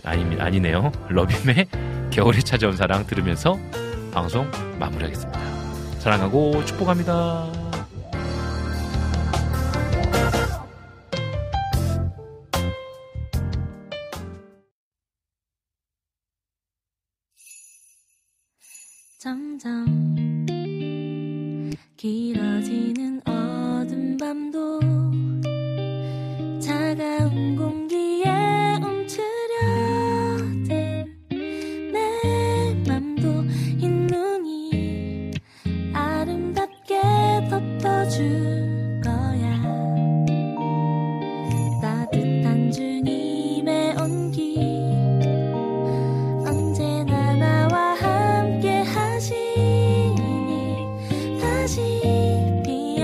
아니, 아니네요. 러비메 겨울에 찾아온 사랑 들으면서 방송 마무리하겠습니다. 사랑하고 축복합니다. 점점 길어지는 어둠 밤도 차가운 공기에 덮어줄 거야. 따뜻한 주님의 온기 언제나 나와 함께 하시니 다시 피어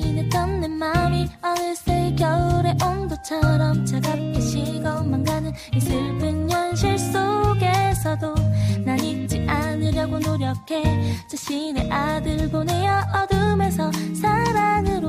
고민했던 내 마음이 어느새 겨울의 온도처럼 차갑게 식어만 가는 이 슬픈 현실 속에서도 난 잊지 않으려고 노력해. 자신의 아들 보내어 어둠에서 사랑으로